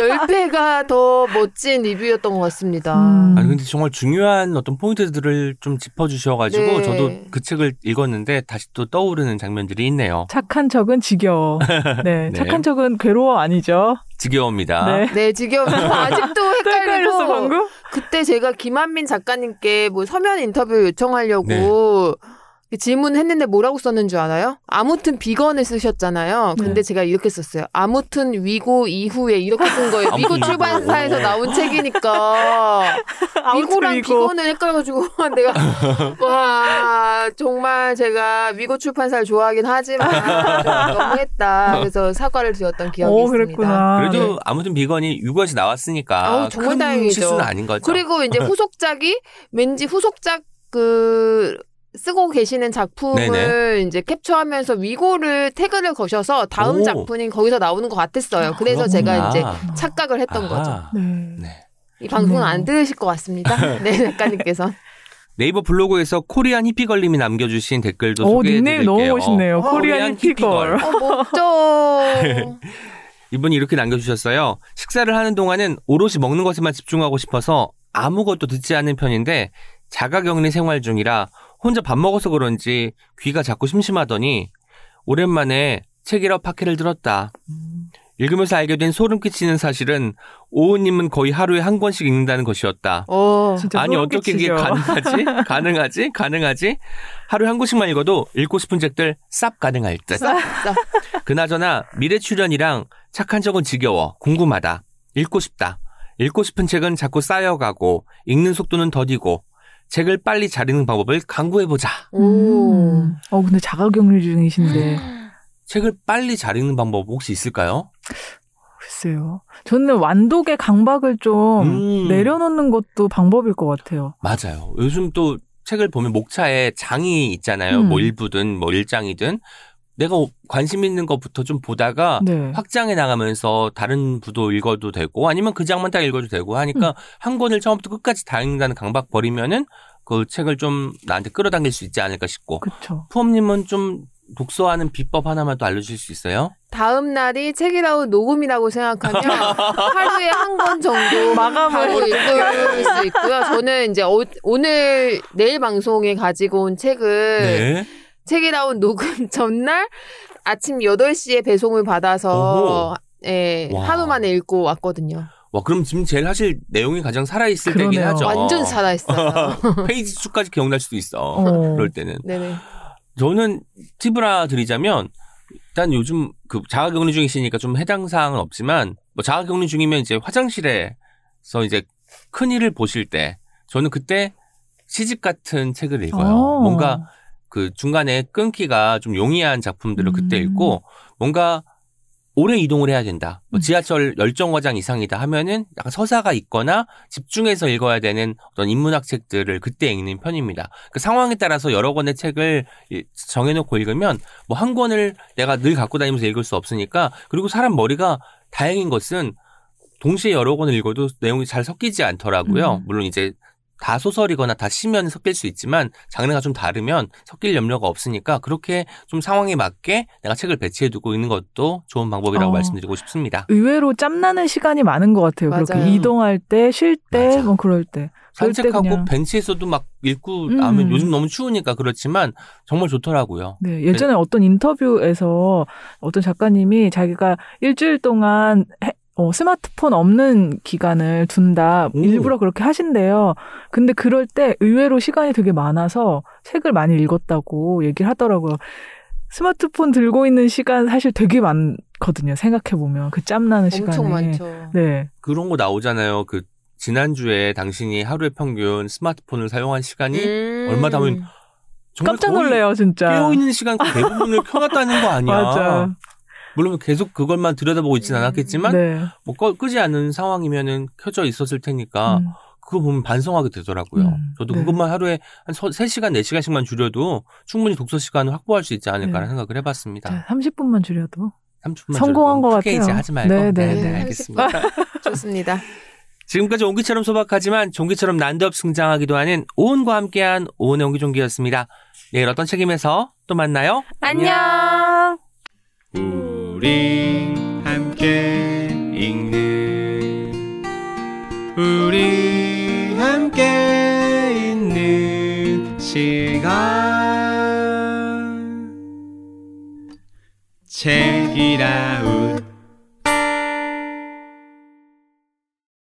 열 배가 더 멋진 리뷰였던 것 같습니다. 음. 아니 근데 정말 중요한 어떤 포인트들을 좀 짚어주셔가지고 네. 저도 그 책을 읽었는데 다시 또 떠오르는 장면들이 있네요. 착한 척은 지겨워. 네, 네. 착한 척은 괴로워 아니죠. 지겨웁니다. 네, 네 지겨웁니다. 아직도 헷갈리고 방금? 그때 제가 김한민 작가님께 뭐 서면 인터뷰 요청하려고 네. 질문했는데 뭐라고 썼는 줄 알아요? 아무튼 비건을 쓰셨잖아요. 근데 네. 제가 이렇게 썼어요. 아무튼 위고 이후에 이렇게 쓴 거예요. 위고 출판사에서 나온 책이니까 위고랑 위고. 비건을 헷갈려가지고 내가 와 정말 제가 위고 출판사를 좋아하긴 하지만 너무했다. 그래서 사과를 드렸던 기억이 오, 있습니다. 그랬구나. 그래도 네. 아무튼 비건이 유고에서 나왔으니까 아우, 정말 큰 다행이죠. 실수는 아닌 거죠. 그리고 이제 후속작이 왠지 후속작 그 쓰고 계시는 작품을 네네. 이제 캡처하면서 위고를 태그를 거셔서 다음 오. 작품이 거기서 나오는 것 같았어요. 그래서 그렇구나. 제가 이제 착각을 했던 아. 거죠. 네. 네. 이 방송은 안 들으실 것 같습니다. 네, 작가님께서. 네이버 블로그에서 코리안 히피걸님이 남겨주신 댓글도 소개해드릴게요. 닉네임 너무 멋있네요. 어, 코리안 히피걸. 히피걸. 어, 멋져. 이분이 이렇게 남겨주셨어요. 식사를 하는 동안은 오롯이 먹는 것에만 집중하고 싶어서 아무것도 듣지 않는 편인데 자가격리 생활 중이라 혼자 밥 먹어서 그런지 귀가 자꾸 심심하더니 오랜만에 책이라 파케를 들었다. 읽으면서 알게 된 소름 끼치는 사실은 오은님은 거의 하루에 한 권씩 읽는다는 것이었다. 오, 진짜 아니 어떻게 이게 가능하지? 가능하지? 가능하지? 하루에 한 권씩만 읽어도 읽고 싶은 책들 쌉 가능할 듯. 쌉, 쌉. 그나저나 미래 출연이랑 착한 적은 지겨워. 궁금하다. 읽고 싶다. 읽고 싶은 책은 자꾸 쌓여가고 읽는 속도는 더디고 책을 빨리 잘 읽는 방법을 강구해보자. 오. 어, 근데 자가격리 중이신데. 책을 빨리 잘 읽는 방법 혹시 있을까요? 글쎄요. 저는 완독의 강박을 좀 음. 내려놓는 것도 방법일 것 같아요. 맞아요. 요즘 또 책을 보면 목차에 장이 있잖아요. 음. 뭐 일부든 뭐 일장이든. 내가 관심 있는 것부터 좀 보다가 네. 확장해 나가면서 다른 부도 읽어도 되고 아니면 그 장만 딱 읽어도 되고 하니까 음. 한 권을 처음부터 끝까지 다 읽는다는 강박 버리면은 그 책을 좀 나한테 끌어당길 수 있지 않을까 싶고. 그쵸. 푸엄님은 좀 독서하는 비법 하나만 또 알려주실 수 있어요? 다음 날이 책이라운 녹음이라고 생각하면 하루에 한 권 정도 마감을 읽을 수 있고요. 저는 이제 오, 오늘 내일 방송에 가지고 온 책을 네. 책이 나온 녹음 전날 아침 여덟 시에 배송을 받아서 예, 하루 만에 읽고 왔거든요. 와, 그럼 지금 제일 사실 내용이 가장 살아있을 그러네요. 때긴 하죠. 완전 살아있어요. 페이지 수까지 기억날 수도 있어. 어. 그럴 때는. 네네. 저는 팁을 하나 드리자면 일단 요즘 그 자가격리 중이시니까 좀 해당 사항은 없지만 뭐 자가격리 중이면 이제 화장실에서 이제 큰일을 보실 때 저는 그때 시집 같은 책을 읽어요. 오. 뭔가 그 중간에 끊기가 좀 용이한 작품들을 그때 읽고 뭔가 오래 이동을 해야 된다. 뭐 지하철 열정거장 이상이다 하면은 약간 서사가 있거나 집중해서 읽어야 되는 어떤 인문학 책들을 그때 읽는 편입니다. 그 상황에 따라서 여러 권의 책을 정해놓고 읽으면 뭐 한 권을 내가 늘 갖고 다니면서 읽을 수 없으니까 그리고 사람 머리가 다행인 것은 동시에 여러 권을 읽어도 내용이 잘 섞이지 않더라고요. 물론 이제 다 소설이거나 다 시면이 섞일 수 있지만 장르가 좀 다르면 섞일 염려가 없으니까 그렇게 좀 상황에 맞게 내가 책을 배치해두고 있는 것도 좋은 방법이라고 어. 말씀드리고 싶습니다. 의외로 짬나는 시간이 많은 것 같아요. 맞아요. 그렇게 이동할 때, 쉴 때, 뭐 그럴 때. 산책하고 그냥. 벤치에서도 막 읽고 나면 음. 요즘 너무 추우니까 그렇지만 정말 좋더라고요. 네, 예전에 네. 어떤 인터뷰에서 어떤 작가님이 자기가 일주일 동안 해, 어, 스마트폰 없는 기간을 둔다. 오. 일부러 그렇게 하신대요. 근데 그럴 때 의외로 시간이 되게 많아서 책을 많이 읽었다고 얘기를 하더라고요. 스마트폰 들고 있는 시간 사실 되게 많거든요. 생각해보면. 그 짬나는 시간이. 엄청 많죠. 네. 그런 거 나오잖아요. 그 지난주에 당신이 하루에 평균 스마트폰을 사용한 시간이 음~ 얼마다 하면 정말 깜짝 놀래요, 진짜. 깨어있는 시간 대부분을 켜놨다는 거 아니야. 맞아. 물론 계속 그것만 들여다보고 있진 않았겠지만 네. 뭐 꺼, 끄지 않은 상황이면은 켜져 있었을 테니까 음. 그거 보면 반성하게 되더라고요. 음. 저도 네. 그것만 하루에 한 세 시간, 네 시간씩만 줄여도 충분히 독서 시간을 확보할 수 있지 않을까라는 네. 생각을 해봤습니다. 자, 삼십 분만 줄여도. 삼십 분만 성공한 것 같아요. 크게 하지 말고. 네네. 네, 네, 네, 알겠습니다. 좋습니다. 지금까지 온기처럼 소박하지만 종기처럼 난데없이 성장하기도 하는 오은과 함께한 오은의 옹기종기였습니다. 내일 어떤 책임에서 또 만나요. 안녕. 우리 함께 읽는 우리 함께 읽는 시간 책이라